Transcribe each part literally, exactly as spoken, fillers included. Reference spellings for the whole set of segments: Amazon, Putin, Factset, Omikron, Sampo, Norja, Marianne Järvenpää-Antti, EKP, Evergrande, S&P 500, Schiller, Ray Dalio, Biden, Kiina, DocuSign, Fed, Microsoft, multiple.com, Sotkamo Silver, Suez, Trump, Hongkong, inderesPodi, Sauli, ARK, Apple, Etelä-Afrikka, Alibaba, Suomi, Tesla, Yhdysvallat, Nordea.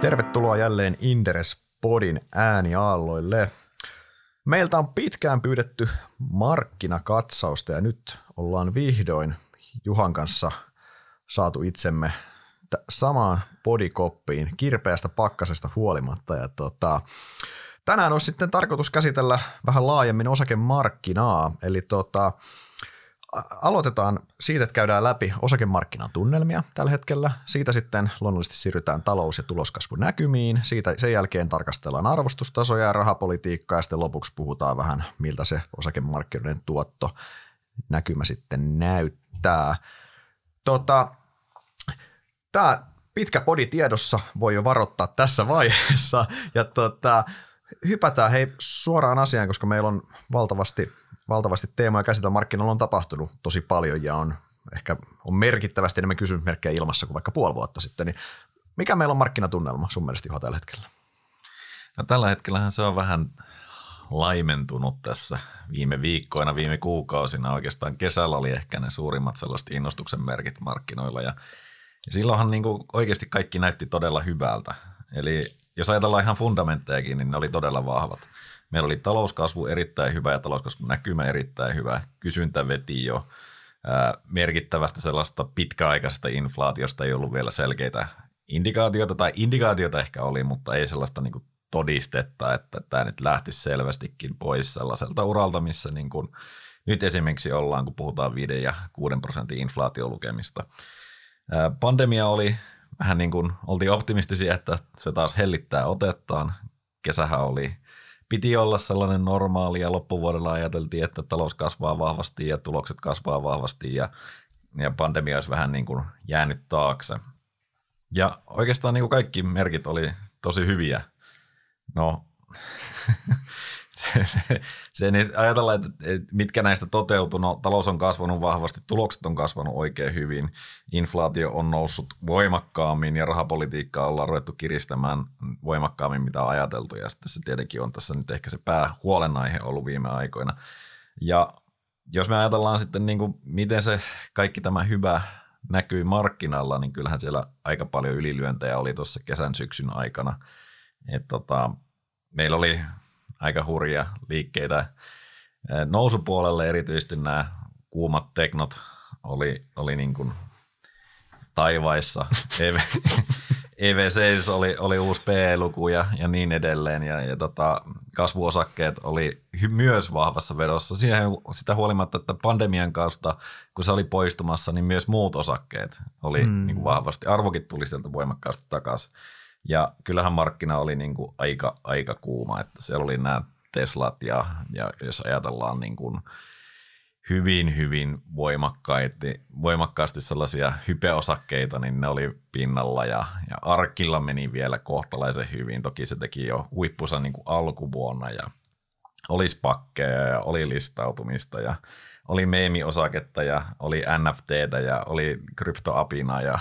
Tervetuloa jälleen Inderes-podin ääniaalloille. Meiltä on pitkään pyydetty markkinakatsausta ja nyt ollaan vihdoin Juhan kanssa saatu itsemme t- samaan podikoppiin kirpeästä pakkasesta huolimatta. Ja tota, tänään olisi sitten tarkoitus käsitellä vähän laajemmin osakemarkkinaa, eli tota, aloitetaan siitä, että käydään läpi osakemarkkinan tunnelmia tällä hetkellä. Siitä sitten luonnollisesti siirrytään talous- ja tuloskasvunäkymiin. Siitä sen jälkeen tarkastellaan arvostustasoja ja rahapolitiikkaa ja sitten lopuksi puhutaan vähän, miltä se osakemarkkinoiden tuotto näkymä sitten näyttää. Tota, tämä pitkä podi tiedossa voi jo varoittaa tässä vaiheessa ja tota, hypätään hei suoraan asiaan, koska meillä on valtavasti Valtavasti teemoja käsitellä. Markkinoilla on tapahtunut tosi paljon ja on ehkä on merkittävästi enemmän kysymysmerkkejä ilmassa kuin vaikka puoli vuotta sitten. Niin mikä meillä on markkinatunnelma sun mielestä, Juha, tällä hetkellä? No, tällä hetkellähän se on vähän laimentunut tässä viime viikkoina, viime kuukausina. Oikeastaan kesällä oli ehkä ne suurimmat sellaiset innostuksen merkit markkinoilla ja, ja silloinhan niin kuin oikeasti kaikki näytti todella hyvältä. Eli jos ajatellaan ihan fundamenttejakin, niin ne oli todella vahvat. Meillä oli talouskasvu erittäin hyvä ja talouskasvun näkymä erittäin hyvä. Kysyntä veti jo ää, merkittävästä sellaista pitkäaikaisesta inflaatiosta. Ei ollut vielä selkeitä indikaatioita tai indikaatioita ehkä oli, mutta ei sellaista niin kuin todistetta, että tämä nyt lähtisi selvästikin pois sellaiselta uralta, missä niin kuin nyt esimerkiksi ollaan, kun puhutaan viisi ja kuusi prosentin inflaatiolukemista. Ää, pandemia oli vähän niin kuin, oltiin optimistisia, että se taas hellittää otettaan. Kesähän oli... Piti olla sellainen normaali ja loppuvuodella ajateltiin, että talous kasvaa vahvasti ja tulokset kasvaa vahvasti ja, ja pandemia olisi vähän niin kuin jäänyt taakse. Ja oikeastaan niin kuin kaikki merkit oli tosi hyviä. No, se, se, se nyt ajatellaan, että mitkä näistä toteutunut. No, talous on kasvanut vahvasti, tulokset on kasvanut oikein hyvin, inflaatio on noussut voimakkaammin ja rahapolitiikkaa ollaan ruvettu kiristämään voimakkaammin, mitä on ajateltu. Ja sitten se tietenkin on tässä nyt ehkä se päähuolenaihe ollut viime aikoina. Ja jos me ajatellaan sitten, niin kuin, miten se kaikki tämä hyvä näkyy markkinalla, niin kyllähän siellä aika paljon ylilyöntejä oli tuossa kesän syksyn aikana. Et tota, meillä oli... Aika hurjia liikkeitä nousupuolelle, erityisesti nämä kuumat teknot oli, oli niin kuin taivaissa. E V C oli, oli uusi P E-luku ja, ja niin edelleen. Ja, ja tota, kasvuosakkeet oli myös vahvassa vedossa. Siihen, sitä huolimatta, että pandemian kautta, kun se oli poistumassa, niin myös muut osakkeet oli mm. niin kuin vahvasti. Arvokin tuli sieltä voimakkaasti takaisin. Ja kyllähän markkina oli niin kuin aika, aika kuuma, että siellä oli nämä Teslat ja, ja jos ajatellaan niin kuin hyvin, hyvin voimakkaasti, voimakkaasti sellaisia hypeosakkeita, niin ne oli pinnalla ja, ja ARKilla meni vielä kohtalaisen hyvin. Toki se teki jo huippunsa niin kuin alkuvuonna ja oli spakkeja ja oli listautumista ja oli meemiosaketta ja oli N F T:tä ja oli kryptoapina ja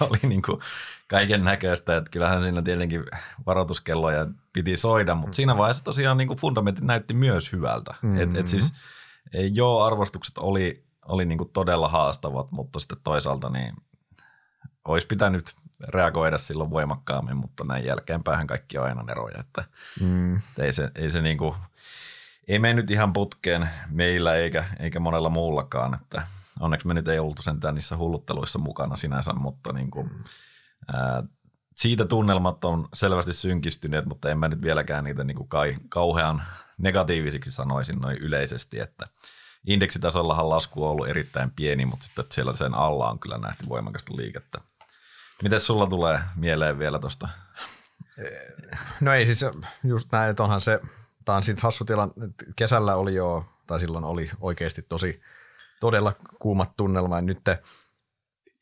oli niin kuin kaiken näköistä. Että kyllähän siinä tietenkin varoituskelloja piti soida, mutta siinä vaiheessa tosiaan niin kuin fundamentit näytti myös hyvältä. Mm-hmm. Et, et siis, joo, arvostukset oli, oli niin kuin todella haastavat, mutta sitten toisaalta niin olisi pitänyt reagoida silloin voimakkaammin, mutta näin jälkeenpäin kaikki on aina eroja. Että mm. ei se, ei se niin kuin... Ei mennyt ihan putkeen meillä eikä, eikä monella muullakaan. Että onneksi me nyt ei oltu sentään niissä hullutteluissa mukana sinänsä, mutta niin kuin, ää, siitä tunnelmat on selvästi synkistyneet, mutta en mä nyt vieläkään niitä niin kuin kai, kauhean negatiivisiksi sanoisin noin yleisesti. Että indeksitasollahan lasku on ollut erittäin pieni, mutta sitten siellä sen alla on kyllä nähty voimakasta liikettä. Mites sulla tulee mieleen vielä tuosta? No ei siis just näin, että onhan se... Tämä on sitten hassu tilanne. Kesällä oli jo, tai silloin oli oikeasti tosi todella kuumat tunnelma. Ja nyt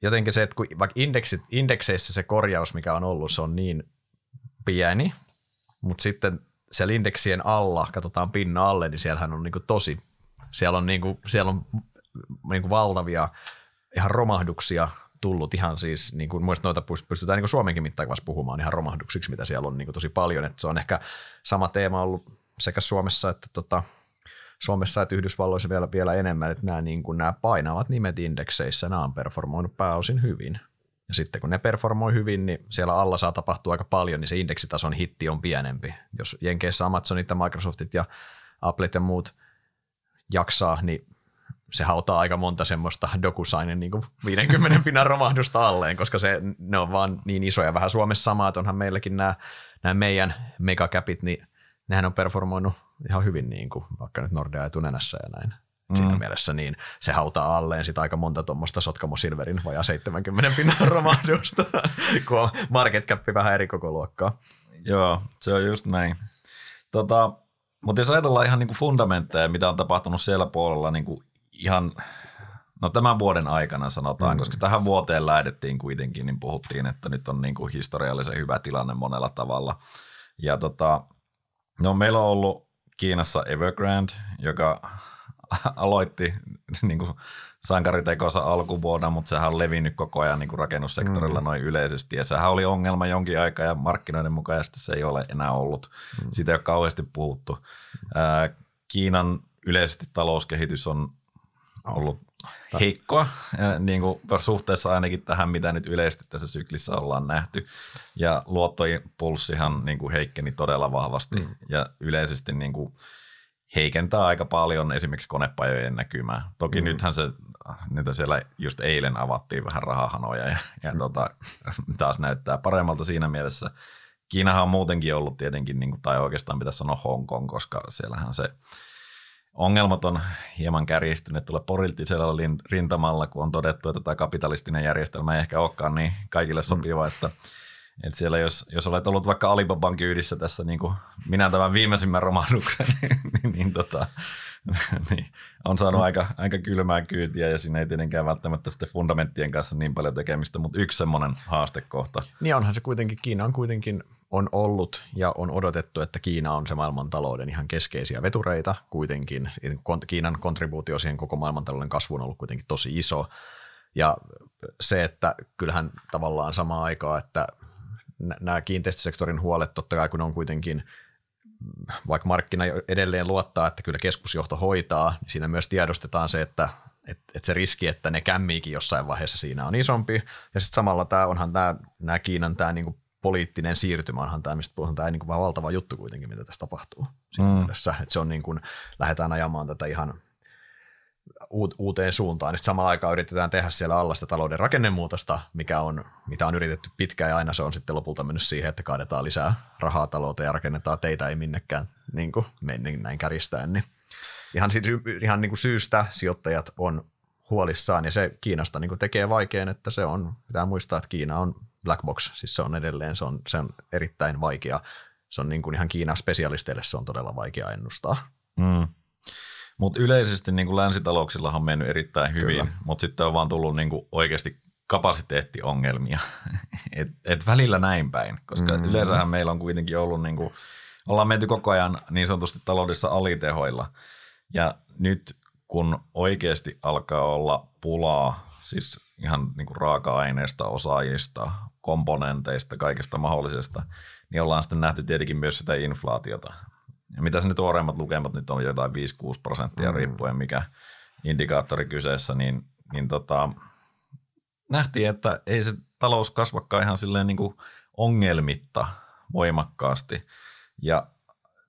jotenkin se, että kun vaikka indeksit, indekseissä se korjaus, mikä on ollut, se on niin pieni, mutta sitten siellä indeksien alla, katsotaan pinnan alle, niin siellähän on niinku tosi, siellä on, niinku, siellä on niinku valtavia ihan romahduksia tullut ihan siis, niin kuin muista noita pystytään niin kuin Suomenkin mittakaavassa puhumaan ihan romahduksiksi, mitä siellä on niin kuin tosi paljon. Että se on ehkä sama teema ollut sekä Suomessa että, tota, Suomessa, että Yhdysvalloissa vielä, vielä enemmän, että nämä, niin kuin, nämä painavat nimet indekseissä, nämä on performoinut pääosin hyvin. Ja sitten kun ne performoi hyvin, niin siellä alla saa tapahtua aika paljon, niin se indeksitason hitti on pienempi. Jos Jenkeissä Amazonit ja Microsoftit ja Applet ja muut jaksaa, niin se hautaa aika monta semmoista DocuSignen niin kuin viidenkymmenen pinnan romahdusta alleen, koska se, ne on vaan niin isoja. Vähän Suomessa samaa, että onhan meilläkin nämä, nämä meidän megacapit, niin nehän on performoinut ihan hyvin, niin kuin, vaikka nyt Nordea etunenässä ja näin. Mm. Siinä mielessä niin se hautaa alleen sit aika monta tuommoista Sotkamo Silverin vajaa seitsemänkymmenen pinnan romahdusta, kun on market cap vähän eri koko luokkaa. Joo, se on just näin. Tota, mutta jos ajatellaan ihan niinku fundamentteja, mitä on tapahtunut siellä puolella niinku ihan no tämän vuoden aikana sanotaan, mm. koska tähän vuoteen lähdettiin kuitenkin, niin puhuttiin, että nyt on niinku historiallisen hyvä tilanne monella tavalla. Ja tota, no meillä on ollut Kiinassa Evergrande, joka aloitti niin kuin sankaritekonsa alkuvuonna, mutta sehän on levinnyt koko ajan niin kuin rakennussektorilla mm. noin yleisesti. Ja sehän oli ongelma jonkin aikaa ja markkinoiden mukaan ja se ei ole enää ollut. Mm. Siitä ei ole kauheasti puhuttu. Ää, Kiinan yleisesti talouskehitys on ollut heikkoa niin kuin suhteessa ainakin tähän, mitä nyt yleisesti tässä syklissä ollaan nähty. Ja luottoimpulssihan niin kuin heikkeni todella vahvasti mm. ja yleisesti niin kuin heikentää aika paljon esimerkiksi konepajojen näkymää. Toki mm. nythän se, niitä siellä just eilen avattiin vähän rahahanoja ja, ja mm. tota, taas näyttää paremmalta siinä mielessä. Kiinahan on muutenkin ollut tietenkin, niin kuin, tai oikeastaan pitäisi sanoa Hongkong, koska siellähän se ongelmat on hieman kärjistyneet tuolla poliittisella rintamalla, kun on todettu, että tämä kapitalistinen järjestelmä ei ehkä olekaan niin kaikille sopiva, mm. että et siellä jos, jos olet ollut vaikka Alibaban kyydissä tässä, niin kuin minä tämän viimeisimmän romahduksen, niin, niin, tota, niin on saanut aika, aika kylmää kyytiä ja siinä ei tietenkään välttämättä sitten fundamenttien kanssa niin paljon tekemistä, mutta yksi semmoinen haastekohta. Niin onhan se kuitenkin, Kiina on kuitenkin on ollut ja on odotettu, että Kiina on se maailmantalouden ihan keskeisiä vetureita kuitenkin. Kiinan kontribuutio siihen koko maailmantalouden kasvuun on ollut kuitenkin tosi iso ja se, että kyllähän tavallaan samaan aikaan, että nämä kiinteistösektorin huolet, totta kai kun on kuitenkin, vaikka markkina edelleen luottaa, että kyllä keskusjohto hoitaa, niin siinä myös tiedostetaan se, että, että, että se riski, että ne kämmiikin jossain vaiheessa siinä on isompi. Ja sitten samalla tämä onhan tämä, nämä Kiinan tämä niin kuin poliittinen siirtymä, onhan tämä, mistä puhutaan, tämä niin kuin valtava juttu kuitenkin, mitä tässä tapahtuu siinä mm. mielessä. Että se on niin kuin, lähdetään ajamaan tätä ihan uuteen suuntaan, niin samaan aikaan yritetään tehdä siellä alla sitä talouden rakennemuutosta, mikä on, mitä on yritetty pitkään ja aina se on sitten lopulta mennyt siihen, että kaadetaan lisää rahaa talouteen ja rakennetaan teitä ei minnekään niin kuin näin kärjistäen. Niin ihan ihan niin kuin syystä sijoittajat on huolissaan ja se Kiinasta niin kuin tekee vaikean, että se on, pitää muistaa, että Kiina on black box, siis se on edelleen, se on, se on erittäin vaikea, se on niin kuin ihan Kiinan spesialisteille se on todella vaikea ennustaa. Mm. Mutta yleisesti niin länsitalouksillahan on mennyt erittäin hyvin, mutta sitten on vaan tullut niin oikeasti kapasiteettiongelmia. Et, et välillä näin päin, koska mm-hmm. yleensähän meillä on kuitenkin ollut, niin kuin, ollaan menty koko ajan niin sanotusti taloudessa alitehoilla. Ja nyt kun oikeasti alkaa olla pulaa, siis ihan niin raaka-aineista, osaajista, komponenteista, kaikesta mahdollisesta, niin ollaan sitten nähty tietenkin myös sitä inflaatiota. Ja mitä se ne tuoreimmat lukemat nyt on jotain viisi kuusi prosenttia riippuen mikä indikaattori kyseessä, niin, niin tota, nähtiin, että ei se talous kasvakaan ihan silleen niin kuin ongelmitta voimakkaasti. Ja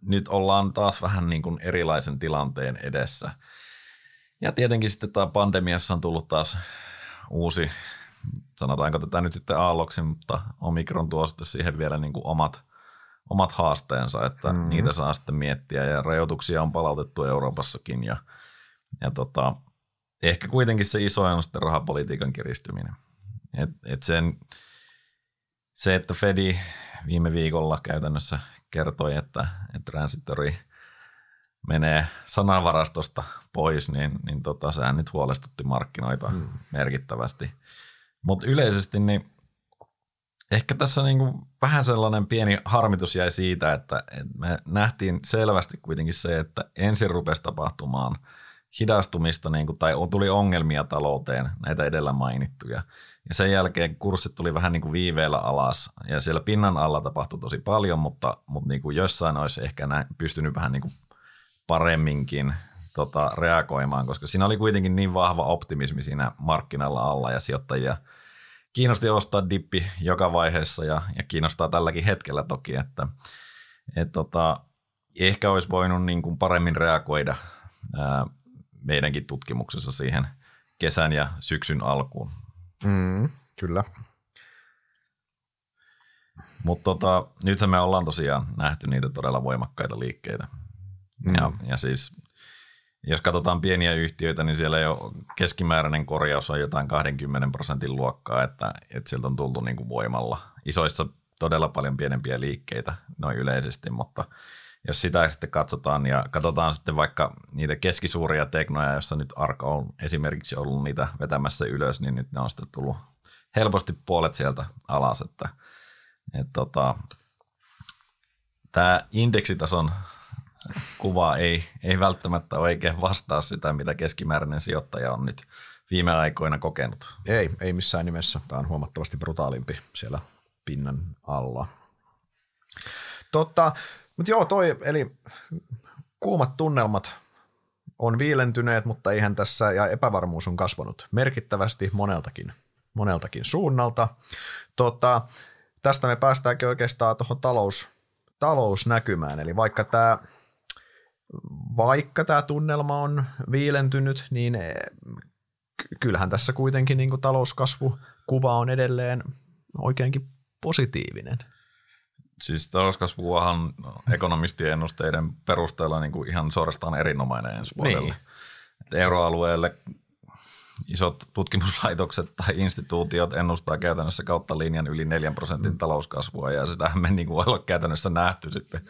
nyt ollaan taas vähän niin kuin erilaisen tilanteen edessä. Ja tietenkin sitten tämä pandemiassa on tullut taas uusi, sanotaanko tätä nyt sitten aalloksi, mutta Omikron tuo sitten siihen vielä niin kuin omat omat haasteensa, että mm. niitä saa sitten miettiä ja rajoituksia on palautettu Euroopassakin ja, ja tota, ehkä kuitenkin se isoin on sitten rahapolitiikan kiristyminen. Et, et sen, se, että Fed viime viikolla käytännössä kertoi, että, että transitori menee sanavarastosta pois, niin, niin tota, sehän nyt huolestutti markkinoita mm. merkittävästi. Mutta yleisesti niin ehkä tässä niin kuin vähän sellainen pieni harmitus jäi siitä, että me nähtiin selvästi kuitenkin se, että ensin rupesi tapahtumaan hidastumista niin kuin, tai tuli ongelmia talouteen, näitä edellä mainittuja. Ja sen jälkeen kurssit tuli vähän niin kuin viiveellä alas ja siellä pinnan alla tapahtui tosi paljon, mutta, mutta niin kuin jossain olisi ehkä nä- pystynyt vähän niin kuin paremminkin tota, reagoimaan, koska siinä oli kuitenkin niin vahva optimismi siinä markkinalla alla ja sijoittajia kiinnosti ostaa dippi joka vaiheessa ja, ja kiinnostaa tälläkin hetkellä toki, että et tota, ehkä olisi voinut niin kuin paremmin reagoida ää, meidänkin tutkimuksessa siihen kesän ja syksyn alkuun. Mm, kyllä. Mutta tota, nythän me ollaan tosiaan nähty niitä todella voimakkaita liikkeitä. Mm. Ja, ja siis, jos katsotaan pieniä yhtiöitä, niin siellä jo keskimääräinen korjaus on jotain kaksikymmentä prosentin luokkaa, että, että sieltä on tultu niin kuin voimalla. Isoissa todella paljon pienempiä liikkeitä noin yleisesti, mutta jos sitä sitten katsotaan ja katsotaan sitten vaikka niitä keskisuuria teknoja, joissa nyt A R K on esimerkiksi ollut niitä vetämässä ylös, niin nyt ne on sitten tullut helposti puolet sieltä alas, että Tota, tämä indeksitason kuva ei, ei välttämättä oikein vastaa sitä, mitä keskimääräinen sijoittaja on nyt viime aikoina kokenut. Ei, ei missään nimessä. Tämä on huomattavasti brutaalimpi siellä pinnan alla. Totta, mutta joo, toi, eli kuumat tunnelmat on viilentyneet, mutta eihän tässä, ja epävarmuus on kasvanut merkittävästi moneltakin, moneltakin suunnalta. Tota, Tästä me päästäänkin oikeastaan tuohon talous, talousnäkymään, eli vaikka tämä, vaikka tämä tunnelma on viilentynyt, niin kyllähän tässä kuitenkin niin kuin talouskasvukuva on edelleen oikeinkin positiivinen. Siis talouskasvuahan ekonomistien ennusteiden perusteella niin kuin ihan suorastaan erinomainen ensi vuodelle. Niin. Euroalueelle isot tutkimuslaitokset tai instituutiot ennustaa käytännössä kautta linjan yli neljän prosentin talouskasvua, ja sitähän me niin kuin ollaan käytännössä nähty sitten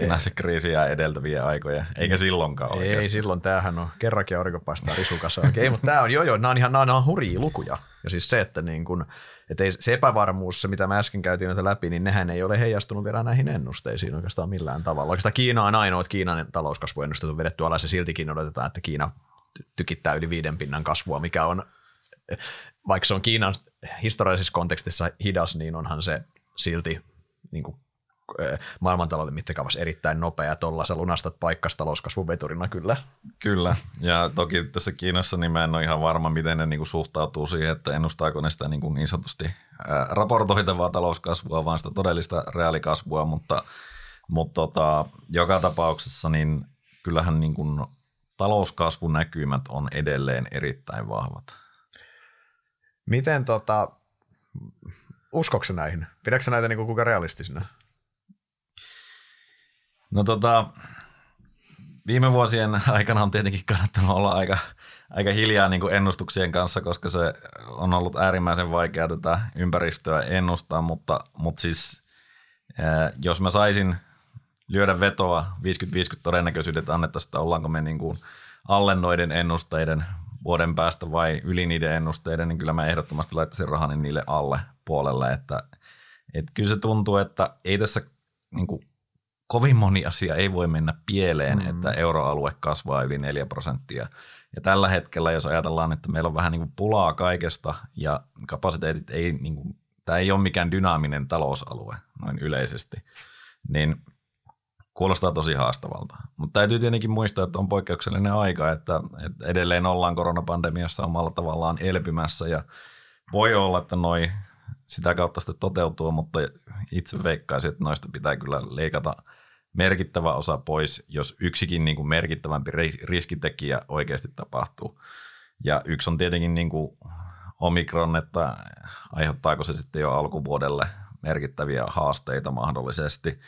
finanssikriisiä edeltäviä aikoja, eikä silloinkaan oikeasti. Ei silloin, tämähän on kerrankin aurinko paistaa risukasaan. Ei, mutta tämä on jo jo, nämä on ihan nämä on hurjia lukuja. Ja siis se, että niin kun, et ei, se epävarmuus, se mitä mä äsken käytiin näitä läpi, niin nehän ei ole heijastunut vielä näihin ennusteisiin oikeastaan millään tavalla. Oikeastaan Kiina on ainoa, että Kiinan talouskasvuennusteet on vedetty alas, ja siltikin odotetaan, että Kiina tykittää yli viiden pinnan kasvua, mikä on, vaikka se on Kiinan historiallisessa kontekstissa hidas, niin onhan se silti niin kuin maailmantalouden mittakaavassa erittäin nopea. Tuolla sä lunastat paikkas talouskasvun veturina kyllä. Kyllä, ja toki tässä Kiinassa niin mä en ole ihan varma, miten ne niin kuin suhtautuu siihen, että ennustaako ne sitä niin kuin niin sanotusti raportoitavaa talouskasvua, vaan sitä todellista reaalikasvua, mutta, mutta tota, joka tapauksessa niin kyllähän niin kuin talouskasvunäkymät on edelleen erittäin vahvat. Miten tota, uskoksa näihin? Pidätkö näitä niin kuin kuinka realistisina? No tota, viime vuosien aikana on tietenkin kannattanut olla aika, aika hiljaa niin kuin ennustuksien kanssa, koska se on ollut äärimmäisen vaikeaa tätä ympäristöä ennustaa, mutta, mutta siis jos mä saisin lyödä vetoa viisikymmentä viisikymmentä todennäköisyydet annettaisiin, että ollaanko me niin kuin alle noiden ennusteiden vuoden päästä vai yli niiden ennusteiden, niin kyllä mä ehdottomasti laittaisin rahani niille alle puolelle. Että, et kyllä se tuntuu, että ei tässä niin kuin kovin moni asia ei voi mennä pieleen, mm-hmm. että euroalue kasvaa yli neljä prosenttia. Ja tällä hetkellä, jos ajatellaan, että meillä on vähän niin kuin pulaa kaikesta ja kapasiteetit ei, niin kuin, tämä ei ole mikään dynaaminen talousalue noin yleisesti, niin kuulostaa tosi haastavalta, mutta täytyy tietenkin muistaa, että on poikkeuksellinen aika, että, että edelleen ollaan koronapandemiassa omalla tavallaan elpymässä ja voi olla, että noi sitä kautta sitten toteutuu, mutta itse veikkaisin, että noista pitää kyllä leikata merkittävä osa pois, jos yksikin niin kuin merkittävämpi riskitekijä oikeasti tapahtuu. Ja yksi on tietenkin niin kuin Omikron, että aiheuttaako se sitten jo alkuvuodelle merkittäviä haasteita mahdollisesti.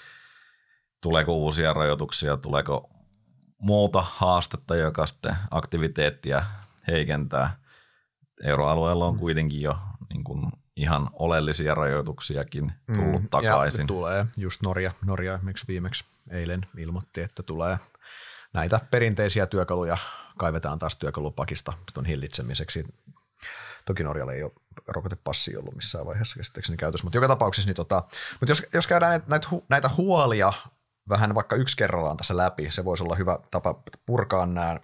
Tuleeko uusia rajoituksia, tuleeko muuta haastetta, joka sitten aktiviteettia heikentää. Euroalueella on kuitenkin jo niin kuin ihan oleellisia rajoituksiakin tullut mm, takaisin. Ja tulee just Norja. Norja esimerkiksi viimeksi eilen ilmoitti, että tulee näitä perinteisiä työkaluja. Kaivetaan taas työkalupakista tuon hillitsemiseksi. Toki Norjalla ei ole rokotepassia ollut missään vaiheessa käsittääkseni käytössä, mutta joka tapauksessa. Niin tota, mutta jos, jos käydään näitä, hu, näitä huolia vähän vaikka yksi kerrallaan tässä läpi, se voisi olla hyvä tapa purkaa nämä,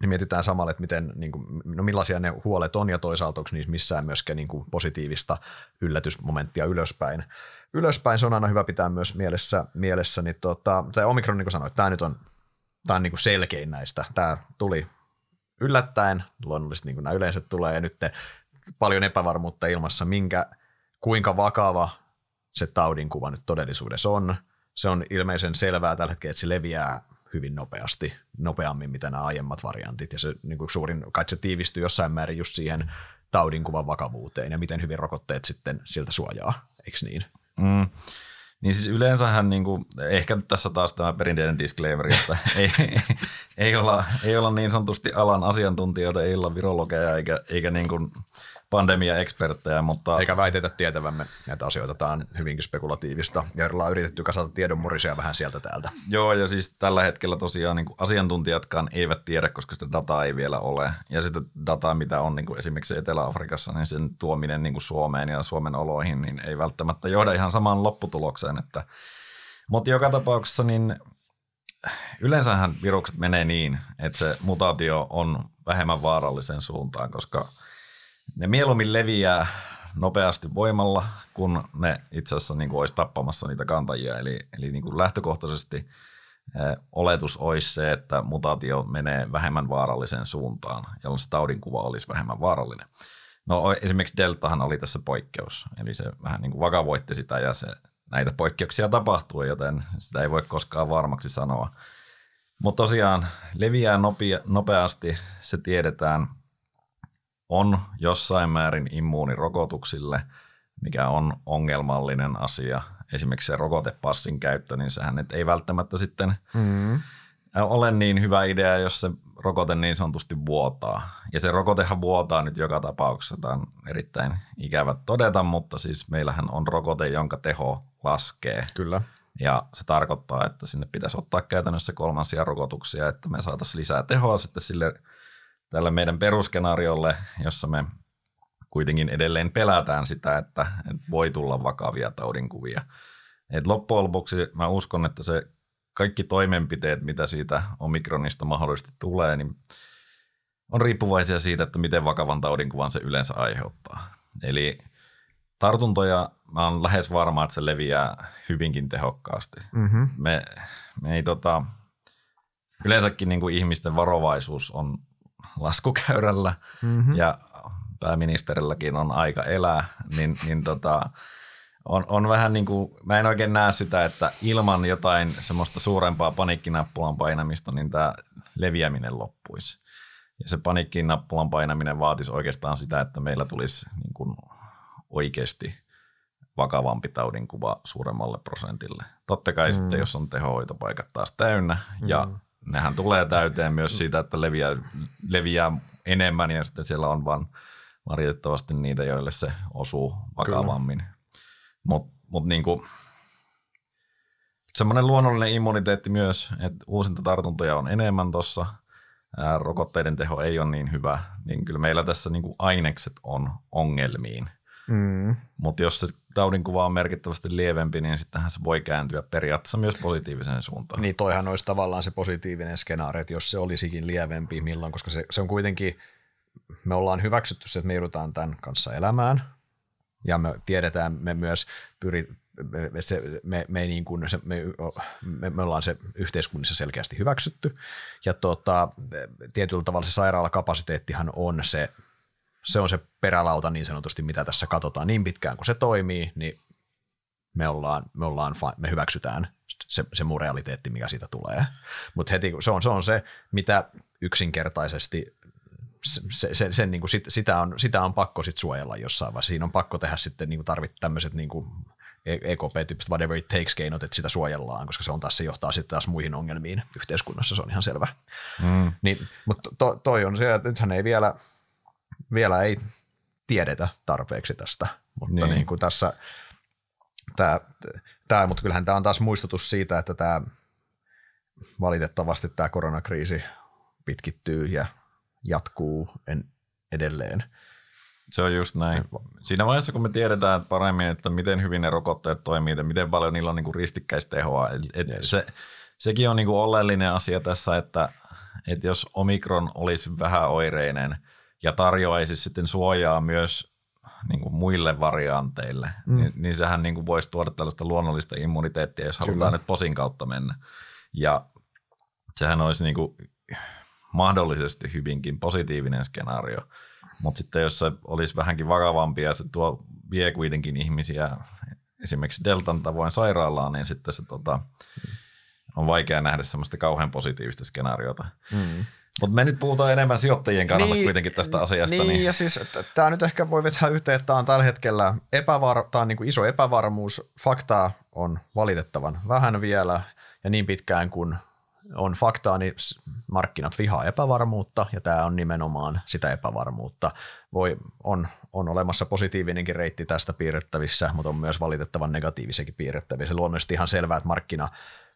niin mietitään samalla, että miten, niin kuin, no millaisia ne huolet on ja toisaalta onko niissä missään myöskään niin kuin positiivista yllätysmomenttia ylöspäin. Ylöspäin se on aina hyvä pitää myös mielessä. mielessä niin tota, tämä Omikron, niin kuin sanoit, tämä nyt on, tämä on niin kuin selkein näistä. Tämä tuli yllättäen, luonnollisesti niin kuin nämä yleensä tulee ja nyt te, paljon epävarmuutta ilmassa, minkä, kuinka vakava se taudinkuva nyt todellisuudessa on. Se on ilmeisen selvää tällä hetkellä, että se leviää hyvin nopeasti, nopeammin mitä nämä aiemmat variantit. Ja se niin kuin suurin, kai se tiivistyy jossain määrin just siihen taudinkuvan vakavuuteen ja miten hyvin rokotteet sitten siltä suojaa, eikö niin? Mm. Niin siis yleensähän, niin kuin, ehkä tässä taas tämä perinteinen disclaimer, että ei, ei, olla, ei olla niin sanotusti alan asiantuntijoita, ei olla virologeja eikä, eikä niin kuin pandemia-eksperttejä. Mutta... Eikä väitetä tietävämme näitä asioita, tämä on hyvinkin spekulatiivista ja ollaan yritetty kasata tiedonmurisia vähän sieltä täältä. Joo, ja siis tällä hetkellä tosiaan niin kuin asiantuntijatkaan eivät tiedä, koska sitä dataa ei vielä ole. Ja sitä dataa, mitä on niin kuin esimerkiksi Etelä-Afrikassa, niin sen tuominen niin kuin Suomeen ja Suomen oloihin niin ei välttämättä johda ihan samaan lopputulokseen. Että... Mutta joka tapauksessa niin yleensähän virukset menee niin, että se mutaatio on vähemmän vaarallisen suuntaan, koska ne mieluummin leviää nopeasti voimalla, kun ne itse asiassa niin kuin olisi tappamassa niitä kantajia. Eli, eli niin kuin lähtökohtaisesti eh, oletus olisi se, että mutaatio menee vähemmän vaaralliseen suuntaan, jolloin se taudinkuva olisi vähemmän vaarallinen. No esimerkiksi Deltahan oli tässä poikkeus, eli se vähän niin kuin vakavoitti sitä ja se, näitä poikkeuksia tapahtuu, joten sitä ei voi koskaan varmaksi sanoa. Mutta tosiaan leviää nopea, nopeasti, se tiedetään. On jossain määrin immuunirokotuksille, mikä on ongelmallinen asia. Esimerkiksi se rokotepassin käyttö, niin sehän nyt ei välttämättä sitten mm. ole niin hyvä idea, jos se rokote niin sanotusti vuotaa. Ja se rokotehan vuotaa nyt joka tapauksessa. Tämä on erittäin ikävä todeta, mutta siis meillähän on rokote, jonka teho laskee. Kyllä. Ja se tarkoittaa, että sinne pitäisi ottaa käytännössä kolmansia rokotuksia, että me saataisiin lisää tehoa sitten sille tällä meidän perusskenaariolle, jossa me kuitenkin edelleen pelätään sitä, että voi tulla vakavia taudinkuvia. Et loppujen lopuksi mä uskon, että se kaikki toimenpiteet, mitä siitä Omikronista mahdollisesti tulee, niin on riippuvaisia siitä, että miten vakavan taudinkuvan se yleensä aiheuttaa. Eli tartuntoja, mä oon lähes varma, että se leviää hyvinkin tehokkaasti. Mm-hmm. Me, me ei tota, yleensäkin niin kuin ihmisten varovaisuus on laskukäyrällä mm-hmm. ja pääministerilläkin on aika elää, niin, niin tota, on, on vähän niin kuin, mä en oikein näe sitä, että ilman jotain semmoista suurempaa paniikkinappulan painamista, niin tämä leviäminen loppuisi. Ja se paniikkinappulan painaminen vaatisi oikeastaan sitä, että meillä tulisi niin kuin oikeasti vakavampi taudinkuva suuremmalle prosentille. Totta kai mm. sitten, jos on tehohoitopaikat taas täynnä ja mm. nehän tulee täyteen myös siitä, että leviää, leviää enemmän ja sitten siellä on vaan varjettavasti niitä, joille se osuu vakavammin. Mutta mut niinku, semmoinen luonnollinen immuniteetti myös, että uusinta tartuntoja on enemmän tuossa, rokotteiden teho ei ole niin hyvä, niin kyllä meillä tässä niinku ainekset on ongelmiin. Mm. Mutta jos se taudinkuva on merkittävästi lievempi, niin sittenhän se voi kääntyä periaatteessa myös positiiviseen suuntaan. Niin toihan olisi tavallaan se positiivinen skenaario, että jos se olisikin lievempi milloin, koska se, se on kuitenkin, me ollaan hyväksytty se, että me joudutaan tämän kanssa elämään ja me tiedetään, me myös pyritään. Se, me, me, niin kuin, se, me, me, me ollaan se yhteiskunnissa selkeästi hyväksytty ja tota, tietyllä tavalla se sairaalakapasiteettihan on se, se on se perälauta niin sanotusti, mitä tässä katsotaan niin pitkään, kun se toimii, niin me, ollaan, me, ollaan, me hyväksytään se, se muu realiteetti, mikä siitä tulee. Mutta heti se on, se on se, mitä yksinkertaisesti, se, se, se, niin kuin sit, sitä, on, sitä on pakko sit suojella jossain vaiheessa. Siinä on pakko tehdä sitten niin kuin tarvit tämmöiset niin kuin E K P-tyyppiset whatever it takes -keinot, että sitä suojellaan, koska se, on taas, se johtaa sitten taas muihin ongelmiin yhteiskunnassa, se on ihan selvä. Mm. Niin, mutta to, toi on se, että nythän ei vielä... Vielä ei tiedetä tarpeeksi tästä, mutta niin. Niin kuin tässä, tää, tää, mut kyllähän tämä on taas muistutus siitä, että tämä valitettavasti tämä koronakriisi pitkittyy ja jatkuu en, edelleen. Se on just näin. Siinä vaiheessa, kun me tiedetään paremmin, että miten hyvin ne rokotteet toimii ja miten paljon niillä on niinku ristikkäistehoa, et yes. se, sekin on niinku oleellinen asia tässä, että et jos Omikron olisi vähän oireinen, ja tarjoaisi sitten suojaa myös niin kuin muille varianteille, mm. niin, niin sehän niin kuin voisi tuoda tällaista luonnollista immuniteettia, jos halutaan nyt posin kautta mennä. Ja sehän olisi niin kuin mahdollisesti hyvinkin positiivinen skenaario, Mutta sitten jos se olisi vähänkin varavampi ja se tuo vie kuitenkin ihmisiä esimerkiksi Deltan tavoin sairaalaan, niin sitten se tota, on vaikea nähdä semmoista kauhean positiivista skenaariota. Mm. Mutta me nyt puhutaan enemmän sijoittajien kannalta niin, kuitenkin tästä asiasta. Niin, niin. Ja siis tämä nyt ehkä voi vetää yhteen, että tämä on tällä hetkellä epävar- tää on niinku iso epävarmuus. Faktaa on valitettavan vähän vielä ja niin pitkään kuin on faktaa, niin markkinat vihaa epävarmuutta ja tämä on nimenomaan sitä epävarmuutta. Voi, on, on olemassa positiivinenkin reitti tästä piirrettävissä, mutta on myös valitettavan negatiivisekin piirrettävissä. Luonnollisesti ihan selvää, että markkina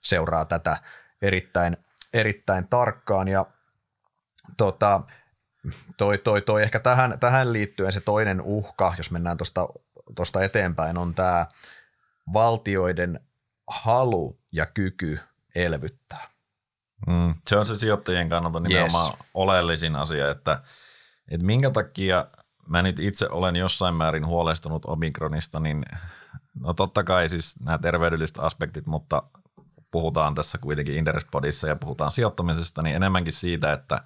seuraa tätä erittäin, erittäin tarkkaan ja Tota, toi, toi, toi ehkä tähän, tähän liittyen se toinen uhka, jos mennään tuosta eteenpäin, on tämä valtioiden halu ja kyky elvyttää. Mm, se on se sijoittajien kannalta nimenomaan yes. oleellisin asia, että, että minkä takia mä nyt itse olen jossain määrin huolestunut Omikronista, niin no totta kai siis nämä terveydelliset aspektit, mutta puhutaan tässä kuitenkin Interspodissa ja puhutaan sijoittamisesta, niin enemmänkin siitä, että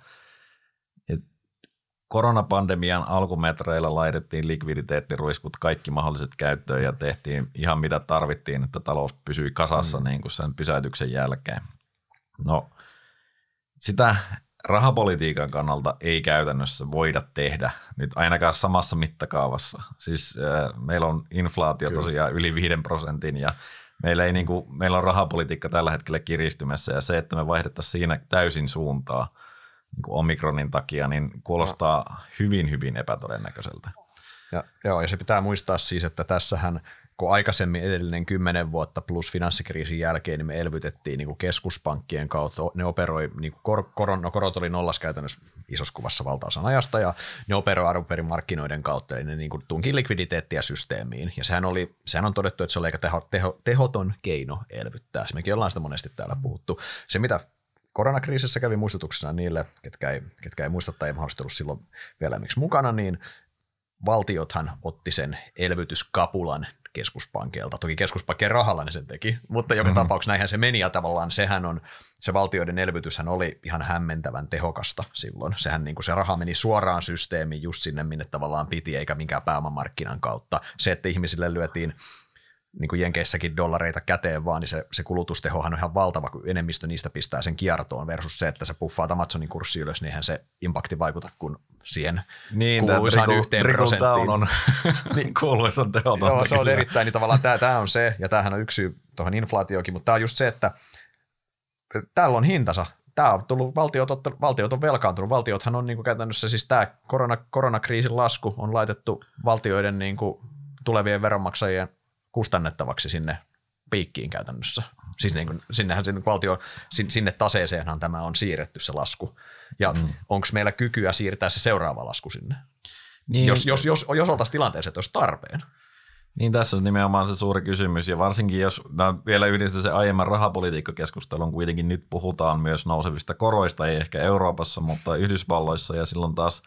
koronapandemian alkumetreillä laitettiin likviditeettiruiskut kaikki mahdolliset käyttöön ja tehtiin ihan mitä tarvittiin, että talous pysyi kasassa mm. niin kuin sen pysäytyksen jälkeen. No sitä rahapolitiikan kannalta ei käytännössä voida tehdä nyt ainakaan samassa mittakaavassa. Siis äh, meillä on inflaatio Kyllä. tosiaan yli viiden prosentin ja meillä, ei niin kuin, meillä on rahapolitiikka tällä hetkellä kiristymässä ja se, että me vaihdettaisiin siinä täysin suuntaa, niin Omikronin takia, niin kuulostaa no. hyvin, hyvin epätodennäköiseltä. Ja, joo, ja se pitää muistaa siis, että tässähän, kun aikaisemmin edellinen kymmenen vuotta plus finanssikriisin jälkeen, niin me elvytettiin niin kuin keskuspankkien kautta. Ne operoi, niin kuin kor, koron, no korot oli nollas käytännössä isossa kuvassa valtaosan ajasta, ja ne operoi arvopaperimarkkinoiden kautta, eli ne niin kuin tunki likviditeettiä systeemiin. Ja sehän, oli, sehän on todettu, että se oli aika teho, teho, tehoton keino elvyttää. Se mekin ollaan sitä monesti täällä puhuttu. Se, mitä koronakriisissä kävi muistutuksena niille, ketkä ei, ketkä ei muista tai ei mahdollisesti ollut silloin vielä miksi mukana, niin valtiothan otti sen elvytyskapulan keskuspankilta. Toki keskuspankkien rahalla ne sen teki, mutta joka mm-hmm. tapauksessa näinhän se meni ja tavallaan sehän on, se valtioiden elvytyshän oli ihan hämmentävän tehokasta silloin. Sehän niin kuin se raha meni suoraan systeemiin just sinne, minne tavallaan piti eikä minkään pääomamarkkinan kautta. Se, että ihmisille lyötiin niin kuin Jenkeissäkin dollareita käteen vaan, niin se, se kulutustehohan on ihan valtava, kun enemmistö niistä pistää sen kiertoon versus se, että sä puffaat Amazonin kurssi ylös, niinhän se impakti vaikuta, kun siihen niin, kuuluisaan riku, yhteen riku prosenttiin. On. niin, kuuluisan tehotonta. Joo, se on erittäin, niin tavallaan tämä, tämä on se, ja tämähän on yksi syy tuohon inflaatioonkin, mutta tämä on just se, että täällä on hintansa. Tämä on tullut, valtiot, valtiot on velkaantunut. Valtiothan on niin kuin käytännössä, siis tämä korona, koronakriisin lasku on laitettu valtioiden niin kuin tulevien veronmaksajien kustannettavaksi sinne piikkiin käytännössä. Siis niin kuin, sinnehän sinne, valtio, sinne taseeseenhan tämä on siirretty se lasku. Ja mm. onko meillä kykyä siirtää se seuraava lasku sinne? Niin, jos, jos, jos, jos oltaisiin tilanteessa, että olisi tarpeen. Niin tässä on nimenomaan se suuri kysymys. Ja varsinkin jos mä vielä yhdistän se aiemman rahapolitiikkakeskustelun, kuitenkin nyt puhutaan myös nousevista koroista, ei ehkä Euroopassa, mutta Yhdysvalloissa ja silloin taas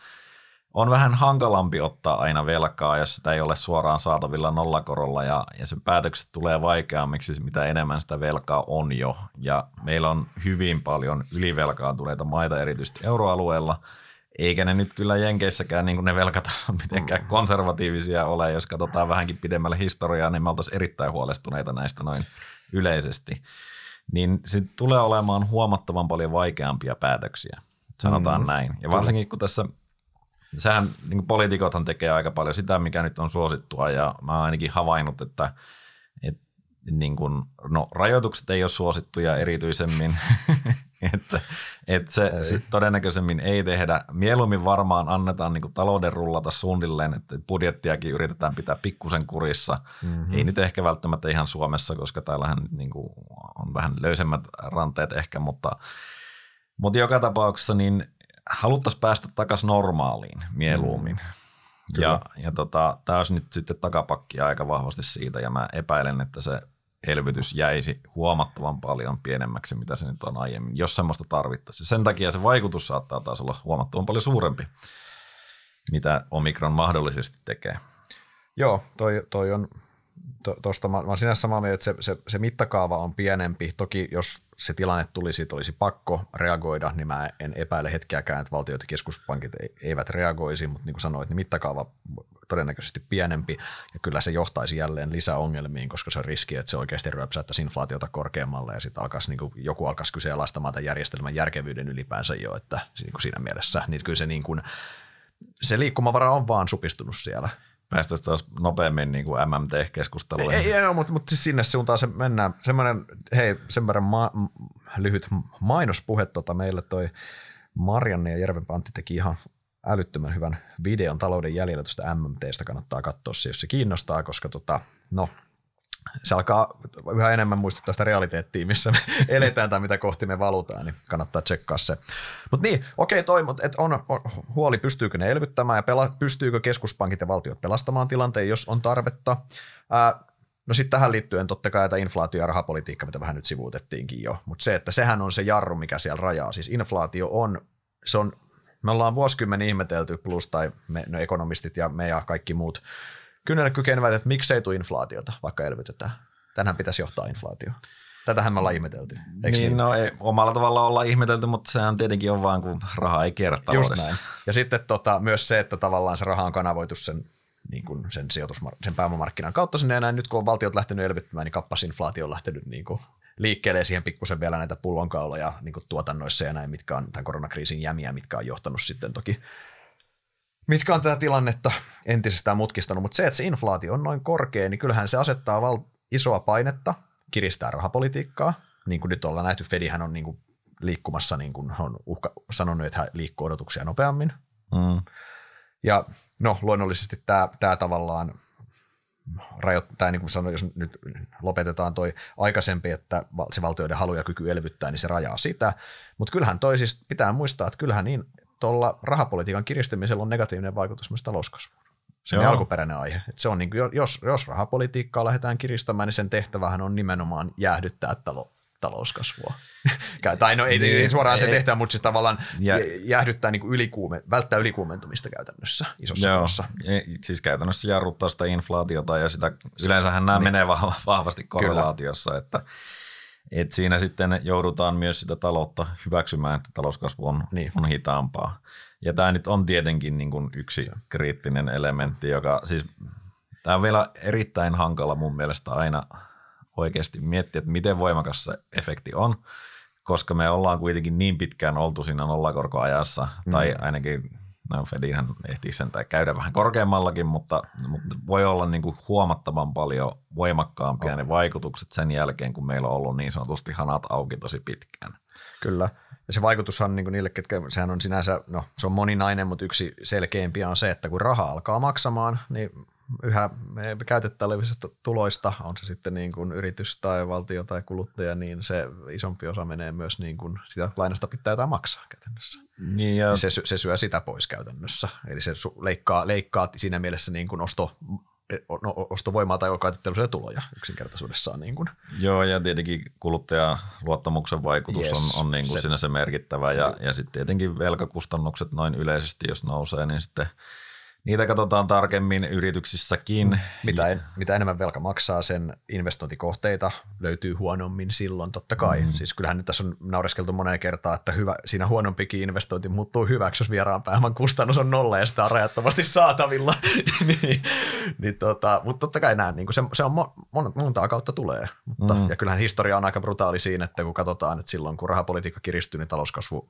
on vähän hankalampi ottaa aina velkaa, jos sitä ei ole suoraan saatavilla nollakorolla ja, ja sen päätökset tulee vaikeammiksi, mitä enemmän sitä velkaa on jo. Ja meillä on hyvin paljon ylivelkaantuneita maita, erityisesti euroalueella, eikä ne nyt kyllä Jenkeissäkään niin kuin ne velkatasot mitenkään konservatiivisia ole. Jos katsotaan vähänkin pidemmälle historiaa, niin me oltaisiin erittäin huolestuneita näistä noin yleisesti. Niin se tulee olemaan huomattavan paljon vaikeampia päätöksiä, sanotaan mm. näin. Ja varsinkin kun tässä... Sehän niin poliitikothan tekee aika paljon sitä, mikä nyt on suosittua ja mä oon ainakin havainnut, että et, niin kuin, no, rajoitukset ei ole suosittuja erityisemmin, että et se sit todennäköisemmin ei tehdä. Mieluummin varmaan annetaan niin kuin talouden rullata suunnilleen, että budjettiakin yritetään pitää pikkusen kurissa. Mm-hmm. Ei nyt ehkä välttämättä ihan Suomessa, koska täällähän niin kuin on vähän löysemmät ranteet ehkä, mutta, mutta joka tapauksessa niin haluttaisiin päästä takaisin normaaliin mieluummin. Mm. Ja, ja tota, tämä olisi nyt sitten takapakkia aika vahvasti siitä, ja mä epäilen, että se elvytys jäisi huomattavan paljon pienemmäksi, mitä se nyt on aiemmin, jos semmoista tarvittaisiin. Sen takia se vaikutus saattaa taas olla huomattavan paljon suurempi, mitä Omikron mahdollisesti tekee. Joo, toi, toi on Tuosta mä olen sinänsä samaa mieltä, että se, se, se mittakaava on pienempi. Toki jos se tilanne tulisi, että olisi pakko reagoida, niin mä en epäile hetkeäkään, että valtiot ja keskuspankit eivät reagoisi, mutta niin kuin sanoit, niin mittakaava todennäköisesti pienempi ja kyllä se johtaisi jälleen lisäongelmiin, koska se on riski, että se oikeasti ryöpsäyttäisi inflaatiota korkeammalle ja sitten alkaisi, niin kuin, joku alkaisi kyseenalaistamaan tämän järjestelmän järkevyyden ylipäänsä jo, että niin kuin siinä mielessä, niin kyllä se, niin kuin, se liikkumavara on vaan supistunut siellä. Päästäisiin taas nopeammin niin kuin M M T-keskusteluun. Ei, ei no, mutta, mutta siis sinne suuntaan se mennään. Semmoinen, hei, sen verran ma- lyhyt mainospuhe tota meille toi Marianne Järvenpää-Antti teki ihan älyttömän hyvän videon talouden jäljellä tuosta M M T:stä. Kannattaa katsoa se, jos se kiinnostaa, koska tota, no, se alkaa yhä enemmän muistuttaa sitä realiteettia, missä me eletään tai mitä kohti me valutaan, niin kannattaa tsekkaa se. Mutta niin, okei toi, mut et on, on huoli, pystyykö ne elvyttämään ja pela, pystyykö keskuspankit ja valtiot pelastamaan tilanteen, jos on tarvetta. Ää, no sitten tähän liittyen totta kai tämä inflaatio ja rahapolitiikka, mitä vähän nyt sivuutettiinkin jo, mutta se, että sehän on se jarru, mikä siellä rajaa. Siis inflaatio on, se on, me ollaan vuosikymmenen ihmetelty plus tai me, no ekonomistit ja me ja kaikki muut, kynnelle kykenevät, että miksei tule inflaatiota, vaikka elvytetään. Tänään pitäisi johtaa inflaatio. Tätähän me ollaan ihmetelty. Niin, niin, no ei omalla tavalla olla ihmetelty, mutta sehän tietenkin on vaan, kun rahaa ei kierrä taloudessa. Ja sitten tota, myös se, että tavallaan se raha on kanavoitu sen, niin kuin sen, sijoitusmar- sen pääomamarkkinan kautta sinne enää. Nyt kun on valtiot lähtenyt elvyttämään, niin kappasinflaatio on lähtenyt niin kuin liikkeelle siihen pikkusen vielä näitä pullonkauloja niin kuin tuotannoissa ja näin, mitkä on tämän koronakriisin jämiä, mitkä on johtanut sitten toki mitkä on tätä tilannetta entisestään mutkistanut, mutta se, että se inflaatio on noin korkea, niin kyllähän se asettaa val- isoa painetta, kiristää rahapolitiikkaa. Niin kuin nyt ollaan nähty, Fedihän on niin kuin liikkumassa, niin kuin on uhka- sanonut, että hän liikkuu odotuksia nopeammin. Mm. Ja no, luonnollisesti tämä, tämä tavallaan rajoittaa, niin kuin sanoin, jos nyt lopetetaan toi aikaisempi, että se valtioiden halu ja kyky elvyttää, niin se rajaa sitä. Mutta kyllähän toi siis, pitää muistaa, että kyllähän niin, tuolla rahapolitiikan kiristymisellä on negatiivinen vaikutus myös talouskasvuun. Se on alkuperäinen aihe. Et se on niin kuin, jos, jos rahapolitiikkaa lähdetään kiristämään, niin sen tehtävähän on nimenomaan jäähdyttää talo, talouskasvua. tai no ei, niin, ei suoraan ei, se tehtävä, mutta se tavallaan jä, jäähdyttää, niin kuin ylikuume, välttää ylikuumentumista käytännössä isossa muodossa. Siis käytännössä jarruttaa sitä inflaatiota ja sitä, yleensähän nämä niin. menee vahvasti korrelaatiossa, että Et siinä sitten joudutaan myös sitä taloutta hyväksymään, että talouskasvu on, niin. on hitaampaa. Ja tämä nyt on tietenkin niin kuin yksi se. kriittinen elementti, joka siis tämä on vielä erittäin hankala mun mielestä aina oikeasti miettiä, että miten voimakas se efekti on, koska me ollaan kuitenkin niin pitkään oltu siinä nollakorkoajassa, mm. tai ainakin no Fedinhän ehtii sen tai käydä vähän korkeammallakin, mutta, mutta voi olla niin kuin huomattavan paljon voimakkaampia ne vaikutukset sen jälkeen, kun meillä on ollut niin sanotusti hanat auki tosi pitkään. Kyllä. Ja se vaikutushan niin kuin niille, ketkä, sehän on sinänsä, no se on moninainen, mutta yksi selkeimpiä on se, että kun raha alkaa maksamaan, niin yhä käytettävistä tuloista, on se sitten niin kuin yritys tai valtio tai kuluttaja, niin se isompi osa menee myös niin kuin sitä lainasta pitää jotain maksaa käytännössä. Niin ja se, se syö sitä pois käytännössä. Eli se leikkaa, leikkaa siinä mielessä niin kuin osto, no, ostovoimaa tai käytettävistä tuloja yksinkertaisuudessaan. Niin kuin. Joo, ja tietenkin kuluttajaluottamuksen vaikutus yes, on, on niin kuin se, sinänsä merkittävä. Ja, ja sitten tietenkin velkakustannukset noin yleisesti, jos nousee, niin sitten niitä katsotaan tarkemmin yrityksissäkin. Mitä, en, mitä enemmän velka maksaa, sen investointikohteita löytyy huonommin silloin totta kai. Mm-hmm. Siis kyllähän nyt tässä on naureskeltu moneen kertaan, että hyvä, siinä huonompikin investointi muuttuu hyväksi, jos vieraan pääoman kustannus on nolla ja sitä on rajattomasti saatavilla. niin, niin tota, mutta totta kai näin, niin se, se on mon, montaa kautta tulee. Mutta, mm-hmm. Ja kyllähän historia on aika brutaali siinä, että kun katsotaan, että silloin kun rahapolitiikka kiristyy, niin talouskasvu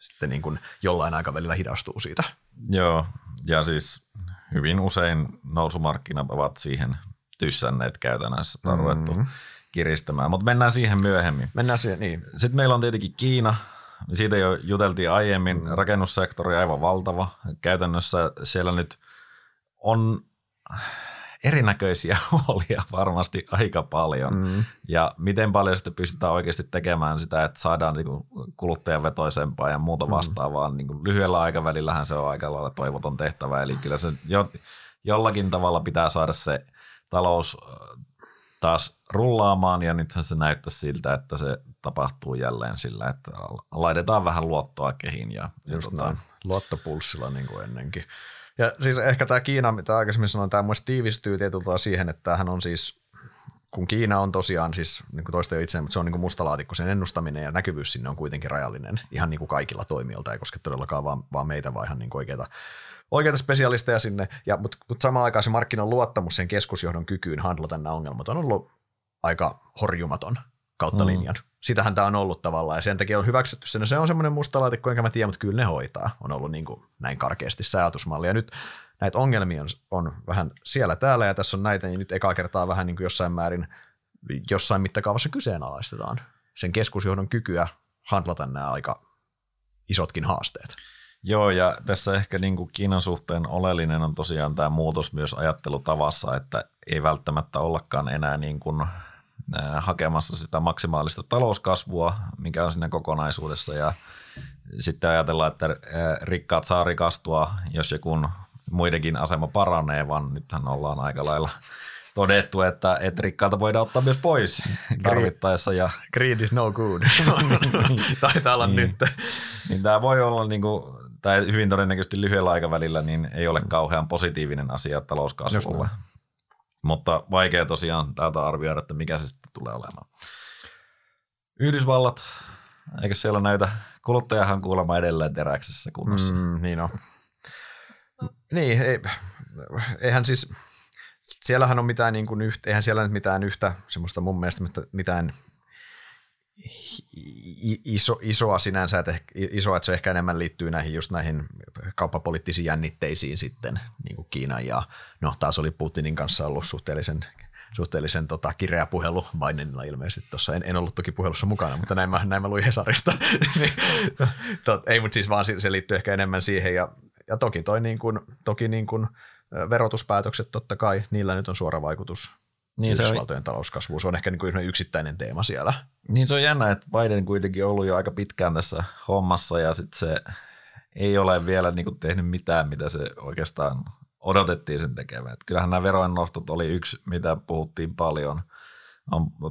sitten niin kuin jollain aikavälillä hidastuu siitä. Joo, ja siis hyvin usein nousumarkkinat ovat siihen tyssänneet käytännössä, että on ruvettu mm-hmm. kiristämään, mutta mennään siihen myöhemmin. Mennään siihen, niin. Sitten meillä on tietenkin Kiina, siitä jo juteltiin aiemmin, mm-hmm. rakennussektori aivan valtava. Käytännössä siellä nyt on erinäköisiä huolia varmasti aika paljon. Mm. Ja miten paljon sitten pystytään oikeasti tekemään sitä, että saadaan niinku kuluttajavetoisempaa ja muuta vastaavaa. Mm. Niinku lyhyellä aikavälillähän se on aika lailla toivoton tehtävä. Eli kyllä se jo, jollakin tavalla pitää saada se talous taas rullaamaan. Ja nythän se näyttäisi siltä, että se tapahtuu jälleen sillä, että laitetaan vähän luottoa kehiin. Ja, ja tota, luottopulssilla niin kuin ennenkin. Ja siis ehkä tämä Kiina, mitä aikaisemmin sanoin, tämä muista tiivistyy tietyllä tavalla siihen, että tämähän on siis, kun Kiina on tosiaan siis, niin kuin toista jo itse, mutta se on niin kuin musta laatikko, sen ennustaminen ja näkyvyys sinne on kuitenkin rajallinen, ihan niin kuin kaikilla toimijoilta, ei koske todellakaan vaan, vaan meitä, vaan ihan niin kuin oikeita, oikeita spesialisteja sinne, ja, mutta, mutta samaan aikaan se markkinan luottamus sen keskusjohdon kykyyn handlata nämä ongelmat on ollut aika horjumaton kautta linjan. Mm. Sitähän tämä on ollut tavallaan, ja sen takia on hyväksytty sen. No se on semmoinen musta laatikko, enkä mä tiedä, mutta kyllä ne hoitaa. On ollut niin kuin näin karkeasti säätusmalli. Ja nyt näitä ongelmia on, on vähän siellä täällä, ja tässä on näitä, niin nyt ekaa kertaa vähän niin kuin jossain määrin, jossain mittakaavassa kyseenalaistetaan sen keskusjohdon kykyä handlata nämä aika isotkin haasteet. Joo, ja tässä ehkä niin kuin Kiinan suhteen oleellinen on tosiaan tämä muutos myös ajattelutavassa, että ei välttämättä ollakaan enää niin kuin hakemassa sitä maksimaalista talouskasvua, mikä on siinä kokonaisuudessa, ja sitten ajatellaan, että rikkaat saa rikastua, jos joku muidenkin asema paranee, vaan nythän ollaan aika lailla todettu, että, että rikkaalta voidaan ottaa myös pois tarvittaessa. Ja greed is no good. Taitaa olla niin. Nyt. Niin tämä voi olla, niin kuin, tämä hyvin todennäköisesti lyhyellä aikavälillä, niin ei ole kauhean positiivinen asia talouskasvulle. Mutta vaikea tosiaan täältä arvioida, että mikä se sitten tulee olemaan. Yhdysvallat, eikö siellä näytä? Kuluttajahan kuulemma edelleen teräksessä kunnossa. Mm, niin on. Niin, ei, eihän siis, siellähän on mitään niin kuin yhtä, eihän siellä nyt mitään yhtä, semmoista mun mielestä mitään iso, isoa sinänsä, että isoa, että se ehkä enemmän liittyy näihin just näihin kauppapoliittisiin jännitteisiin sitten, niin kuin Kiinan ja no taas oli Putinin kanssa ollut suhteellisen, suhteellisen tota, kireä puhelu Bidenilla ilmeisesti tuossa. En, en ollut toki puhelussa mukana, mutta näin mä, näin mä luin Hesarista. Ei, mutta siis vaan se liittyy ehkä enemmän siihen ja, ja toki toi niin kuin, toki niin kuin verotuspäätökset totta kai, niillä nyt on suora vaikutus. Niin Yhdysvaltojen on talouskasvu, se on ehkä niin yksittäinen teema siellä. Niin se on jännä, että Biden kuitenkin on ollut jo aika pitkään tässä hommassa ja sitten se ei ole vielä niin kuin tehnyt mitään, mitä se oikeastaan odotettiin sen tekevän. Et kyllähän nämä verojen nostot oli yksi, mitä puhuttiin paljon.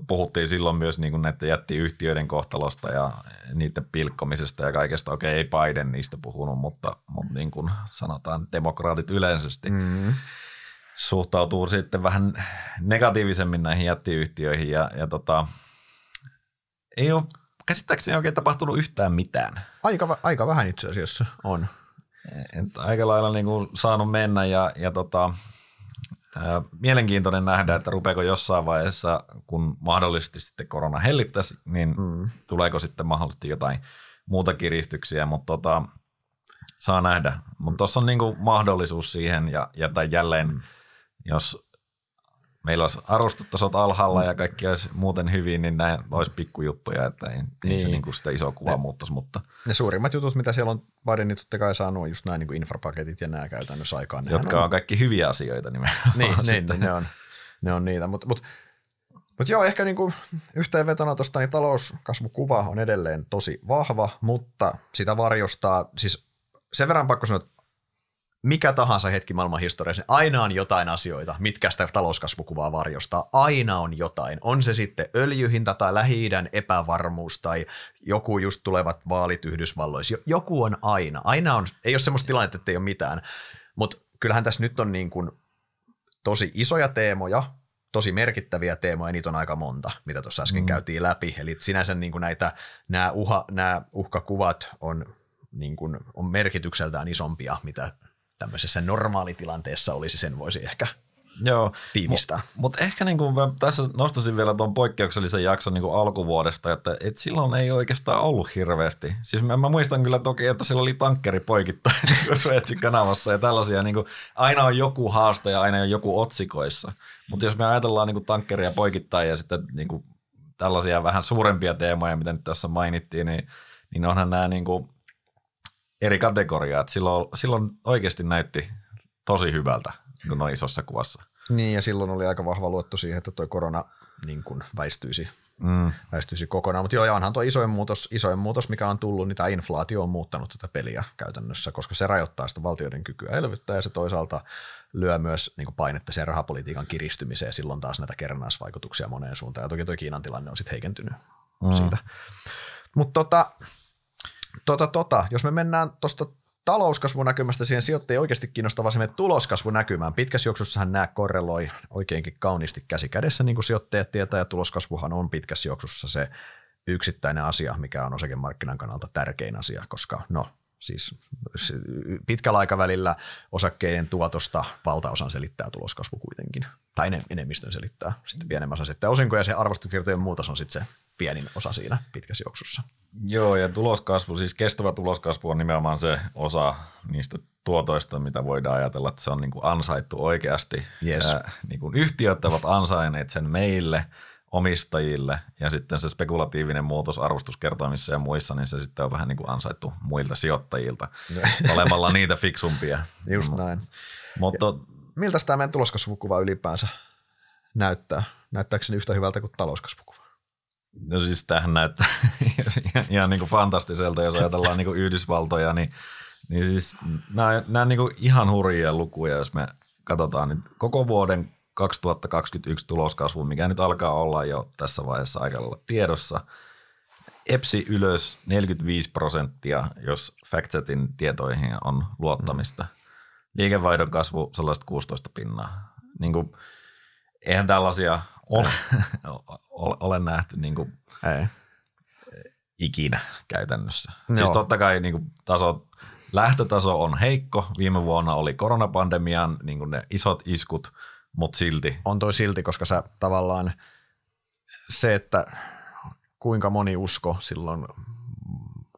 Puhuttiin silloin myös niin kuin näiden jättiyhtiöiden kohtalosta ja niiden pilkkomisesta ja kaikesta. Okei, ei Biden niistä puhunut, mutta, mutta niin kuin sanotaan demokraatit yleisesti. Mm. Suhtautuu sitten vähän negatiivisemmin näihin jättiyhtiöihin ja, ja tota, ei ole käsittääkseni oikein tapahtunut yhtään mitään. Aika, aika vähän itse asiassa on. Et aika lailla niin kuin saanut mennä ja, ja tota, ää, mielenkiintoinen nähdä, että rupeeko jossain vaiheessa, kun mahdollisesti sitten korona hellittäisi, niin mm. tuleeko sitten mahdollisesti jotain muuta kiristyksiä, mutta tota, saa nähdä. Mutta tuossa on niinku mahdollisuus siihen ja, ja tai jälleen mm. jos meillä olisi arvostutasot alhaalla ja kaikki olisi muuten hyvin, niin nämä olisi pikkujuttuja, että ei, niin. ei se niinku sitä isoa kuvaa muuttaisi. Mutta ne suurimmat jutut, mitä siellä on Bidenin totta kai saanut, on just nämä niinku infrapaketit ja nämä käytännössä aikaan. Jotka on, on kaikki hyviä asioita nimenomaan. Niin, niin ne, on, ne on niitä. Mutta mut, mut joo, ehkä niinku yhteenvetona tuosta niin talouskasvukuva on edelleen tosi vahva, mutta sitä varjostaa siis sen verran pakko sanoa, että mikä tahansa hetki maailman historiassa, aina on jotain asioita, mitkä sitä talouskasvukuvaa varjostaa. Aina on jotain. On se sitten öljyhinta tai Lähi-idän epävarmuus tai joku just tulevat vaalit Yhdysvalloissa. Joku on aina. Aina on, ei ole semmoista tilannetta, että ei ole mitään. Mutta kyllähän tässä nyt on niin kuin tosi isoja teemoja, tosi merkittäviä teemoja, niitä on aika monta, mitä tuossa äsken mm. käytiin läpi. Eli sinänsä niin kuin näitä, nämä, uha, nämä uhkakuvat on... Niin kuin on merkitykseltään isompia, mitä tämmöisessä normaalitilanteessa olisi, sen voisi ehkä Joo, tiivistää. Mutta mut ehkä niin kuin tässä nostaisin vielä tuon poikkeuksellisen jakson niin kuin alkuvuodesta, että et silloin ei oikeastaan ollut hirveästi. Siis mä, mä muistan kyllä toki, että silloin oli tankkeri poikittain Suezin kanavassa ja tällaisia. Niin kuin, aina on joku haaste ja aina on joku otsikoissa. Mutta jos me ajatellaan niin kuin tankkeria poikittain ja sitten niin kuin tällaisia vähän suurempia teemoja, mitä nyt tässä mainittiin, niin, niin onhan nämä... Niin kuin eri kategoriaa, että silloin, silloin oikeasti näytti tosi hyvältä niin noin isossa kuvassa. Niin, ja silloin oli aika vahva luotto siihen, että toi korona niin kun väistyisi, mm. väistyisi kokonaan. Mutta joo, ja onhan tuo isoin muutos, isoin muutos, mikä on tullut, niin tämä inflaatio on muuttanut tätä peliä käytännössä, koska se rajoittaa sitä valtioiden kykyä elvyttää, ja se toisaalta lyö myös niin kun painetta siihen rahapolitiikan kiristymiseen, ja silloin taas näitä kerrannaisvaikutuksia moneen suuntaan. Ja toki tuo Kiinan tilanne on sitten heikentynyt mm. siitä. Mutta tota... Tota, tota, jos me mennään tuosta talouskasvunäkymästä siihen sijoittajia oikeasti kiinnostavaa sinne tuloskasvunäkymään. Pitkässä juoksussahan nämä korreloi oikeinkin kauniisti käsi kädessä, niin kuin sijoittajat tietää, ja tuloskasvuhan on pitkässä juoksussa se yksittäinen asia, mikä on osakemarkkinan kannalta tärkein asia, koska no siis pitkällä aikavälillä osakkeiden tuotosta valtaosan selittää tuloskasvu kuitenkin, tai enemmistön selittää, sitten pienemmän osa selittää osinko, ja se arvostukirjojen muutos on sitten se pienin osa siinä pitkässä juoksussa. Joo, ja tuloskasvu, siis kestävä tuloskasvu on nimenomaan se osa niistä tuotoista, mitä voidaan ajatella, että se on niin kuin ansaittu oikeasti. Yes. Äh, niin kuin yhtiöt ovat ansainneet sen meille, omistajille, ja sitten se spekulatiivinen muutos arvostuskertoimissa ja muissa, niin se sitten on vähän niin kuin ansaittu muilta sijoittajilta olemalla niitä fiksumpia. Just näin. Mutta miltä tämä meidän tuloskasvukuva ylipäänsä näyttää? Näyttääkö se yhtä hyvältä kuin talouskasvukuva? No siis tämähän näyttää ihan niin kuin fantastiselta, jos ajatellaan niin kuin Yhdysvaltoja, niin, niin siis nämä, nämä niin kuin ihan hurjia lukuja, jos me katsotaan nyt koko vuoden kaksituhattakaksikymmentäyksi tuloskasvu, mikä nyt alkaa olla jo tässä vaiheessa aika lailla tiedossa. Epsi ylös neljäkymmentäviisi prosenttia, jos Factsetin tietoihin on luottamista. Liikevaihdon kasvu sellaiset kuusitoista pinnaa. Niin kuin, eihän tällaisia ole, ole nähty niin kuin ikinä käytännössä. No. Siis totta kai niin kuin taso, lähtötaso on heikko. Viime vuonna oli koronapandemian niin kuin ne isot iskut, mutta silti. On toi silti, koska sä tavallaan se, että kuinka moni usko silloin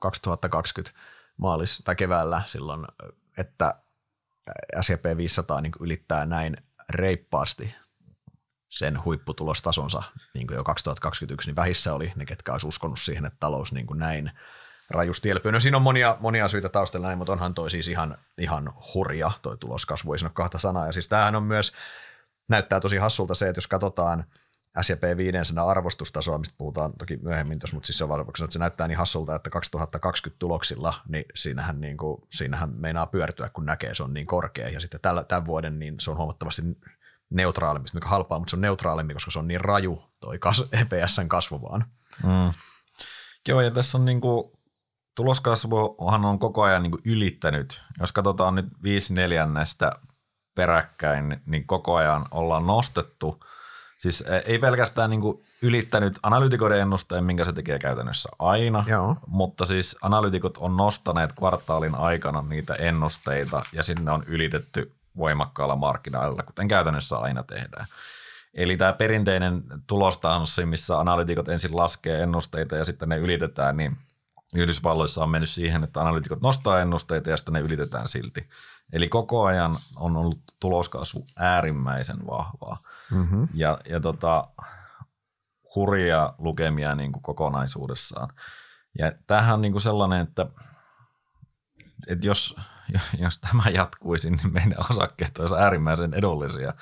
kaksituhattakaksikymmentä maalis- tai keväällä silloin, että S and P viisisataa niin ylittää näin reippaasti sen huipputulostasonsa niin jo kaksituhattakaksikymmentäyksi, niin vähissä oli ne, ketkä olisi uskonut siihen, että talous niin näin rajusti elpyy. No siinä on monia, monia syitä taustalla näin, mutta onhan toi siis ihan, ihan hurja toi tuloskasvu, ei sano kahta sanaa. Ja siis tämähän on myös, näyttää tosi hassulta se, että jos katsotaan S and P viisisadan arvostustasoa, mistä puhutaan toki myöhemmin tuossa, mutta siis se on varmasti, että se näyttää niin hassulta, että kaksituhattakaksikymmentä tuloksilla, niin siinähän, niin kuin, siinähän meinaa pyörtyä, kun näkee, se on niin korkea. Ja sitten tällä, tämän vuoden niin se on huomattavasti neutraalimmin, se on halpaa, mutta se on neutraalimmin, koska se on niin raju toi E P S:n kasvu vaan. Mm. Joo, ja tässä on niin kuin tuloskasvuhan on koko ajan niin kuin ylittänyt. Jos katsotaan nyt viisi neljännestä peräkkäin, niin koko ajan ollaan nostettu. Siis ei pelkästään niin kuin ylittänyt analyytikoiden ennusteen, minkä se tekee käytännössä aina, joo, mutta siis analyytikot on nostaneet kvartaalin aikana niitä ennusteita ja sinne on ylitetty voimakkaalla markkinoilla, kuten käytännössä aina tehdään. Eli tämä perinteinen tulostanssi, missä analyytikot ensin laskee ennusteita ja sitten ne ylitetään, niin Yhdysvalloissa on mennyt siihen, että analyytikot nostaa ennusteita ja sitten ne ylitetään silti. Eli koko ajan on ollut tuloskasvu äärimmäisen vahvaa. Mm-hmm. Ja, ja tota, hurjia lukemia niin kuin kokonaisuudessaan. Ja tämähän on niin kuin sellainen, että, että jos, jos tämä jatkuisi, niin meidän osakkeet olisi äärimmäisen edullisia.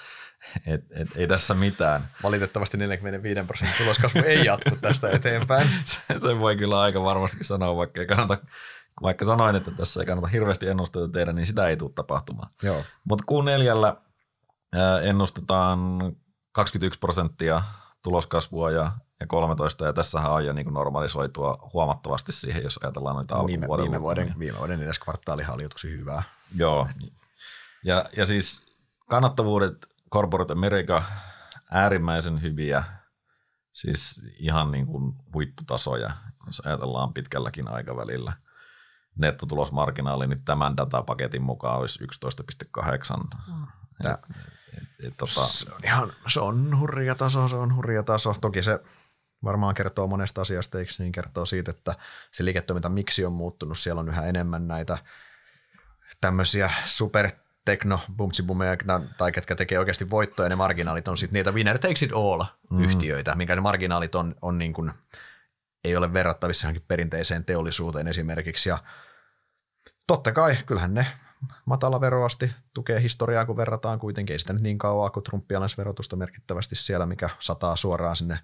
Et, et, ei tässä mitään. Valitettavasti neljäkymmentäviisi prosentin tuloskasvu ei jatku tästä eteenpäin. Sen se voi kyllä aika varmasti sanoa, vaikka, ei kannata, vaikka sanoin, että tässä ei kannata hirveästi ennusteita tehdä, niin sitä ei tule tapahtumaan. Mutta Q neljä ennustetaan kaksikymmentäyksi prosenttia tuloskasvua ja, ja kolmetoista, ja tässähän on jo niin normalisoitua huomattavasti siihen, jos ajatellaan noita alkuvuoden. Viime vuoden, viime vuoden edes kvartaalihan oli tosi hyvää. Joo, ja, ja siis kannattavuudet Corporate America, äärimmäisen hyviä, siis ihan niin kuin huipputasoja, jos ajatellaan pitkälläkin aikavälillä. Nettotulosmarginaali nyt tämän datapaketin mukaan olisi yksitoista pilkku kahdeksan. Mm. Et, et, et, tota. Se on ihan, se on hurja taso, se on hurja taso. Toki se varmaan kertoo monesta asiasta, eikö niin, kertoo siitä, että se liiketoiminta miksi on muuttunut, siellä on yhä enemmän näitä tämmöisiä super tekno, bumtsibumeja, tai ketkä tekee oikeasti voittoja, ne marginaalit on sitten niitä winner takes it all -yhtiöitä, mm-hmm, minkä ne marginaalit on, on niin kuin, ei ole verrattavissa johonkin perinteiseen teollisuuteen esimerkiksi. Ja totta kai, kyllähän ne matala veroasti tukee historiaa, kun verrataan kuitenkin, ei sitä nyt niin kauaa kuin trumpialaisverotusta merkittävästi siellä, mikä sataa suoraan sinne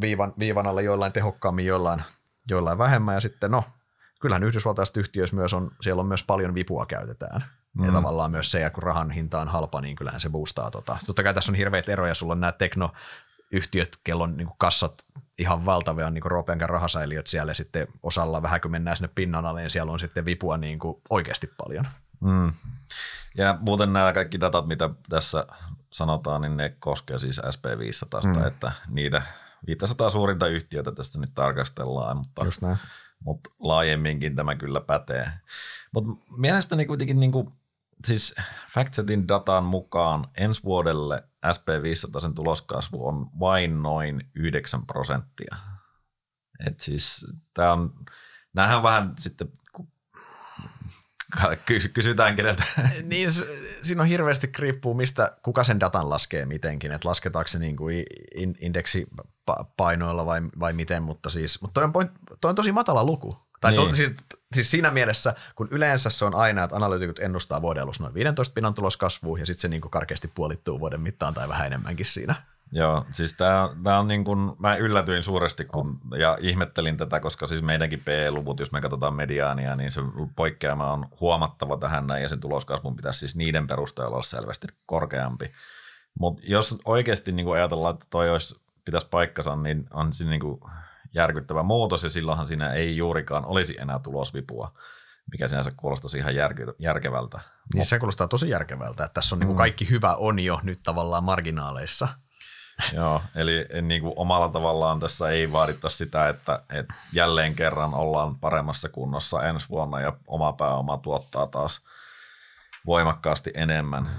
viivan, viivan alle joillain tehokkaammin, joillain, joillain vähemmän, ja sitten no, kyllähän yhdysvaltaiset yhtiöissä myös on, siellä on myös paljon vipua käytetään. Mm. Ja tavallaan myös se, ja kun rahan hinta on halpa, niin kyllähän se boostaa tota. Totta kai tässä on hirveät eroja, sulla on nämä teknoyhtiöt, kello on niin kuin kassat ihan valtavia niin kuin Roopenkan rahasäiliöt siellä, ja sitten osalla vähän kun mennään sinne pinnan alle, niin siellä on sitten vipua niin kuin oikeasti paljon. Mm. Ja muuten nämä kaikki datat, mitä tässä sanotaan, niin ne koskee siis S and P viisisataa, mm. että niitä viisisataa suurinta yhtiötä tästä nyt tarkastellaan, mutta, mutta laajemminkin tämä kyllä pätee. Mutta mielestäni kuitenkin niin kuin, siis Factsetin datan mukaan ensi vuodelle S and P viisisataa sen tuloskasvu on vain noin yhdeksän prosenttia. Et siis tää on, näähän vähän sitten kysytään keneltä. Niin, siinä on hirveästi riippuu, mistä, kuka sen datan laskee mitenkin, että lasketaanko se niin kuin indeksipainoilla vai, vai miten, mutta siis, mutta toi on, point, toi on tosi matala luku. Tai niin. to, siis, siis siinä mielessä, kun yleensä se on aina, että analyytikot ennustaa vuoden alussa noin viidentoista pinnan tuloskasvua ja sitten se niin kuin karkeasti puolittuu vuoden mittaan tai vähän enemmänkin siinä. Joo, siis tämä on niin kuin, mä yllätyin suuresti kun, ja ihmettelin tätä, koska siis meidänkin P E-luvut, jos me katsotaan mediaania, niin se poikkeama on huomattava tähän näin ja sen tuloskasvun pitäisi siis niiden perusteella olla selvästi korkeampi. Mutta jos oikeasti niin kuin ajatellaan, että toi olisi, pitäisi paikkansa, niin on siinä niin kuin järkyttävä muutos ja silloinhan siinä ei juurikaan olisi enää tulosvipua, mikä sinänsä kuulostaisi ihan järky- järkevältä. Niin se kuulostaa tosi järkevältä, että tässä on mm. niin kuin kaikki hyvä on jo nyt tavallaan marginaaleissa. Joo, eli niin kuin omalla tavallaan tässä ei vaadita sitä, että, että jälleen kerran ollaan paremmassa kunnossa ensi vuonna ja oma pääoma tuottaa taas voimakkaasti enemmän.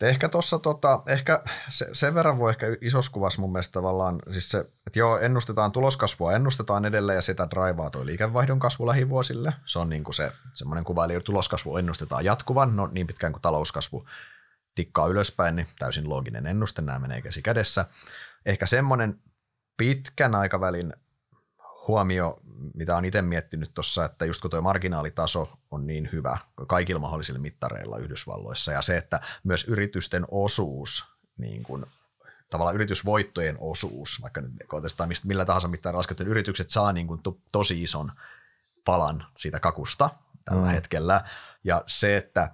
Ehkä tuossa tota, ehkä se, sen verran voi ehkä isossa kuvassa mun mielestä tavallaan, siis se, että joo, ennustetaan tuloskasvua, ennustetaan edelleen ja sitä draivaa toi liikevaihdon kasvu lähivuosille. Se on niin kuin se semmoinen kuva, eli tuloskasvu ennustetaan jatkuvan, no niin pitkään kuin talouskasvu tikkaa ylöspäin, niin täysin looginen ennuste, nämä menee käsi kädessä. Ehkä semmoinen pitkän aikavälin huomio, mitä olen itse miettinyt tuossa, että just kun tuo marginaalitaso on niin hyvä kaikilla mahdollisilla mittareilla Yhdysvalloissa ja se, että myös yritysten osuus, niin kuin, tavallaan yritysvoittojen osuus, vaikka nyt koetetaan millä tahansa mittareilla laskettujen yritykset saa niin kuin to, tosi ison palan siitä kakusta tällä mm. hetkellä ja se, että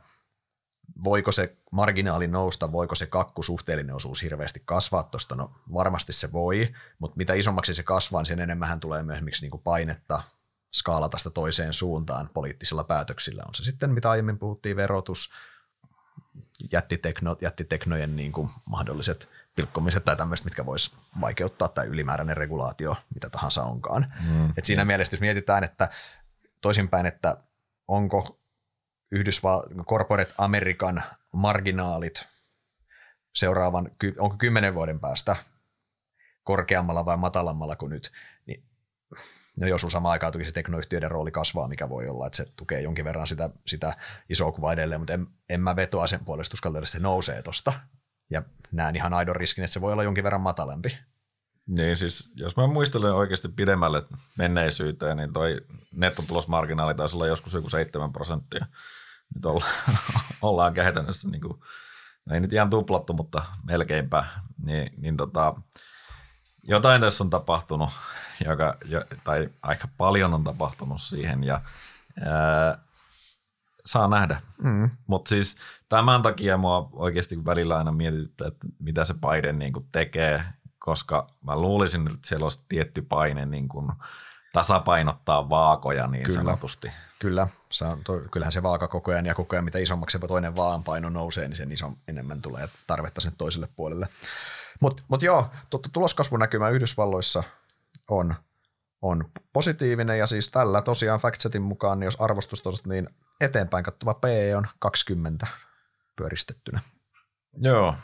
voiko se marginaali nousta, voiko se kakku suhteellinen osuus hirveästi kasvaa tuosta? No varmasti se voi, mutta mitä isommaksi se kasvaa, niin sen enemmän tulee myös esimerkiksi painetta skaalata sitä toiseen suuntaan poliittisilla päätöksillä. On se sitten, mitä aiemmin puhuttiin, verotus, jättitekno, jättiteknojen niin kuin mahdolliset pilkkomiset tai tämmöiset, mitkä voisi vaikeuttaa tai ylimääräinen regulaatio, mitä tahansa onkaan. Mm. Et siinä mielessä, jos mietitään, että toisinpäin, että onko Yhdysval- corporate Amerikan marginaalit seuraavan, onko kymmenen vuoden päästä korkeammalla vai matalammalla kuin nyt, niin no jos on samaan aikaan toki se teknoyhtiöiden rooli kasvaa, mikä voi olla, että se tukee jonkin verran sitä, sitä isoa kuvaa edelleen, mutta en, en mä vetoa sen puolesta uskaltaa, se nousee tosta ja näen ihan aidon riskin, että se voi olla jonkin verran matalampi. Niin siis, jos mä muistelen oikeasti pidemmälle menneisyyteen, niin toi nettotulosmarginaali taisi olla joskus joku seitsemän prosenttia. Nyt olla, ollaan käytännössä, niin kuin, ei nyt ihan tuplattu, mutta melkeinpä. Niin, niin tota, jotain tässä on tapahtunut, joka, jo, tai aika paljon on tapahtunut siihen ja ää, saa nähdä. Mm. Mutta siis tämän takia mua oikeasti välillä aina mietityttää, että mitä se Biden niin kuin tekee, koska mä luulisin, että siellä olisi tietty paine niin kuin tasapainottaa vaakoja niin kyllä, sanotusti. Kyllä, se on, kyllähän se vaaka koko ajan ja koko ajan mitä isommaksi toinen vaanpaino nousee, niin sen iso, enemmän tulee tarvetta sen toiselle puolelle. Mutta mut joo, tuloskasvunäkymä Yhdysvalloissa on, on positiivinen ja siis tällä tosiaan Factsetin mukaan, niin jos arvostustasot, niin eteenpäin kattuva P E on kaksikymmentä pyöristettynä. Joo,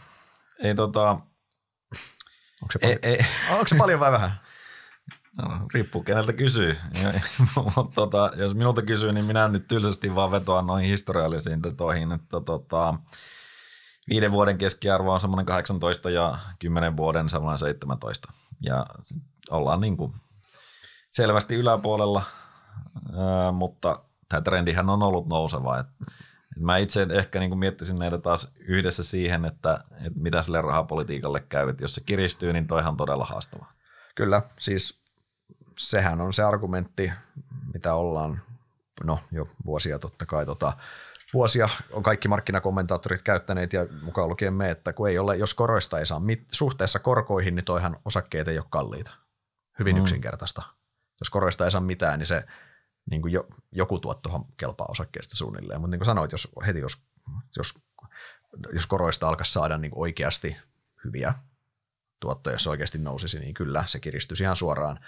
ei tota... Onko se, pal- ei, ei. Onko se paljon vai vähän? No, riippuu keneltä kysyy. Tota, jos minulta kysyy, niin minä nyt tylsästi vaan vetoan noihin historiallisiin datoihin. Että, tota, viiden vuoden keskiarvo on semmoinen kahdeksantoista ja kymmenen vuoden semmoinen seitsemäntoista. Ja ollaan niin kuin selvästi yläpuolella, äh, mutta tämä trendihän on ollut nouseva. Et, et mä itse ehkä niin kuin miettisin näitä taas yhdessä siihen, että et mitä sille rahapolitiikalle käy. Et jos se kiristyy, niin toihan on todella haastavaa. Kyllä, siis sehän on se argumentti, mitä ollaan, no jo vuosia totta kai, tota, vuosia on kaikki markkinakommentaattorit käyttäneet ja mukaan lukien me, että kun ei ole, jos koroista ei saa mit- suhteessa korkoihin, niin toihan osakkeet ei ole kalliita. Hyvin mm. yksinkertaista. Jos koroista ei saa mitään, niin se niin kuin jo, joku tuottohan kelpaa osakkeesta suunnilleen. Mutta niin kuin sanoit, jos, heti jos, jos, jos koroista alkaisi saada niin kuin oikeasti hyviä tuottoja, jos se oikeasti nousisi, niin kyllä se kiristyisi ihan suoraan.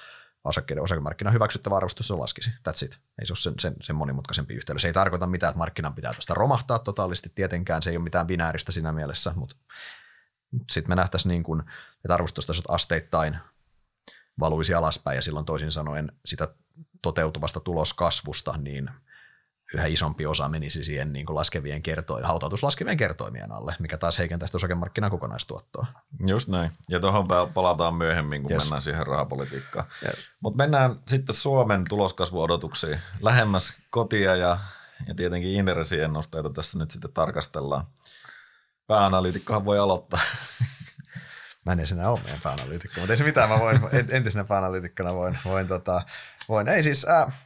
Osakkeiden osakemarkkinan hyväksyttävä arvostus se laskisi. That's it. Ei se ole sen, sen, sen monimutkaisempi yhtälö. Se ei tarkoita mitään, että markkinan pitää tuosta romahtaa totaalisesti. Tietenkään se ei ole mitään binääristä siinä mielessä, mutta sitten me nähtäisiin niin kuin, että arvostustasot asteittain valuisi alaspäin ja silloin toisin sanoen sitä toteutuvasta tuloskasvusta, niin yhä isompi osa menisi siihen niin kuin laskevien kertoimien, hautautuslaskevien kertoimien alle, mikä taas heikentäisi osakemarkkinan kokonaistuottoa. Just näin. Ja tuohon palataan myöhemmin, kun yes. mennään siihen rahapolitiikkaan. Yes. Mutta mennään sitten Suomen tuloskasvuodotuksiin lähemmäs kotia ja, ja tietenkin intressiennusteita tässä nyt sitten tarkastellaan. Pääanalyytikkohan voi aloittaa. Mä en ensinä ole meidän pääanalyytikko, mutta ei se mitään. Mä voin, entisenä pääanalyytikkona voin, voin, tota, voin. Ei siis... Äh,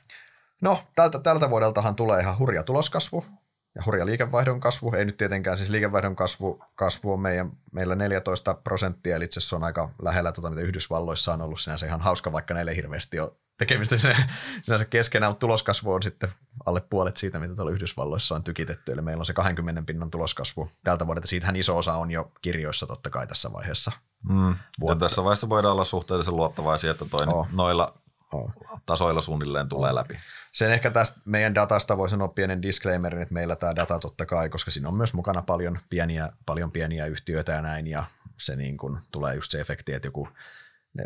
No, tältä, tältä vuodeltahan tulee ihan hurja tuloskasvu ja hurja liikevaihdon kasvu. Ei nyt tietenkään, siis liikevaihdon kasvu, kasvu on meidän, meillä neljätoista prosenttia, eli itse asiassa on aika lähellä tuota, mitä Yhdysvalloissa on ollut. Sinänsä ihan hauska, vaikka näille ei hirveästi ole tekemistä sinänsä keskenään, mutta tuloskasvu on sitten alle puolet siitä, mitä tuolla Yhdysvalloissa on tykitetty. Eli meillä on se kaksikymmentä pinnan tuloskasvu tältä vuodelta. Siitähän iso osa on jo kirjoissa totta kai tässä vaiheessa. Mm. Ja tässä vaiheessa voidaan olla suhteellisen luottavaisia, että toi oh. noilla... tasoilla suunnilleen tulee läpi. Sen ehkä tästä meidän datasta voi sanoa pienen disclaimerin, että meillä tämä data totta kai, koska siinä on myös mukana paljon pieniä, paljon pieniä yhtiöitä ja näin, ja se niin kuin tulee just se efekti, että joku, ne,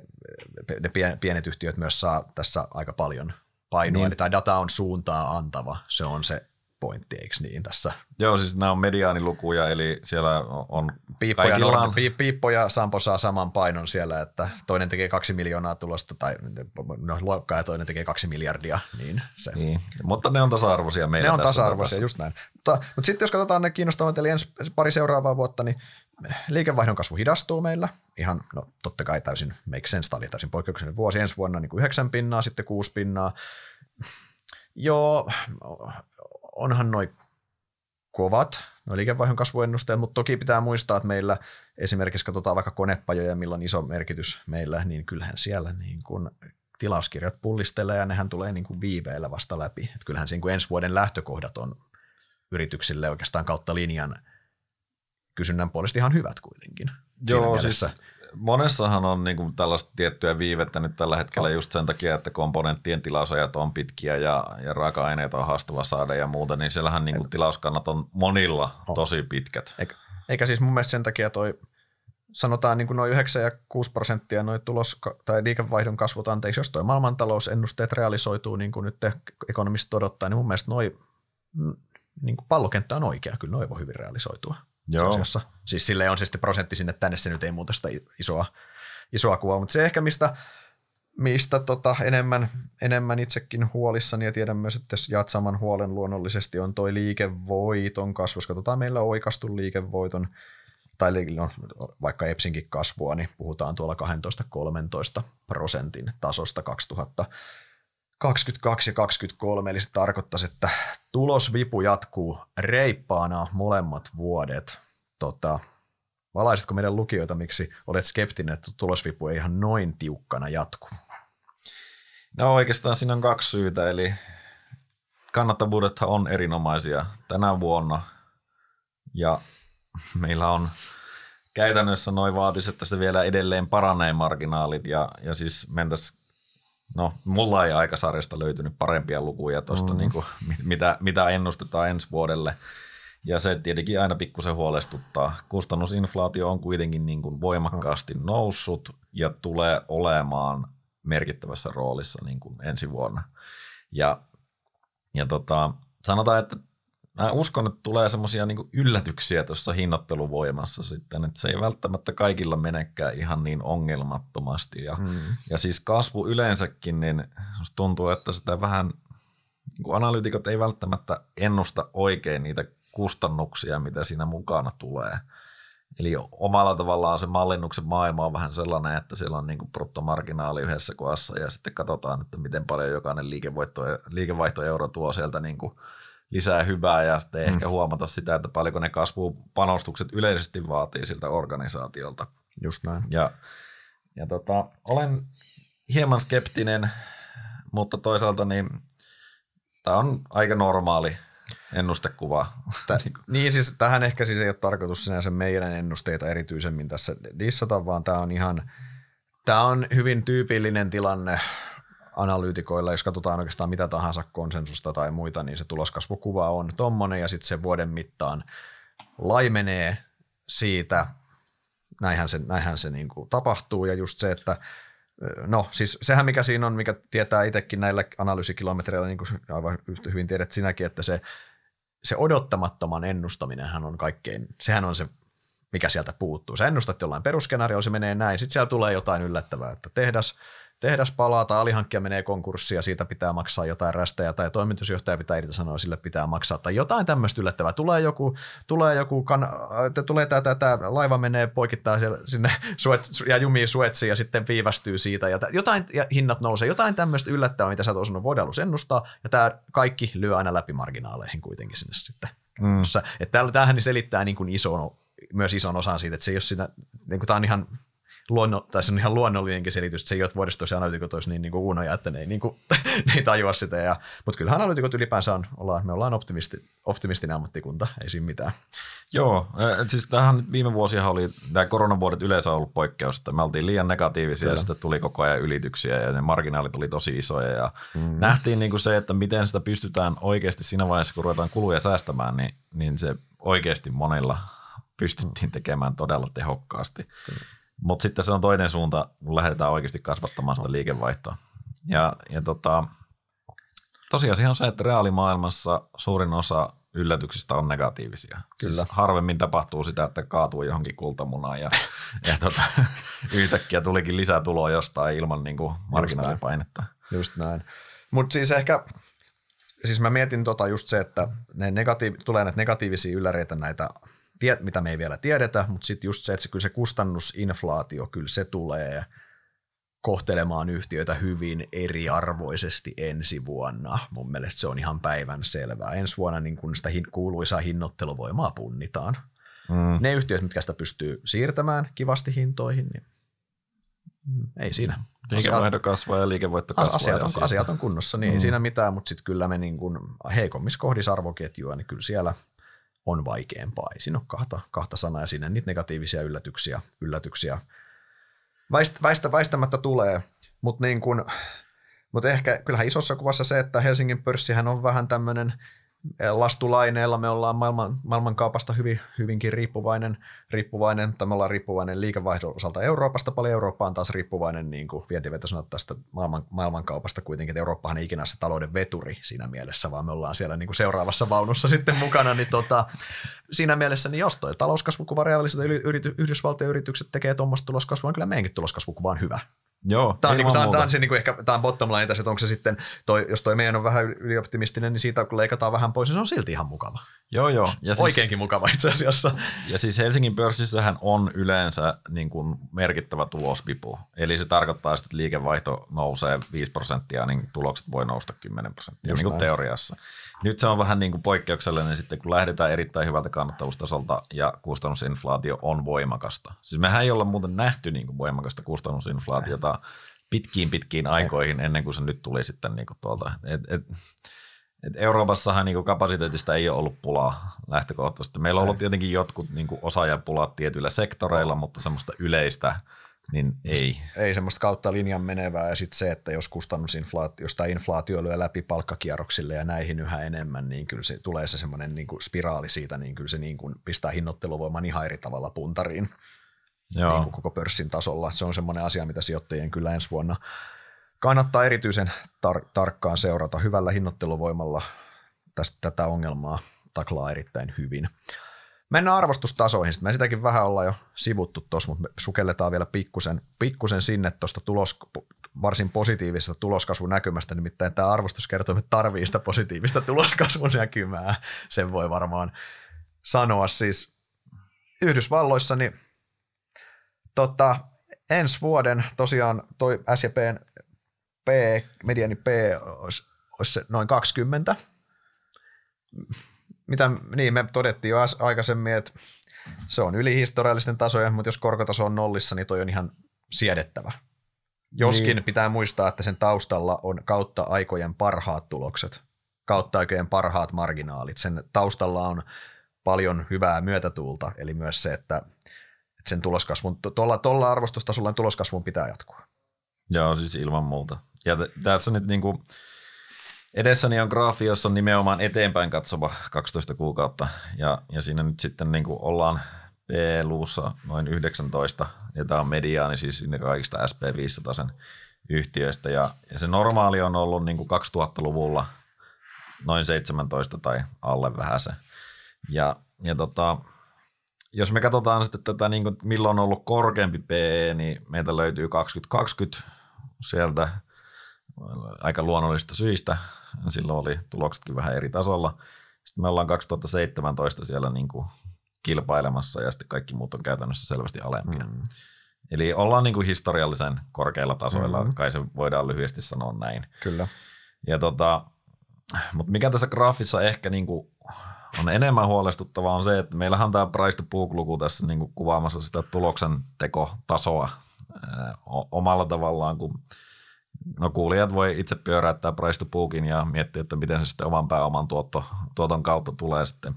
ne pienet yhtiöt myös saa tässä aika paljon painoa, niin. Eli tämä data on suuntaa antava, se on se pointti, eikö niin tässä? Joo, siis nämä on mediaanilukuja, eli siellä on piippoja, kaikilla... Normi, piip, piippoja, Sampo saa saman painon siellä, että toinen tekee kaksi miljoonaa tulosta, tai no, luokkaa ja toinen tekee kaksi miljardia, niin se. Niin. Mutta ne on tasa-arvoisia meillä tässä. Ne on tässä tasa-arvoisia, tässä. Just näin. Mutta, mutta sitten jos katsotaan ne kiinnostavat, eli ensi pari seuraavaa vuotta, niin liikevaihdon kasvu hidastuu meillä. Ihan, no totta kai täysin make sense, oli täysin poikkeuksellinen vuosi. Ensi vuonna niin kuin yhdeksän pinnaa, sitten kuusi pinnaa. Joo... Onhan noi kovat, noi liikevaihdon kasvuennusteet, mutta toki pitää muistaa, että meillä esimerkiksi katsotaan vaikka konepajoja, millä on iso merkitys meillä, niin kyllähän siellä niin kun tilauskirjat pullistelee ja nehän tulee niin kun viiveellä vasta läpi. Et kyllähän siinä kun ensi vuoden lähtökohdat on yrityksille oikeastaan kautta linjan kysynnän puolesta ihan hyvät kuitenkin. Joo, siis monessahan on niin kuin tällaista tiettyä viivettä nyt tällä hetkellä just sen takia, että komponenttien tilausajat on pitkiä ja, ja raaka-aineita on haastava saada ja muuta, niin siellähän niin kuin tilauskannat on monilla on. Tosi pitkät. Eikä, eikä siis mun mielestä sen takia toi, sanotaan niin kuin noin yhdeksän ja kuusi prosenttia noi tulos- tai liikevaihdon kasvut, anteeksi, jos toi maailmantalousennusteet realisoituu niin kuin nyt ekonomista odottaa, niin mun mielestä noi, niin kuin pallokenttä on oikea, kyllä noi voi hyvin realisoitua. Siis silleen on se sitten prosentti sinne tänne, se nyt ei muuta sitä isoa, isoa kuvaa, mutta se ehkä mistä, mistä tota enemmän, enemmän itsekin huolissani ja tiedän myös, että jaat saman huolen luonnollisesti on toi liikevoiton kasvu. Jos katsotaan meillä oikastun liikevoiton tai no, vaikka EPSinkin kasvua, niin puhutaan tuolla kaksitoista kolmetoista prosentin tasosta kaksituhattakaksikymmentäkaksi ja kaksikymmentäkolme, eli se tarkoittaisi, että tulosvipu jatkuu reippaana molemmat vuodet. Tota, valaisitko meidän lukijoita, miksi olet skeptinen, että tulosvipu ei ihan noin tiukkana jatku? No oikeastaan siinä on kaksi syytä, eli kannattavuudethan on erinomaisia tänä vuonna, ja meillä on käytännössä noin vaatisi, että se vielä edelleen paranee marginaalit, ja, ja siis mentäisiin. No, mulla ei aikasarjasta löytynyt parempia lukuja tuosta, mm. niin kuin, mitä, mitä ennustetaan ensi vuodelle. Ja se tietenkin aina pikkusen huolestuttaa. Kustannusinflaatio on kuitenkin niin kuin voimakkaasti noussut ja tulee olemaan merkittävässä roolissa niin kuin ensi vuonna. Ja, ja tota, sanotaan, että mä uskon, että tulee semmoisia niin kuin yllätyksiä tuossa hinnoitteluvoimassa sitten, että se ei välttämättä kaikilla menekään ihan niin ongelmattomasti. Ja, mm. ja siis kasvu yleensäkin, niin tuntuu, että sitä vähän, kun analyytikot ei välttämättä ennusta oikein niitä kustannuksia, mitä siinä mukana tulee. Eli omalla tavallaan se mallinnuksen maailma on vähän sellainen, että siellä on niin kuin bruttomarginaali yhdessä kohdassa ja sitten katsotaan, että miten paljon jokainen liikevaihtoeuro tuo sieltä niin kuin lisää hyvää ja sitten mm. ehkä huomata sitä, että paljonko ne kasvupanostukset yleisesti vaatii siltä organisaatiolta. Just näin. Ja, ja tota, olen hieman skeptinen, mutta toisaalta niin tämä on aika normaali ennustekuva. Tä, niin siis tähän ehkä siis ei ole tarkoitus sinänsä meidän ennusteita erityisemmin tässä dissata, vaan tämä on ihan, tämä on hyvin tyypillinen tilanne analyytikoilla, jos katsotaan oikeastaan mitä tahansa konsensusta tai muita, niin se tuloskasvukuva on tommonen ja sitten se vuoden mittaan laimenee siitä, näinhän se, näinhän se niin kuin tapahtuu ja just se, että no siis sehän mikä siinä on, mikä tietää itsekin näillä analyysikilometreillä, niin kuin aivan hyvin tiedät sinäkin, että se, se odottamattoman ennustaminenhan on kaikkein, sehän on se mikä sieltä puuttuu. Sä ennustat jollain perusskenaario, se menee näin, sitten siellä tulee jotain yllättävää, että tehdas, tehdas palaa tai alihankkija menee konkurssiin ja siitä pitää maksaa jotain rästejä tai toimitusjohtaja pitää irtisanoa, sille pitää maksaa tai jotain tämmöistä yllättävää. Tulee joku, tulee joku, kan, tulee tää, tää, tää, laiva menee poikittaa sinne Suez, ja jumiin Suetsiin ja sitten viivästyy siitä ja, t- jotain, ja hinnat nousee, jotain tämmöistä yllättävää, mitä sä oot osannut voida alussa ennustaa ja tämä kaikki lyö aina läpi marginaaleihin kuitenkin sinne sitten. Mm. Että tämähän selittää niin kuin iso, myös ison osan siitä, että se ei ole siinä, niin kuin tämä on ihan Luonno, tai se on ihan luonnollinenkin selitys, että se ei ole vuodesta toiseen analyytikot olisi niin, niin kuin uunoja, että ne ei, niin kuin, ne ei tajua sitä. Ja, mutta kyllähän analyytikot ylipäänsä on, ollaan, me ollaan optimisti, optimistinen ammattikunta, ei siinä mitään. Joo, siis tämähän viime vuosia oli, nämä koronavuodet yleensä on ollut poikkeus, että me oltiin liian negatiivisia Kyllä. ja sitten tuli koko ajan ylityksiä ja ne marginaalit oli tosi isoja. Ja mm. nähtiin niin kuin se, että miten sitä pystytään oikeasti siinä vaiheessa, kun ruvetaan kuluja säästämään, niin, niin se oikeasti monilla pystyttiin tekemään todella tehokkaasti. Kyllä. Mutta sitten se on toinen suunta, kun lähdetään oikeasti kasvattamaan sitä liikevaihtoa. Ja, ja tota, tosiasia on se, että reaalimaailmassa suurin osa yllätyksistä on negatiivisia. Kyllä. Siis harvemmin tapahtuu sitä, että kaatuu johonkin kultamunaan ja, ja tota, yhtäkkiä tulikin lisätuloa jostain ilman niin kuin markkinapainetta. Just näin. näin. Mutta siis ehkä, siis mä mietin tota just se, että ne negatiiv- tulee näitä negatiivisia ylläreitä näitä, Tiet, mitä me ei vielä tiedetä, mutta sitten just se, että se, kyllä se kustannusinflaatio, kyllä se tulee kohtelemaan yhtiöitä hyvin eriarvoisesti ensi vuonna. Mun mielestä se on ihan päivänselvää. Ensi vuonna niin kun sitä hin- kuuluisaa hinnoitteluvoimaa punnitaan. Mm. Ne yhtiöt, mitkä sitä pystyy siirtämään kivasti hintoihin, niin ei siinä. Liikevaihto kasvaa ja liikevoitto kasvaa. Asiat on, asiat on kunnossa, niin mm. ei siinä mitään, mutta sitten kyllä me niin kun heikommissa kohdissa arvoketjua, niin kyllä siellä on vaikeampaa. Ei siinä ole kahta, kahta sanaa ja sinne niitä negatiivisia yllätyksiä, yllätyksiä väist, väistä, väistämättä tulee, mutta niin kun, mut ehkä kyllähän isossa kuvassa se, että Helsingin pörssihän on vähän tämmöinen lastulaineella, me ollaan maailman, maailmankaupasta hyvin, hyvinkin riippuvainen, riippuvainen, tai me ollaan riippuvainen liikevaihdon osalta Euroopasta, paljon Eurooppa on taas riippuvainen niin kuin vientivetosana tästä maailman, maailmankaupasta kuitenkin, että Eurooppahan ei ikinä se talouden veturi siinä mielessä, vaan me ollaan siellä niin kuin seuraavassa vaunussa sitten mukana, niin tota, siinä mielessä niin jos toi talouskasvukuva reaaliset yrity, Yhdysvaltojen yritykset tekee tuommoista tuloskasvua, niin kyllä meidänkin tuloskasvukuva on hyvä. Joo, tämä on, niin, tämä, tämä on se niin kuin ehkä tämä on bottom line tässä, että onko se sitten, toi, jos toi meidän on vähän ylioptimistinen, niin siitä kun leikataan vähän pois, niin se on silti ihan mukava. Joo, joo. Ja oikeinkin siis, mukava itse asiassa. Ja siis Helsingin pörssissähän on yleensä niin kuin merkittävä tulosvipu. Eli se tarkoittaa, että liikevaihto nousee viisi prosenttia, niin tulokset voi nousta kymmenen prosenttia niin kuin teoriassa. Nyt se on vähän niin kuin poikkeuksellinen sitten, kun lähdetään erittäin hyvältä kannattavuustasolta ja kustannusinflaatio on voimakasta. Siis mehän ei olla muuten nähty niin kuin voimakasta kustannusinflaatiota pitkiin pitkiin aikoihin ennen kuin se nyt tuli sitten niin kuin tuolta. Et, et, et Euroopassahan niin kuin kapasiteetista ei ole ollut pulaa lähtökohtaisesti. Meillä on ollut tietenkin jotkut niin kuin osaajapulat tietyillä sektoreilla, mutta semmoista yleistä niin ei. Ei semmoista kautta linjan menevää ja sitten se, että jos kustannusinflaatio, jos tämä inflaatio lyö läpi palkkakierroksille ja näihin yhä enemmän, niin kyllä se tulee se semmoinen niin kuin spiraali siitä, niin kyllä se niin kuin pistää hinnoitteluvoiman ihan eri tavalla puntariin niin kuin koko pörssin tasolla. Se on semmoinen asia, mitä sijoittajien kyllä ensi vuonna kannattaa erityisen tar- tarkkaan seurata. Hyvällä hinnoitteluvoimalla tästä, tätä ongelmaa taklaa erittäin hyvin. Mennään arvostustasoihin. Sitten me sitäkin vähän ollaan jo sivuttu tuossa, mutta me sukelletaan vielä pikkusen, pikkusen sinne tuosta tulos, varsin positiivisesta tuloskasvunäkymästä. Nimittäin tämä arvostuskertoimet tarvii sitä positiivista tuloskasvunäkymää. Sen voi varmaan sanoa. Siis Yhdysvalloissa niin, tota, ensi vuoden tosiaan toi S and P:n P, mediani P olisi, olisi noin kaksikymmentä. mitä, niin me todettiin jo aikaisemmin, että se on yli historiallisten tasojen, mutta jos korkotaso on nollissa, niin toi on ihan siedettävä. Joskin niin. Pitää muistaa, että sen taustalla on kautta aikojen parhaat tulokset, kautta aikojen parhaat marginaalit. Sen taustalla on paljon hyvää myötätuulta, eli myös se, että, että sen tuloskasvun, tuolla, tuolla arvostustasolla tuloskasvun pitää jatkua. Joo, siis ilman muuta. Ja t- tässä nyt niinku, edessäni on graafi, jossa on nimenomaan eteenpäin katsova kaksitoista kuukautta, ja, ja siinä nyt sitten niinku ollaan B-luussa noin yhdeksäntoista, ja tämä on mediaani siis kaikista S and P viisisataa sen yhtiöistä, ja, ja se normaali on ollut niinku kaksituhattaluvulla noin seitsemäntoista tai alle vähän se. Ja, ja tota, jos me katsotaan sitten tätä, niin kuin, milloin on ollut korkeampi P E, niin meiltä löytyy kaksituhattakaksikymmentä sieltä aika luonnollisista syistä. Silloin oli tuloksetkin vähän eri tasolla. Sitten me ollaan kaksituhattaseitsemäntoista siellä niin kuin kilpailemassa ja sitten kaikki muut on käytännössä selvästi alempia. Mm. Eli ollaan niin kuin historiallisen korkeilla tasoilla, mm-hmm. kai se voidaan lyhyesti sanoa näin. Kyllä. Ja tota, mutta mikä tässä graafissa ehkä niin kuin on enemmän huolestuttavaa on se, että meillähän on tämä price to book-luku tässä niin kuin kuvaamassa sitä tuloksentekotasoa ää, omalla tavallaan, kun no kuulijat voi itse pyöräyttää price to bookin ja miettiä, että miten se sitten oman pääoman tuotto, tuoton kautta tulee sitten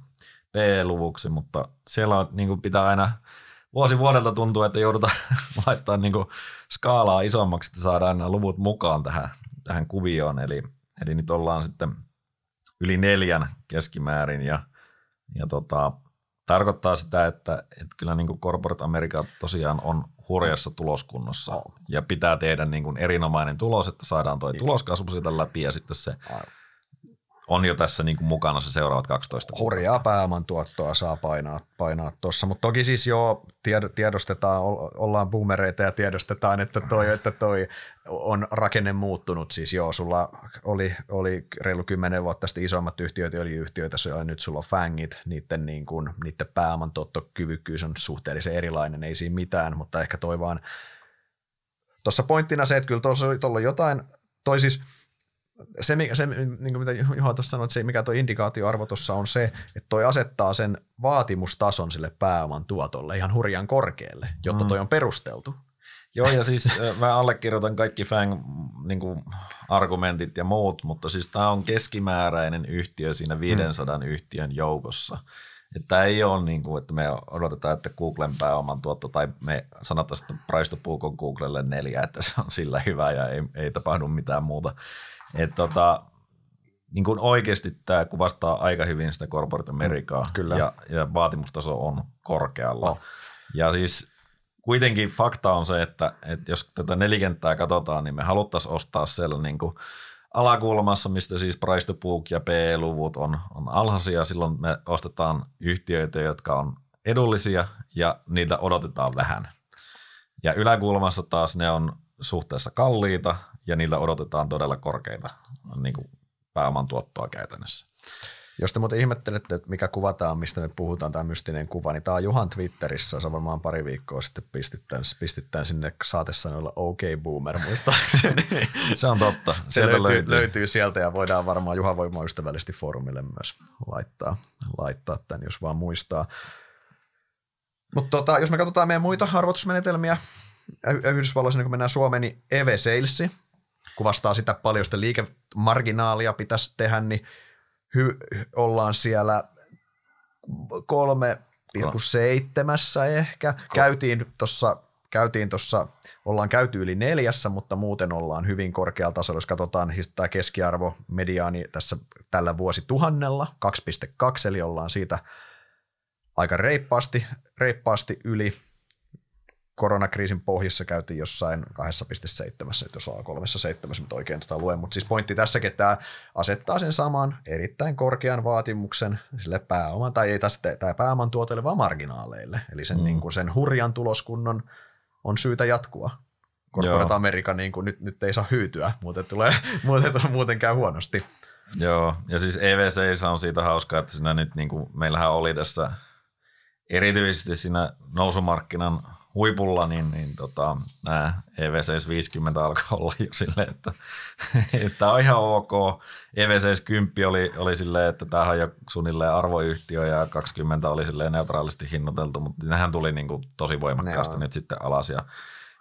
P E-luvuksi, mutta siellä on, niin kuin pitää aina vuosi vuodelta tuntua, että joudutaan laittaa niin kuin skaalaa isommaksi, että saadaan nämä luvut mukaan tähän, tähän kuvioon, eli, eli nyt ollaan sitten yli neljän keskimäärin ja, ja tota, tarkoittaa sitä, että, että kyllä niin kuin Corporate America tosiaan on hurjassa tuloskunnossa ja pitää tehdä niin kuin erinomainen tulos, että saadaan tuo tuloskasvu siitä läpi ja sitten se on jo tässä niin kuin mukana se seuraavat kaksitoista. Hurjaa pääomantuottoa saa painaa painaa tuossa, mutta toki siis joo, tiedostetaan, ollaan boomereita ja tiedostetaan, että toi, että toi on rakenne muuttunut. Siis joo, sulla oli, oli reilu kymmenen vuotta sitten isommat yhtiöt, öljyyhtiöitä, nyt sulla on fängit, niiden, niin kuin, niiden pääomantuottokyvykkyys on suhteellisen erilainen, ei siinä mitään, mutta ehkä toi vaan tuossa pointtina se, että kyllä tuolla on jotain, toi siis Se, se niin kuin mitä Juha tuossa sanoi, että se, mikä tuo indikaatioarvo tuossa on se, että toi asettaa sen vaatimustason sille pääoman tuotolle ihan hurjan korkealle, jotta toi on perusteltu. Joo, ja siis mä allekirjoitan kaikki F A N G-argumentit niin ja muut, mutta siis tämä on keskimääräinen yhtiö siinä viisisataa hmm. yhtiön joukossa. Tämä ei ole niin kuin, että me odotetaan, että Googlen pääoman tuotto tai me sanotaan, että price to book on Googlelle neljä, että se on sillä hyvä ja ei, ei tapahdu mitään muuta. Että tota, niin kuin oikeasti tämä kuvastaa aika hyvin sitä Corporate Americaa ja, ja vaatimustaso on korkealla. Oh. Ja siis kuitenkin fakta on se, että, että jos tätä nelikenttää katsotaan, niin me haluttaisiin ostaa siellä niin kuin alakulmassa, mistä siis price to book ja P E-luvut on, on alhaisia. Silloin me ostetaan yhtiöitä, jotka on edullisia ja niitä odotetaan vähän. Ja yläkulmassa taas ne on suhteessa kalliita ja niillä odotetaan todella korkeita niin kuin pääomantuottoa käytännössä. Jos te muuten ihmettelette, että mikä kuvataan, mistä me puhutaan, tämä mystinen kuva, niin tämä on Juhan Twitterissä, se varmaan pari viikkoa sitten pistittään sinne saatesanoilla OK Boomer muistaakseni. Se on totta. Se löytyy, löytyy. löytyy sieltä ja voidaan varmaan Juhan voimaa ystävällisesti foorumille myös laittaa, laittaa tämän, jos vaan muistaa. Mutta tota, jos me katsotaan meidän muita arvotusmenetelmiä, Yhdysvalloissa, kun mennään Suomeen, niin E V Salesin kuvastaa sitä paljon, sitä liikemarginaalia pitäisi tehdä, niin hy- ollaan siellä kolme pilkku seitsemän ehkä. Käytiin tuossa, käytiin tuossa, ollaan käyty yli neljässä, mutta muuten ollaan hyvin korkealla tasolla. Jos katsotaan tämä keskiarvo mediaani tässä tällä vuosituhannella, kaksi pilkku kaksi, eli ollaan siitä aika reippaasti, reippaasti yli. Koronakriisin pohjissa käytiin jossain kaksi pilkku seitsemän, jos on kolme pilkku seitsemän, mutta oikein tuota luen. Mutta siis pointti tässäkin, että tämä asettaa sen saman erittäin korkean vaatimuksen sille pääoman, tai ei tästä, tämä pääoman tuotolle, vaan marginaaleille. Eli sen, mm. niin kuin sen hurjan tuloskunnon on syytä jatkua. Corporate America niin kuin nyt, nyt ei saa hyytyä, muuten, tulee, muuten, muuten käy huonosti. Joo, ja siis E V C on siitä hauskaa, että siinä nyt, niin kuin meillähän oli tässä erityisesti siinä nousumarkkinan huipulla, niin, niin tota, nämä E V C viisikymmentä alkoi olla jo silleen, että tämä on ihan ok. E V C kymmenen oli, oli silleen, että tämähän on jo suunnilleen arvoyhtiö ja kaksikymmentä oli silleen neutraalisti hinnoiteltu, mutta nehän tuli niin kuin tosi voimakkaasti nyt sitten alas. Ja,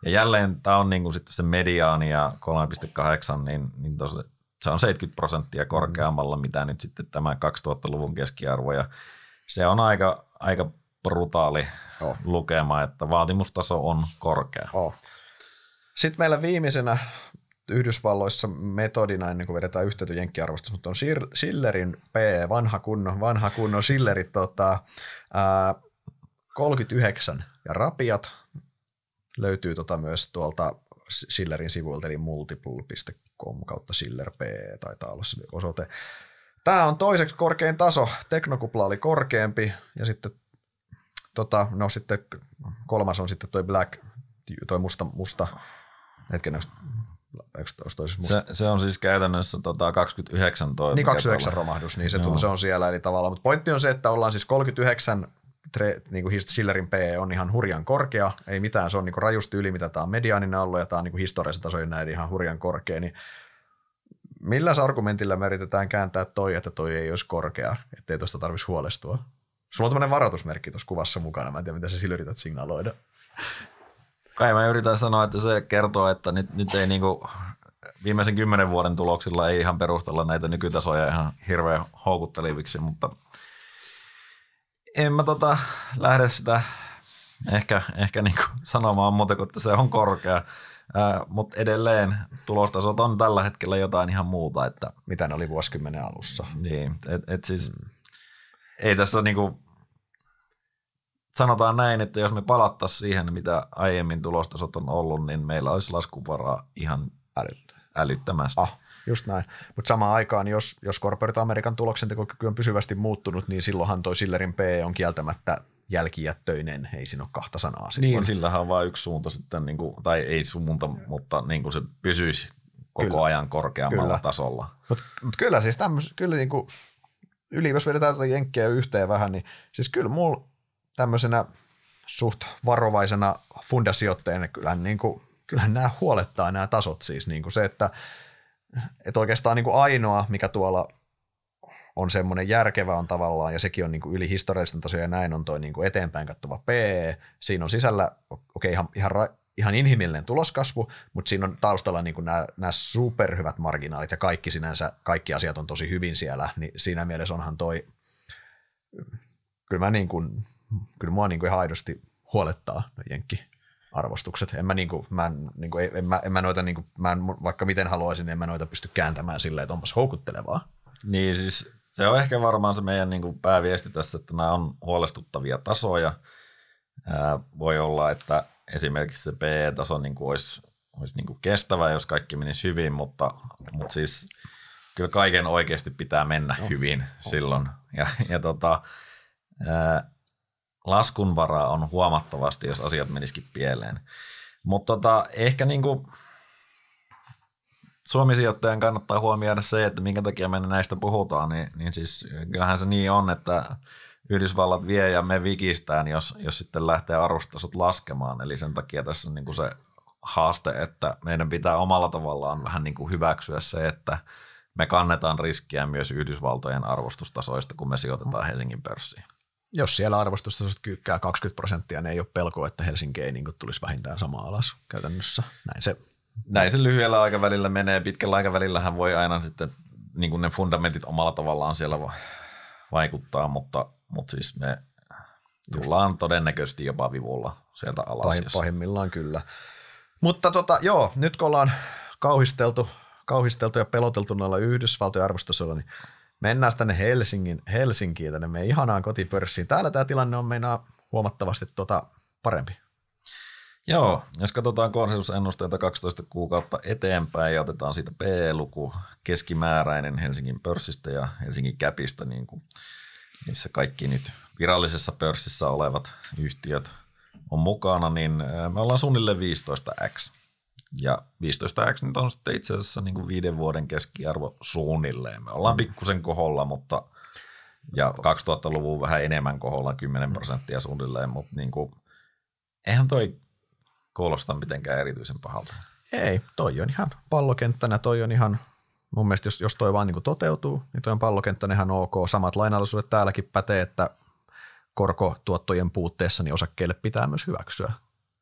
ja jälleen tämä on niin kuin sitten se mediaani ja kolme pilkku kahdeksan, niin, niin tos, se on seitsemänkymmentä prosenttia korkeammalla, mitä nyt sitten tämä kaksituhattaluvun keskiarvo. Ja se on aika, aika brutaali oh. lukema, että vaatimustaso on korkea. Oh. Sitten meillä viimeisenä Yhdysvalloissa metodina, ennen kuin vedetään yhteytön jenkkiarvostus, mutta on Schillerin P E, vanha kunnon, vanha kunnon Schilleri, tota, ää, kolmekymmentäyhdeksän ja rapiat löytyy tota myös tuolta Schillerin sivuilta, eli multiple piste com kautta Schiller P E taitaa olla se osoite. Tämä on toiseksi korkein taso, teknokupla oli korkeampi ja sitten Tota, no sitten kolmas on sitten toi black, toi musta, musta. Hetken, onko, onko toi siis musta? Se, se on siis käytännössä tota kaksikymmentäyhdeksän toi. Niin kaksikymmentäyhdeksän romahdus, niin se, tuli, se on siellä eli tavallaan. Mutta pointti on se, että ollaan siis kolmekymmentäyhdeksän, tre, niin kuin Schillerin P E on ihan hurjan korkea, ei mitään, se on niin kuin rajusti yli, mitä tämä on mediaanina ollut ja tämä on niin kuin historiallisen tasoin näin ihan hurjan korkea, niin milläs argumentilla me yritetään kääntää toi, että toi ei olisi korkea, ettei tuosta tarvitsisi huolestua? Sulla on tämmöinen varoitusmerkki tuossa kuvassa mukana. Mä en tiedä, mitä sä sillä yrität signaloida. Kai mä yritän sanoa, että se kertoo, että nyt, nyt ei niinku, viimeisen kymmenen vuoden tuloksilla ei ihan perustella näitä nykytasoja ihan hirveän houkutteliviksi, mutta en mä tota lähde sitä ehkä, ehkä niinku sanomaan muuta kuin, että se on korkea. Mutta edelleen tulostasot on tällä hetkellä jotain ihan muuta. Että, mitä ne oli vuosikymmenen alussa. Niin, et, et siis... Ei tässä niinku, sanotaan näin, että jos me palattaisiin siihen, mitä aiemmin tulostasot on ollut, niin meillä olisi laskuvaraa ihan älyttömästi. Ah, just näin. Mutta samaan aikaan, jos, jos Corporate Amerikan tuloksentekokyky on pysyvästi muuttunut, niin silloinhan toi Schillerin P E on kieltämättä jälkijättöinen. Ei siinä ole kahta sanaa. Niin, on. Sillähän on vain yksi suunta sitten, niin kuin, tai ei suunta, mutta niin kuin se pysyisi koko kyllä. ajan korkeammalla kyllä. tasolla. Mutta mut kyllä siis tämmöis, kyllä niin kuin... Yli, jos vedetään tuota jenkkiä yhteen vähän, niin siis kyllä mulla tämmöisenä suht varovaisena fundasijoittajana kyllähän, niin kuin, kyllähän nämä huolettaa nämä tasot siis. Niin kuin se, että, että oikeastaan niin kuin ainoa, mikä tuolla on semmoinen järkevä on tavallaan, ja sekin on niin kuin yli historiallisten tasoja ja näin on toi niin kuin eteenpäin kattava P E. Siinä on sisällä, okei okay, ihan, ihan ra- ihan inhimillinen tuloskasvu, mutta siinä on taustalla niin kuin nämä, nämä superhyvät marginaalit ja kaikki sinänsä, kaikki asiat on tosi hyvin siellä, niin siinä mielessä onhan toi, kyllä, mä niin kuin, kyllä mua niin kuin ihan aidosti huolettaa nuo jenkkiarvostukset. En mä, niin kuin, mä, niin kuin, en mä, en mä noita, niin kuin, mä en, vaikka miten haluaisin, en mä noita pysty kääntämään silleen, että onpas houkuttelevaa. Niin siis se on ehkä varmaan se meidän niin kuin pääviesti tässä, että nämä on huolestuttavia tasoja. Ää, voi olla, että esimerkiksi se P E-taso niin kuin olisi, olisi niin kuin kestävä, jos kaikki menisi hyvin, mutta, mutta siis kyllä kaiken oikeasti pitää mennä no. hyvin no. silloin. Ja, ja tota, ää, laskunvaraa on huomattavasti, jos asiat menisikin pieleen. Mutta tota, ehkä niin kuin Suomi-sijoittajan kannattaa huomioida se, että minkä takia me näistä puhutaan, niin, niin siis kyllähän se niin on, että Yhdysvallat vie ja me vikistään, jos, jos sitten lähtee arvostasot laskemaan. Eli sen takia tässä on niin kuin se haaste, että meidän pitää omalla tavallaan vähän niin kuin hyväksyä se, että me kannetaan riskiä myös Yhdysvaltojen arvostustasoista, kun me sijoitetaan Helsingin pörssiin. Jos siellä arvostustasot kyykkää kaksikymmentä prosenttia, niin ei ole pelkoa, että Helsinki ei niin kuin tulisi vähintään sama alas käytännössä. Näin se, Näin se lyhyellä aikavälillä menee. Pitkällä aikavälillähän voi aina sitten niin kuin ne fundamentit omalla tavallaan siellä vaikuttaa, mutta Mutta siis me tullaan just todennäköisesti jopa vivulla sieltä alas. Pah, pahimmillaan kyllä. Mutta tota, joo, nyt kun ollaan kauhisteltu, kauhisteltu ja peloteltu noilla Yhdysvaltojen arvostusolla, niin mennään tänne Helsingin, Helsinkiin, tänne meidän ihanaan kotipörssiin. Täällä tämä tilanne on meinaa huomattavasti tota parempi. Joo, jos katsotaan konsensusennusteita kaksitoista kuukautta eteenpäin ja otetaan siitä P E-luku keskimääräinen Helsingin pörssistä ja Helsingin käpistä niin kuin missä kaikki nyt virallisessa pörssissä olevat yhtiöt on mukana, niin me ollaan suunnilleen viisitoista kertaa. Ja viisitoista kertaa nyt on sitten itse asiassa niin kuin viiden vuoden keskiarvo suunnilleen. Me ollaan pikkusen koholla, mutta ja kaksituhattaluvun vähän enemmän koholla, kymmenen prosenttia suunnilleen, mutta niin kuin Eihän toi kuulosta mitenkään erityisen pahalta. Ei, toi on ihan pallokenttänä, toi on ihan, mun mielestä jos, jos toi vaan niin kuin toteutuu, niin toi on pallokenttänä ihan ok. Samat lainallisuudet täälläkin pätee, että korkotuottojen puutteessa niin osakkeille pitää myös hyväksyä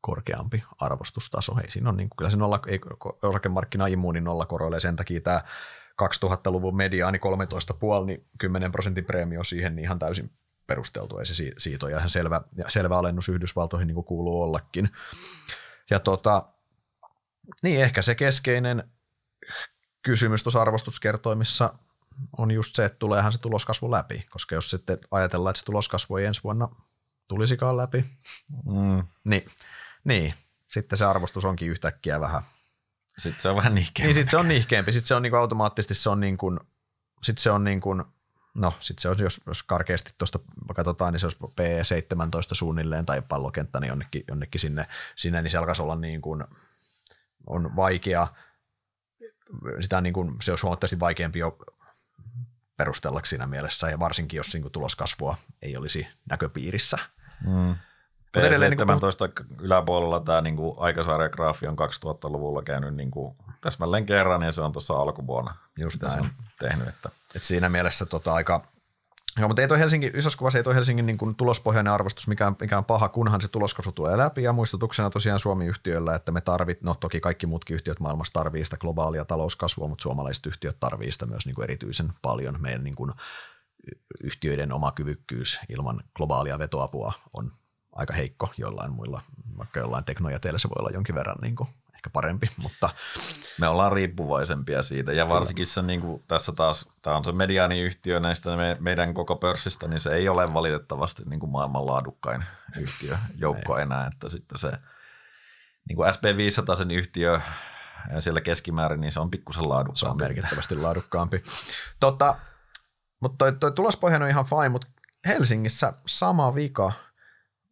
korkeampi arvostustaso. Ei siinä on niin kuin, kyllä se nolla, ei, osakemarkkina immuuni nollakoroille, ja sen takia tämä kaksituhattaluvun mediaani kolmetoista pilkku viisi, niin kymmenen prosentin preemio siihen niin ihan täysin perusteltu. Ei se siitä ole ihan selvä, selvä alennus Yhdysvaltoihin niin kuin kuuluu ollakin. Ja tota, niin ehkä se keskeinen kysymys tuossa arvostuskertoimissa on just se, että tuleehan se tuloskasvu läpi, koska jos sitten ajatellaan, että se tuloskasvu ei ensi vuonna tulisikaan läpi, mm. niin, niin sitten se arvostus onkin yhtäkkiä vähän. Sitten se on vähän nihkeämpi. Niin sitten se on nihkeämpi, sitten se on niin kuin automaattisesti, se on niin kuin, sitten se on niin kuin, no sitten se on, jos, jos karkeasti tuosta katsotaan, niin se olisi P E seitsemäntoista suunnilleen tai pallokenttä, niin jonnekin, jonnekin sinne, sinne, niin se alkaisi olla niin kuin, on vaikea, sitä niin kuin, se olisi huomattavasti vaikeampi jo perustella siinä mielessä, ja varsinkin jos niin kuin tuloskasvua ei olisi näköpiirissä. Mm. P seitsemäntoista niin yläpuolella tämä niin kuin aikasarjagraafi on kaksituhattaluvulla käynyt niin kuin täsmälleen kerran, ja se on tuossa alkuvuonna just näin on tehnyt. Että. Et siinä mielessä tota aika, no, mutta ei toi Helsingin, isossa kuvassa ei toi Helsingin niin kuin tulospohjainen arvostus mikään, mikään paha, kunhan se tuloskasvu tulee läpi, ja muistutuksena tosiaan Suomi-yhtiöllä, että me tarvit, no toki kaikki muutkin yhtiöt maailmassa tarvii sitä globaalia talouskasvua, mutta suomalaiset yhtiöt tarvii sitä myös niin kuin erityisen paljon. Meidän niin kuin yhtiöiden oma kyvykkyys ilman globaalia vetoapua on aika heikko jollain muilla, vaikka jollain teknojäteillä se voi olla jonkin verran niin kuin ehkä parempi, mutta me ollaan riippuvaisempia siitä, ja varsinkin se, niin kuin tässä taas, tämä on se mediaaniyhtiö näistä meidän koko pörssistä, niin se ei ole valitettavasti niin kuin maailman laadukkain yhtiö joukko enää, että sitten se niin kuin S and P viisisataa sen yhtiö siellä keskimäärin, niin se on pikkusen laadukkaampi. Se on merkittävästi laadukkaampi. Tota, mutta toi, toi tulospohjainen on ihan fine, mutta Helsingissä sama vika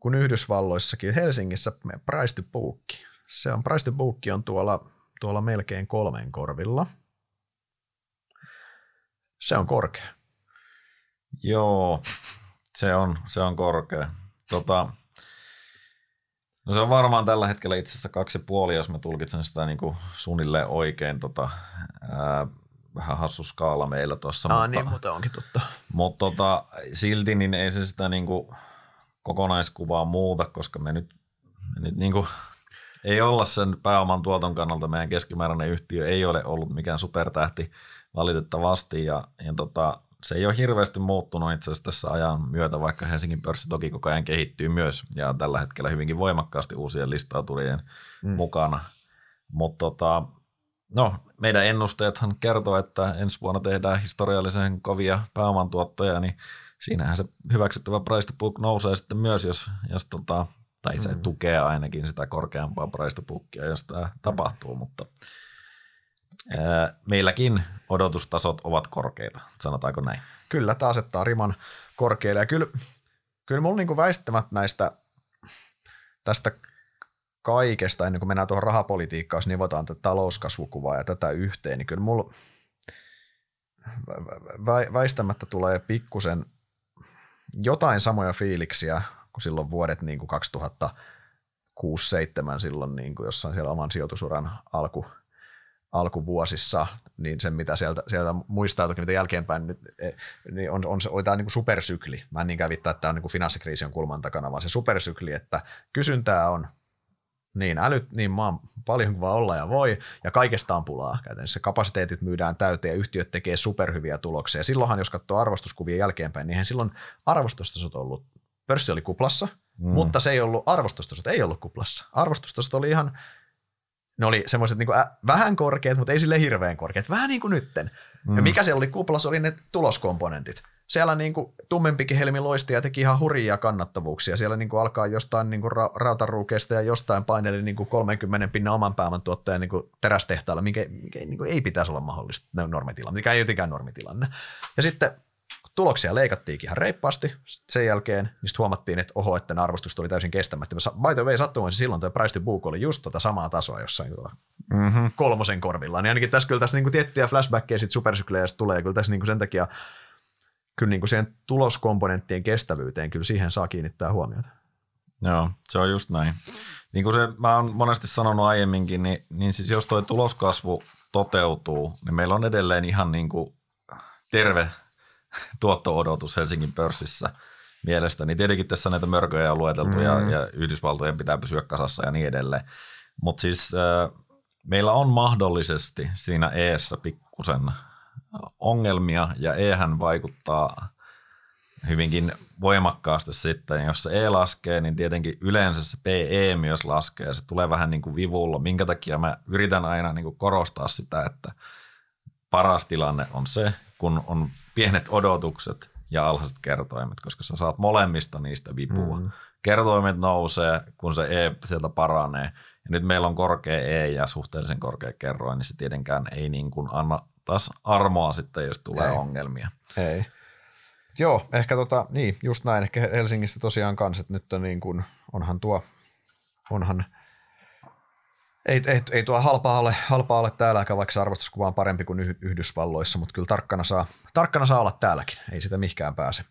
kuin Yhdysvalloissakin. Helsingissä price to book. Se on, price to book on tuolla, tuolla melkein kolmen korvilla. Se on korkea. Joo, se on, se on korkea. Tota, no se on varmaan tällä hetkellä itse asiassa kaksi ja puoli, jos mä tulkitsen sitä niin kuin suunnilleen oikein. Tota, ää, vähän hassu skaala meillä tuossa. Ah, mutta, niin, mutta onkin totta. Mutta tota, silti niin ei se sitä niin kuin kokonaiskuvaa muuta, koska me nyt, me nyt niin kuin, ei olla sen pääoman tuoton kannalta, meidän keskimääräinen yhtiö ei ole ollut mikään supertähti valitettavasti, ja, ja tota, se ei ole hirveästi muuttunut itse asiassa tässä ajan myötä, vaikka Helsingin pörssi toki koko ajan kehittyy myös, ja tällä hetkellä hyvinkin voimakkaasti uusien listautuneiden mm. mukana, mutta tota, no, meidän ennusteethan kertoo, että ensi vuonna tehdään historiallisen kovia pääomantuottoja, niin siinähän se hyväksyttävä price to book nousee sitten myös, jos, jos tota, tai se mm. tukee ainakin sitä korkeampaa price to bookia, jos tämä tapahtuu, mutta ää, meilläkin odotustasot ovat korkeita, sanotaanko näin. Kyllä, tämä asettaa riman korkealle, ja kyllä, kyllä minulla niinku väistämät näistä tästä kaikesta, ennen kuin mennään tuohon rahapolitiikkaan, jos nivotaan tätä talouskasvukuvaa ja tätä yhteen, niin kyllä minulla väistämättä tulee pikkusen jotain samoja fiiliksiä kuin silloin vuodet niin kuin kaksituhattakuusi seitsemän, silloin niin kuin jossain siellä oman sijoitusuran alku, alkuvuosissa, niin sen mitä sieltä, sieltä muistaa, toki mitä jälkeenpäin, niin on, on, oli tämä niin kuin supersykli. Mä en niinkään viittaa, että tämä on niin kuin finanssikriisin kulman takana, vaan se supersykli, että kysyntää on niin älyt, niin maan paljon kuin vaan olla ja voi, ja kaikesta on pulaa. Käytännössä kapasiteetit myydään täyteen, ja yhtiöt tekee superhyviä tuloksia. Silloinhan, jos katsoo arvostuskuvia jälkeenpäin, niin silloin arvostustasot ollut, pörssi oli kuplassa, mm. mutta se ei ollut, arvostustasot ei ollut kuplassa. Arvostustasot oli ihan, ne oli semmoiset niin kuin ä, vähän korkeat, mutta ei silleen hirveän korkeat, vähän niin kuin nytten. Mm. Ja mikä se oli kuplassa, oli ne tuloskomponentit. Siellä niin kuin tummempikin helmi loisti ja teki ihan hurjia kannattavuuksia. Siellä niin kuin alkaa jostain niin kuin ra- rautaruukeista ja jostain paineli niin kuin kolmenkymmenen pinnan oman pääoman tuottajan niin kuin terästehtailla, mikä, mikä niin kuin ei pitäisi olla mahdollista, no, normitilanne, mikä ei jotenkään normitilanne. Ja sitten tuloksia leikattiinkin ihan reippaasti. Sitten sen jälkeen niistä huomattiin, että oho, että arvostus oli täysin kestämättömä. By the way, sattumoin silloin tuo price to book oli just tota samaa tasoa jossain mm-hmm. kolmosen korvilla. Niin ainakin tässä kyllä tässä niin kuin tiettyjä flashbackkejä sitten supersyklejä tulee. Kyllä tässä niin kuin sen takia kyllä niin kuin siihen tuloskomponenttien kestävyyteen, kyllä siihen saa kiinnittää huomiota. Joo, se on just näin. Niin kuin se, mä oon monesti sanonut aiemminkin, niin, niin siis jos toi tuloskasvu toteutuu, niin meillä on edelleen ihan niin kuin terve tuotto-odotus Helsingin pörssissä mielestäni. Tietenkin tässä näitä mörköjä on lueteltu mm. ja, ja Yhdysvaltojen pitää pysyä kasassa ja niin edelleen. Mutta siis äh, meillä on mahdollisesti siinä eessä pikkusen ongelmia ja ehän vaikuttaa hyvinkin voimakkaasti sitten. Jos se E laskee, niin tietenkin yleensä se P E myös laskee. Se tulee vähän niin kuin vivulla, minkä takia mä yritän aina niin kuin korostaa sitä, että paras tilanne on se, kun on pienet odotukset ja alhaiset kertoimet, koska sä saat molemmista niistä vipua. Mm-hmm. Kertoimet nousee, kun se E sieltä paranee. Ja nyt meillä on korkea E ja suhteellisen korkea kerroin, niin se tietenkään ei niin kuin anna taas armoa sitten, jos tulee ei. ongelmia. Ei. Joo, ehkä tota, niin, just näin, ehkä Helsingissä tosiaan kanssa, että nyt on niin kuin, onhan tuo, onhan, ei, ei, ei tuo halpaa ole, halpaa ole täälläkään, vaikka se arvostuskuva on parempi kuin Yhdysvalloissa, mutta kyllä tarkkana saa, tarkkana saa olla täälläkin, ei sitä mihinkään pääse.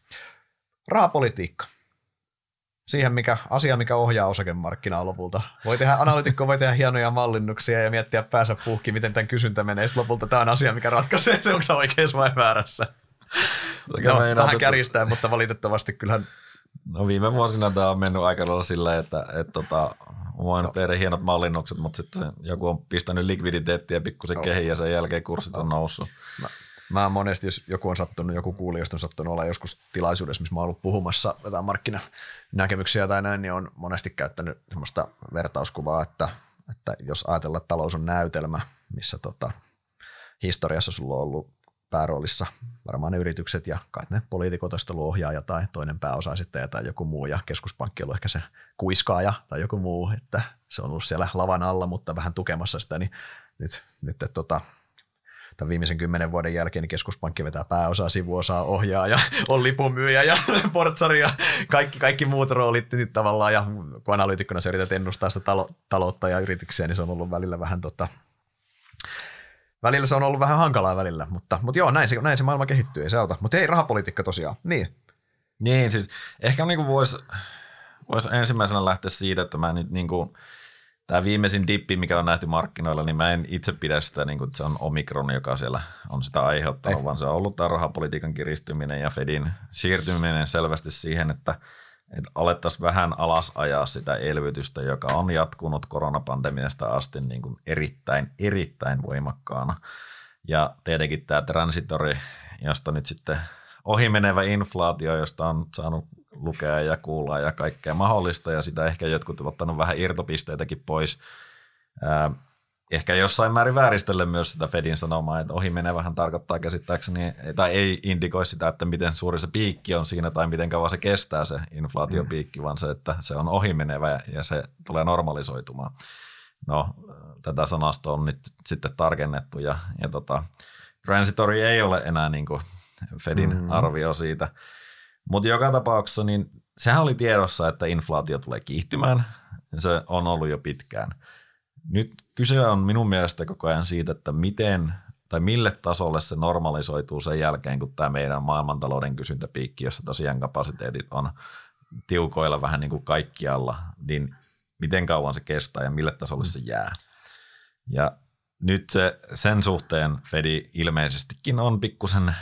Rahapolitiikka, siihen mikä, asia mikä ohjaa osakemarkkinaa lopulta. Voi tehdä, analytikko voi tehdä hienoja mallinnuksia ja miettiä päänsä puhki, miten tämän kysyntä menee, sitten lopulta tämä on asia, mikä ratkaisee, se onko sä oikeassa vai väärässä. No, vähän kärjistää, mutta valitettavasti kyllähän... No viime vuosina tämä on mennyt aika lailla silleen, että et, tota, voin no. tehdä hienot mallinnukset, mutta sitten joku on pistänyt likviditeettiä pikkusen no. kehiin ja sen jälkeen kurssit on noussut. Mä, mä monesti, jos joku on sattunut, joku kuulijoista on sattunut olla joskus tilaisuudessa, missä mä oon ollut puhumassa jotain markkinanäkemyksiä tai näin, niin on monesti käyttänyt semmoista vertauskuvaa, että, että jos ajatellaan, että talous on näytelmä, missä tota, historiassa sulla on ollut pääroolissa varmaan ne yritykset ja kai ne poliitikot olisi ollut ohjaaja tai toinen pääosa sitten tai joku muu ja keskuspankki on ollut ehkä se kuiskaaja tai joku muu, että se on ollut siellä lavan alla, mutta vähän tukemassa sitä, niin nyt, nyt että tota, tämän viimeisen kymmenen vuoden jälkeen niin keskuspankki vetää pääosaa, sivuosaa, ohjaaja, on lipunmyyjä ja portsari ja kaikki, kaikki muut roolit niin tavallaan ja kun analyytikkona sä yrität ennustaa sitä talo, taloutta ja yrityksiä, niin se on ollut välillä vähän tota, välillä se on ollut vähän hankalaa välillä, mutta, mutta joo, näin se, näin se maailma kehittyy, ei se auta. Mutta ei, rahapolitiikka tosiaan, niin. Niin, siis ehkä niinku voisi vois ensimmäisenä lähteä siitä, että mä nyt niinku, tämä viimeisin dippi, mikä on nähty markkinoilla, niin mä en itse pidä sitä, niinku, että se on Omikron, joka siellä on sitä aiheuttanut, ei. vaan se on ollut tämä rahapolitiikan kiristyminen ja Fedin siirtyminen selvästi siihen, että et alettaisiin vähän alas ajaa sitä elvytystä, joka on jatkunut koronapandemiasta asti niin kuin erittäin, erittäin voimakkaana. Ja tietenkin tämä transitori, josta nyt sitten ohimenevä inflaatio, josta on saanut lukea ja kuulla ja kaikkea mahdollista, ja sitä ehkä jotkut ovat ottanut vähän irtopisteitäkin pois. Ää, ehkä jossain määrin vääristellen myös sitä Fedin sanomaa, että ohimenevähän tarkoittaa käsittääkseni, tai ei indikoi sitä, että miten suuri se piikki on siinä, tai miten kauan se kestää se inflaatiopiikki, vaan se, että se on ohimenevä ja se tulee normalisoitumaan. No, tätä sanasta on nyt sitten tarkennettu, ja, ja tota, transitory ei ole enää niin kuin Fedin mm-hmm. arvio siitä. Mutta joka tapauksessa, niin sehän oli tiedossa, että inflaatio tulee kiihtymään, ja se on ollut jo pitkään. Nyt kyse on minun mielestä koko ajan siitä, että miten tai mille tasolle se normalisoituu sen jälkeen, kun tämä meidän maailmantalouden kysyntäpiikki, jossa tosiaan kapasiteetit on tiukoilla vähän niin kuin kaikkialla, niin miten kauan se kestää ja mille tasolle se jää. Ja nyt se, sen suhteen Fedi ilmeisestikin on pikkusen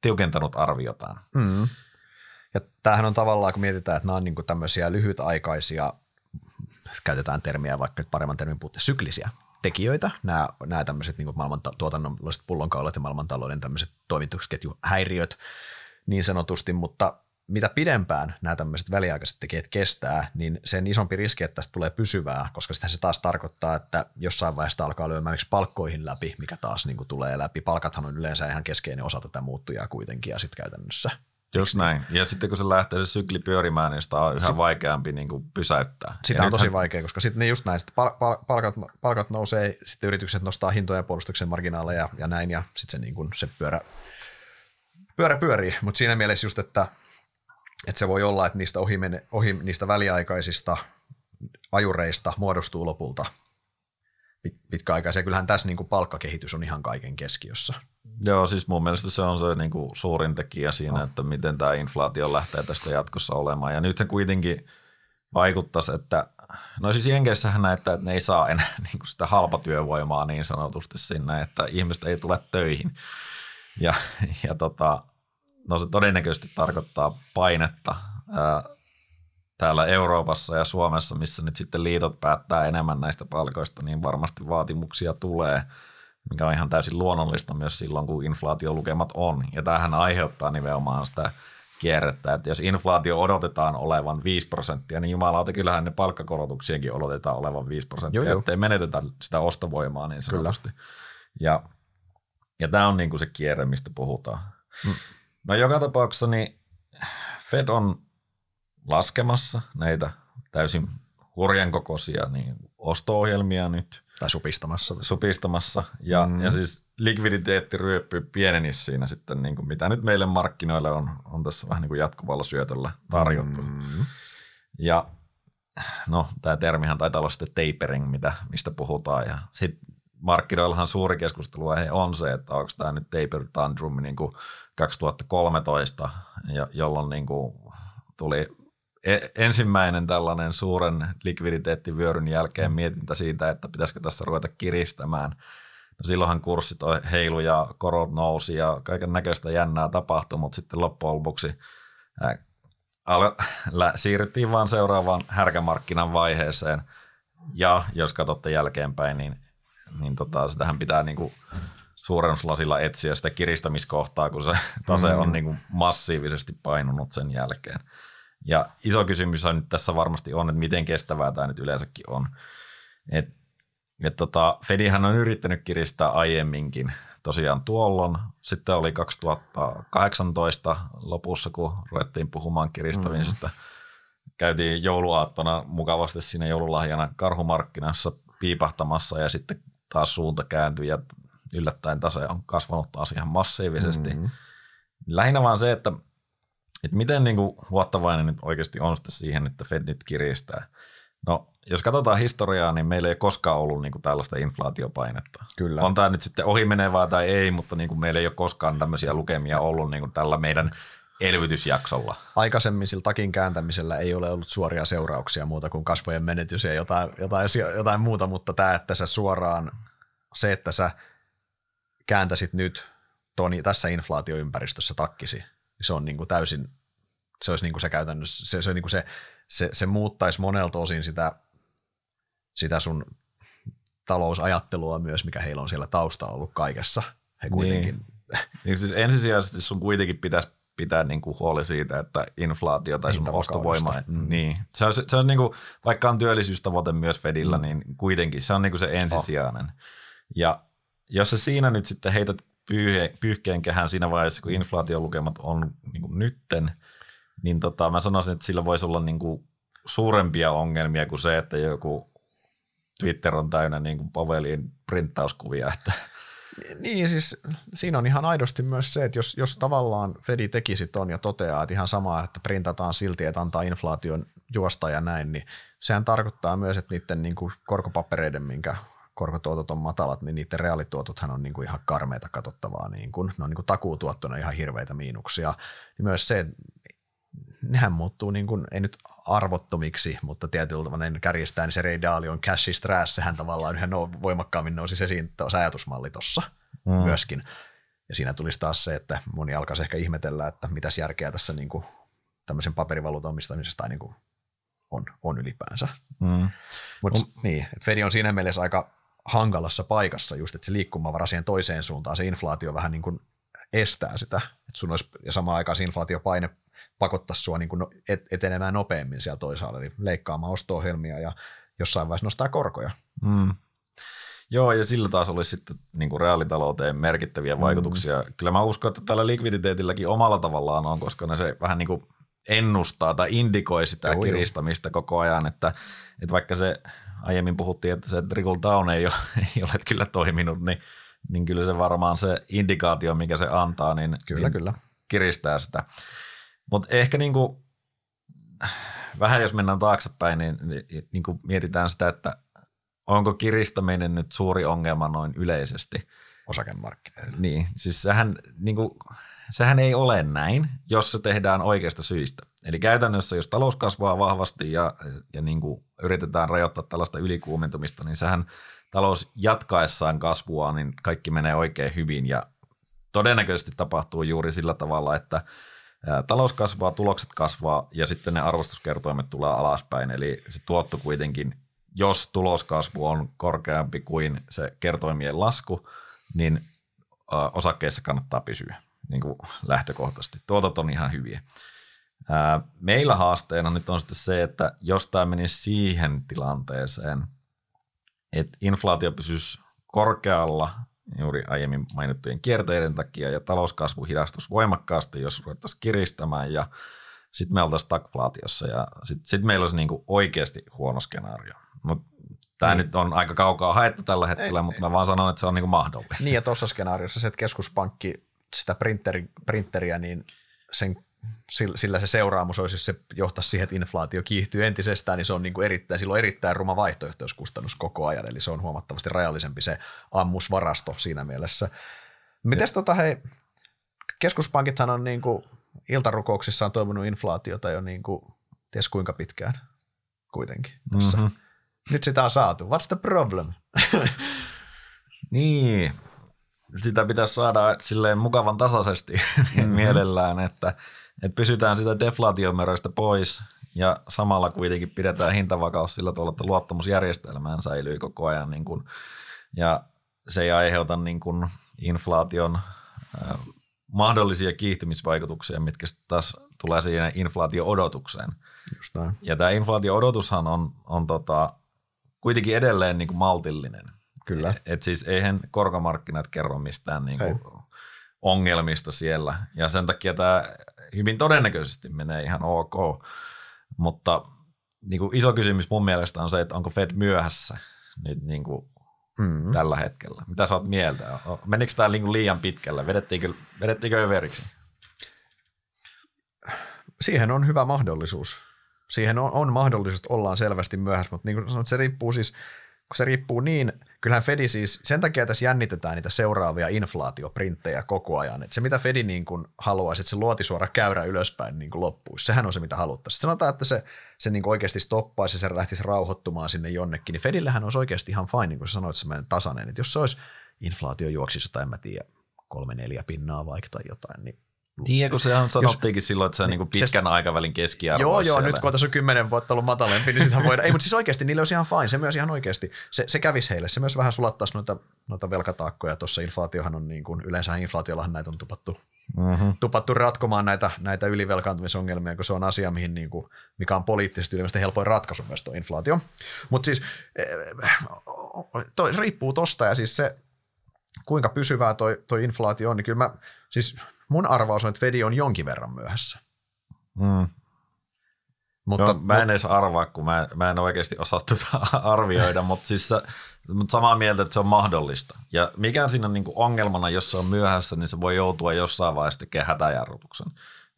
tiukentanut arviotaan. Mm. Ja tämähän on tavallaan, kun mietitään, että nämä on niin kuin tämmöisiä lyhytaikaisia, käytetään termiä vaikka nyt paremman termin puhutte, syklisiä tekijöitä, nämä, nämä tämmöiset niin maailman tuotannolliset pullonkaulat ja maailmantalouden tämmöiset toimitusketjuhäiriöt niin sanotusti, mutta mitä pidempään nämä tämmöiset väliaikaiset tekijät kestää, niin sen isompi riski, että tästä tulee pysyvää, koska sitä se taas tarkoittaa, että jossain vaiheessa alkaa lyömään palkkoihin läpi, mikä taas niin kuin tulee läpi. Palkathan on yleensä ihan keskeinen osa tätä muuttujaa kuitenkin ja sitten käytännössä. Just näin. Ja sitten kun se lähtee se sykli pyörimään, niin sitä on yhä sit, vaikeampi niin kuin pysäyttää. Sitä ja on nythän... tosi vaikea, koska sitten niin just näin, pal- pal- palkat, palkat nousee, sitten yritykset nostaa hintoja ja puolustuksen marginaaleja ja, ja näin, ja sitten se, niin kuin, se pyörä, pyörä pyörii. Mutta siinä mielessä just, että, että se voi olla, että niistä, ohi mene, ohi, niistä väliaikaisista ajureista muodostuu lopulta pitkäaikaisia. Kyllähän tässä niin kuin palkkakehitys on ihan kaiken keskiössä. Joo, siis mun mielestä se on se niin kuin suurin tekijä siinä, no. että miten tämä inflaatio lähtee tästä jatkossa olemaan. Ja nyt kuitenkin vaikuttaisi, että no siis Jenkeissähän näyttää, että ne ei saa enää niin kuin sitä halpatyövoimaa niin sanotusti sinne, että ihmiset ei tule töihin. Ja, ja tota, no se todennäköisesti tarkoittaa painetta ää, täällä Euroopassa ja Suomessa, missä nyt sitten liitot päättää enemmän näistä palkoista, niin varmasti vaatimuksia tulee, mikä on ihan täysin luonnollista myös silloin, kun inflaatiolukemat on. Ja tämähän aiheuttaa nimenomaan sitä kierrettä, että jos inflaatio odotetaan olevan viisi prosenttia, niin jumalauta, kyllähän ne palkkakorotuksienkin odotetaan olevan viisi prosenttia, joo, joo. ettei menetetä sitä ostovoimaa niin sanotusti. Ja, ja tämä on niin kuin se kierre, mistä puhutaan. Mm. No joka tapauksessa niin Fed on laskemassa näitä täysin hurjan kokoisia niin osto-ohjelmia nyt. Tai supistamassa. Supistamassa. Ja, mm. ja siis likviditeetti ryöppyy pienenisi siinä sitten, niin kuin mitä nyt meille markkinoille on, on tässä vähän niin kuin jatkuvalla syötöllä tarjottu. Mm. Ja no, tämä termihan taitaa olla sitten tapering, mitä, mistä puhutaan. Ja sitten markkinoillahan suuri keskustelu on se, että onko tämä nyt taper tantrum niin kuin kaksituhattakolmetoista, jolloin niin kuin tuli ensimmäinen tällainen suuren likviditeettivyöryn jälkeen mietintä siitä, että pitäisikö tässä ruveta kiristämään. No silloinhan kurssit heilu ja korot nousi ja kaiken näköistä jännää tapahtui, mutta sitten loppujen lopuksi ää, al- lä- siirryttiin vaan seuraavaan härkämarkkinan vaiheeseen. Ja jos katsotte jälkeenpäin, niin, niin tota, sitähän pitää niinku suurennuslasilla etsiä sitä kiristämiskohtaa, kun se tase on niinku massiivisesti painunut sen jälkeen. Ja iso kysymys on nyt tässä varmasti on, että miten kestävää tämä nyt yleensäkin on. Et, et tota, Fedihän on yrittänyt kiristää aiemminkin tosiaan tuolloin. Sitten oli kaksituhattakahdeksantoista lopussa, kun ruvettiin puhumaan kiristämisestä. Mm. Käytiin jouluaattona mukavasti siinä joululahjana karhumarkkinassa piipahtamassa ja sitten taas suunta kääntyi ja yllättäen tase on kasvanut taas ihan massiivisesti. Mm. Lähinnä vaan se, että Että miten niin kuin luottavainen nyt oikeasti on sitä siihen, että Fed nyt kiristää? No, jos katsotaan historiaa, niin meillä ei koskaan ollut niin kuin tällaista inflaatiopainetta. Kyllä. On tämä nyt sitten ohimenevää tai ei, mutta niin kuin meillä ei ole koskaan tämmöisiä lukemia ollut niin kuin tällä meidän elvytysjaksolla. Aikaisemmin sillä takin kääntämisellä ei ole ollut suoria seurauksia muuta kuin kasvojen menetys ja jotain, jotain, jotain muuta, mutta tämä, että sä suoraan, se, että sä kääntäisit nyt toni, tässä inflaatioympäristössä takkisi, se on niinku täysin se olisi niinku se käytännössä se se niinku se se se muuttaisi monelta osin sitä sitä sun talousajattelua myös, mikä heillä on siellä taustalla ollut kaikessa. He kuitenkin niin. niin siis ensisijaisesti sun kuitenkin pitäisi pitää niinku huoli siitä, että inflaatio tai sun ostovoima mm. niin se on, se, se on niinku, vaikka on työllisyystavoite myös Fedillä, mm. niin kuitenkin se on niinku se ensisijainen. Oh. Ja jos se siinä nyt sitten heität pyyhkeenkähän siinä vaiheessa, kun inflaatiolukemat on niin kuin nytten, niin tota, mä sanoisin, että sillä voisi olla niin kuin suurempia ongelmia kuin se, että joku Twitter on täynnä niin kuin Pavelin printtauskuvia. Että. Niin, siis siinä on ihan aidosti myös se, että jos, jos tavallaan Fedi tekisi ton ja toteaa, että ihan samaa, että printataan silti, että antaa inflaation juosta ja näin, niin sehän tarkoittaa myös, että niiden niin kuin korkopapereiden, minkä korkotuotot on matalat, niin niiden reaalituotothan on niinku ihan karmeita katsottavaa. Niinku, ne on niinku takuutuottona ihan hirveitä miinuksia. Ja myös se, nehän muuttuu, niinku, ei nyt arvottomiksi, mutta tietyllä tavalla ne kärjistää, niin se Ray Dalion cash is trash, sehän tavallaan yhä voimakkaammin nousi esiin se ajatusmalli tuossa mm. myöskin. Ja siinä tulisi taas se, että moni alkaisi ehkä ihmetellä, että mitäs järkeä tässä niinku tämmöisen paperivaluutan omistamisesta tai niinku on, on ylipäänsä. Mm. Mutta mm. niin, että Fed on siinä mielessä aika hankalassa paikassa just, että se liikkumavara siihen toiseen suuntaan, se inflaatio vähän niin kuin estää sitä, että sun olisi, ja samaan aikaan se inflaatiopaine pakottaisi sua niin kuin etenemään nopeammin siellä toisaalla, eli leikkaamaan osto-ohjelmia ja jossain vaiheessa nostaa korkoja. Mm. Joo, ja sillä taas olisi sitten niin kuin reaalitalouteen merkittäviä vaikutuksia. Mm. Kyllä mä uskon, että tällä likviditeetilläkin omalla tavallaan on, koska ne se vähän niin kuin ennustaa tai indikoi sitä joo, kiristämistä joo. koko ajan, että, että vaikka se aiemmin puhuttiin, että se trickle down ei ole, ei ole kyllä toiminut, niin, niin kyllä se varmaan se indikaatio, mikä se antaa, niin, kyllä, niin kyllä. kiristää sitä. Mutta ehkä niinku, vähän jos mennään taaksepäin, niin, niin, niin mietitään sitä, että onko kiristäminen nyt suuri ongelma noin yleisesti. Osakemarkkinoilla. Niin, siis sehän niinku, Sehän ei ole näin, jos se tehdään oikeasta syistä. Eli käytännössä, jos talous kasvaa vahvasti ja, ja niin kuin yritetään rajoittaa tällaista ylikuumentumista, niin sehän talous jatkaessaan kasvua, niin kaikki menee oikein hyvin. Ja todennäköisesti tapahtuu juuri sillä tavalla, että talous kasvaa, tulokset kasvaa ja sitten ne arvostuskertoimet tulee alaspäin. Eli se tuotto kuitenkin, jos tuloskasvu on korkeampi kuin se kertoimien lasku, niin osakkeissa kannattaa pysyä niin kuin lähtökohtaisesti. Tuotot on ihan hyviä. Meillä haasteena nyt on sitten se, että jos tämä menisi siihen tilanteeseen, että inflaatio pysyisi korkealla juuri aiemmin mainittujen kierteiden takia ja talouskasvu hidastuisi voimakkaasti, jos ruvettaisiin kiristämään ja sitten me oltaisiin stagflaatiossa ja sitten sit meillä olisi niinku oikeasti huono skenaario. Mut tämä nyt on aika kaukaa haettu tällä hetkellä, ei, mutta ei. Mä vaan sanon, että se on niinku mahdollinen. Niin ja tuossa skenaariossa se, että keskuspankki sitä printeri, printeriä, niin sen sillä se seuraamus olisi, jos se johtaisi siihen, että inflaatio kiihtyy entisestään, niin se on niin kuin erittäin, silloin erittäin ruma vaihtoehtoiskustannus koko ajan, eli se on huomattavasti rajallisempi se ammusvarasto siinä mielessä. Mites tota hei, keskuspankithan on niin kuin iltarukouksissaan toivonut inflaatiota jo niin kuin ties kuinka pitkään kuitenkin. Mm-hmm. Nyt sitä on saatu. What's the problem? Niin, sitä pitäisi saada silleen mukavan tasaisesti mm-hmm. mielellään, että Et pysytään sitä deflaatiomeroista pois ja samalla kuitenkin pidetään hintavakaus sillä tavalla, että luottamusjärjestelmään säilyy koko ajan niin kun, ja se ei aiheuta niin kun inflaation äh, mahdollisia kiihtymisvaikutuksia, mitkä taas tulee siihen inflaatio-odotukseen. Just näin. Ja tämä inflaatio-odotushan on, on tota, kuitenkin edelleen niin kun maltillinen. Kyllä. Et, et siis eihän korkomarkkinat kerro mistään niin kun, ongelmista siellä ja sen takia tämä hyvin todennäköisesti menee ihan ok, mutta niin kuin iso kysymys mun mielestä on se, että onko Fed myöhässä nyt niin kuin mm. tällä hetkellä. Mitä sä oot mieltä? Menikö tämä liian pitkälle? Vedettiinkö, vedettiinkö överiksi? Siihen on hyvä mahdollisuus. Siihen on, on mahdollisuus, että ollaan selvästi myöhässä, mutta niin kuin sanoit, se riippuu siis, kun se riippuu niin, kyllähän Fedi siis, sen takia tässä jännitetään niitä seuraavia inflaatioprinttejä koko ajan. Että se, mitä Fedi niin kuin haluaisi, että se luoti suora käyrä ylöspäin niin kuin loppuisi, sehän on se, mitä haluttaisiin. Sanotaan, että se, se niin kuin oikeasti stoppaisi ja se lähtisi rauhoittumaan sinne jonnekin, niin Fedillähän olisi oikeasti ihan fine, niin kuin sanoit, semmoinen tasainen. Että jos se olisi inflaatio juoksissa tai en mä tiedä, kolme neljä pinnaa vaikka tai jotain, niin tiedä, kun sehän sanottiinkin silloin, että se on niin kuin pitkän se, aikavälin keskiarvo. Joo, joo, nyt kun tässä on kymmenen vuotta ollut matalempi, niin sitähän voidaan. Ei, mutta siis oikeasti niille olisi ihan fine, se myös ihan oikeasti, se, se kävisi heille, se myös vähän sulattaisi noita, noita velkataakkoja. Tuossa inflaatiohan on niin kuin, yleensä inflaatiollahan näitä on tupattu, mm-hmm. tupattu ratkomaan näitä, näitä ylivelkaantumisongelmia, kun se on asia, mihin niin kuin, mikä on poliittisesti yleensä helpoin ratkaisu myös tuo inflaatio. Mutta siis toi riippuu tosta ja siis se, kuinka pysyvää toi, toi inflaatio on, niin kyllä mä siis mun arvaus on, että Fed on jonkin verran myöhässä. Mm. Mutta, Joo, mä en edes arvaa, kun mä, mä en oikeasti osaa tätä arvioida, mutta siis mut samaa mieltä, että se on mahdollista. Ja mikään siinä on niin kuin ongelmana, jos se on myöhässä, niin se voi joutua jossain vaiheessa tekemään hätäjarrutuksen.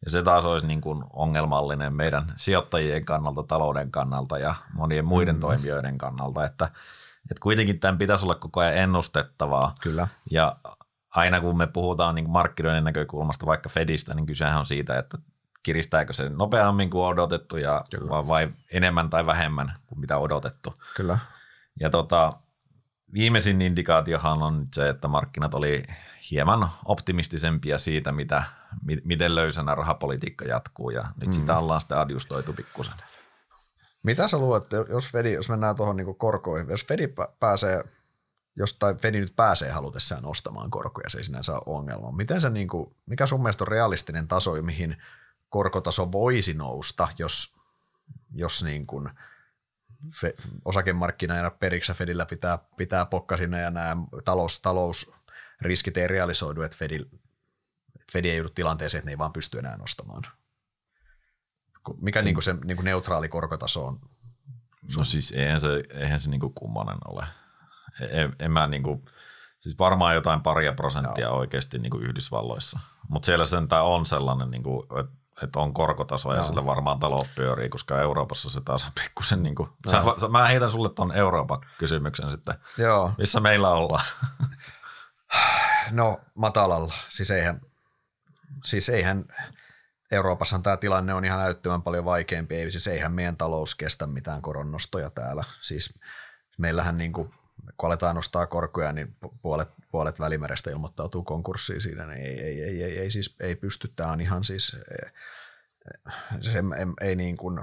Ja se taas olisi niin kuin ongelmallinen meidän sijoittajien kannalta, talouden kannalta ja monien muiden mm. toimijoiden kannalta. Että, että kuitenkin tämän pitäisi olla koko ajan ennustettavaa. Kyllä. Ja aina kun me puhutaan niin markkinoiden näkökulmasta vaikka Fedistä, niin kysehän on siitä, että kiristääkö se nopeammin kuin odotettu ja vai, vai enemmän tai vähemmän kuin mitä odotettu. Kyllä. Ja tota, viimeisin indikaatiohan on nyt se, että markkinat oli hieman optimistisempia siitä, mitä, miten löysänä rahapolitiikka jatkuu ja nyt mm. sitä ollaan sitten adjustoitu pikkusen. Mitä sä luulet, jos Fedi, jos mennään tuohon niin korkoihin, jos Fedi pääsee... jostain Fed nyt pääsee halutessaan nostamaan korkoja, se ei sinänsä ole ongelma. Miten se, niin kuin, mikä sun mielestä on realistinen taso, mihin korkotaso voisi nousta, jos, jos niin kuin fe, osakemarkkina ei ole periksi, Fedillä pitää, pitää pokka sinne ja nämä talous, talousriskit ei realisoidu, että Fed, että Fed ei joudu tilanteeseen, että ne ei vaan pysty enää nostamaan. Mikä mm. niin kuin se niin kuin neutraali korkotaso on? No siis eihän se, eihän se niin kuin kummanen ole. En, en mä niinku, siis varmaan jotain paria prosenttia Joo. oikeasti niinku Yhdysvalloissa, mutta siellä sentään on sellainen, niinku, että et on korkotaso ja Joo. sillä varmaan talous pyörii, koska Euroopassa se taas on pikkusen, niinku, sä, sä, mä heitän sulle ton Euroopan kysymyksen sitten, Joo. missä meillä ollaan? No matalalla, siis eihän, siis eihän Euroopassahan tämä tilanne on ihan älyttömän paljon vaikeampi, ei, siis eihän meidän talous kestä mitään koronnostoja täällä. Siis meillähän niin kuin, kun aletaan nostaa korkoja, niin puolet, puolet Välimerestä ilmoittautuu konkurssiin siinä, niin ei, ei, ei, ei, ei, siis, ei pysty. Tämä on ihan siis, se, ei, ei niin kuin,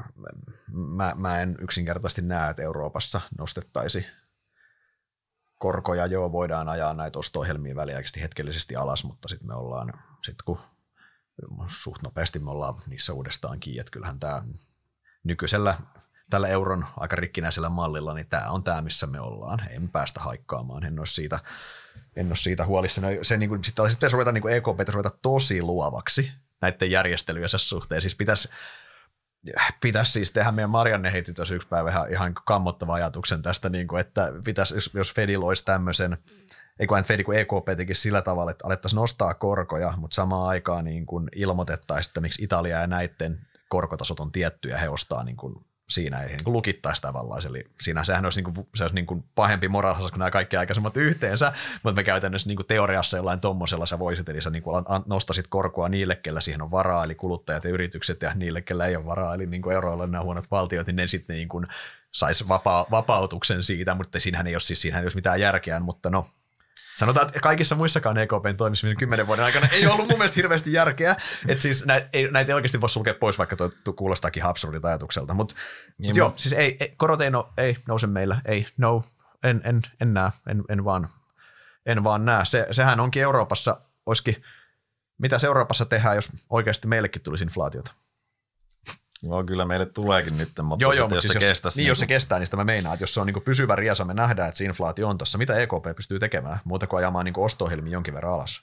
mä, mä en yksinkertaisesti näe, että Euroopassa nostettaisiin korkoja. Joo, voidaan ajaa näitä osto-ohjelmia väliaikaisesti hetkellisesti alas, mutta sitten me ollaan, sit kun suht nopeasti me ollaan niissä uudestaan kiinni, että kyllähän tämä nykyisellä tällä euron aika rikkinäisellä mallilla, niin tämä on tämä, missä me ollaan. Ei me päästä haikkaamaan, en ole siitä, en ole siitä huolissa. No, niin sitten pitäisi ruveta, niin E K P pitäisi ruveta tosi luovaksi näiden järjestelyjensä suhteen. Siis pitäisi, pitäisi siis tehdä, meidän Marianne heitti tuossa yksi päivä ihan, ihan kammottava ajatuksen tästä, niin kuin, että pitäisi, jos Fed loisi tämmöisen, ei kun Fed, kun E K P tekisi sillä tavalla, että alettaisiin nostaa korkoja, mutta samaan aikaan niin kuin ilmoitettaisiin, että miksi Italia ja näiden korkotasot on tiettyjä ja he ostaa niin kuin siinä ei niin kuin lukittaisi tavallaan. Eli siinä sehän olisi, niin kuin, se olisi niin kuin pahempi moraalisesti kuin nämä kaikki aikaisemmat yhteensä, mutta me käytännössä niin kuin teoriassa jollain tuommoisella sä voisit, eli sä niin kuin nostasit korkoa niille, kellä siihen on varaa, eli kuluttajat ja yritykset ja niille, kellä ei ole varaa, eli niin kuin euroilla nämä huonot valtiot, niin ne sitten niin kuin saisi vapa- vapautuksen siitä, mutta siinähän ei ole, siis, siinähän ei ole mitään järkeä, mutta no. Sanotaan, että kaikissa muissakaan E K P:n toimissa kymmenen vuoden aikana ei ollut mun mielestä hirveästi järkeä. Että siis näitä ei, näitä ei oikeasti voi sulkea pois, vaikka tuo kuulostaakin absurdilta ajatukselta. Mutta mut joo, siis ei, ei, korot ei, no, ei nouse meillä. Ei, no, en, en, en näe, en, en, vaan, en vaan näe. Se, sehän onkin Euroopassa, olisikin, mitäs Euroopassa tehdään, jos oikeasti meillekin tulisi inflaatiota? Joo, kyllä meille tuleekin nyt, mutta joo, joo, mutta jos, siis se kestäisi, niin niin jos se kestää, niin sitä mä meinaan, että jos se on niin pysyvä riesa, me nähdään, että se inflaatio on tuossa. Mitä E K P pystyy tekemään muuta kuin ajamaan niin osto-ohjelmiin jonkin verran alas?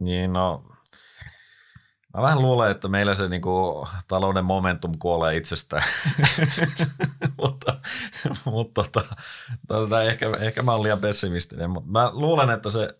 Niin, no mä vähän luulen, että meillä se niin kuin, talouden momentum kuolee itsestään, mutta, mutta tota, ehkä, ehkä mä olen liian pessimistinen, mutta mä luulen, että se,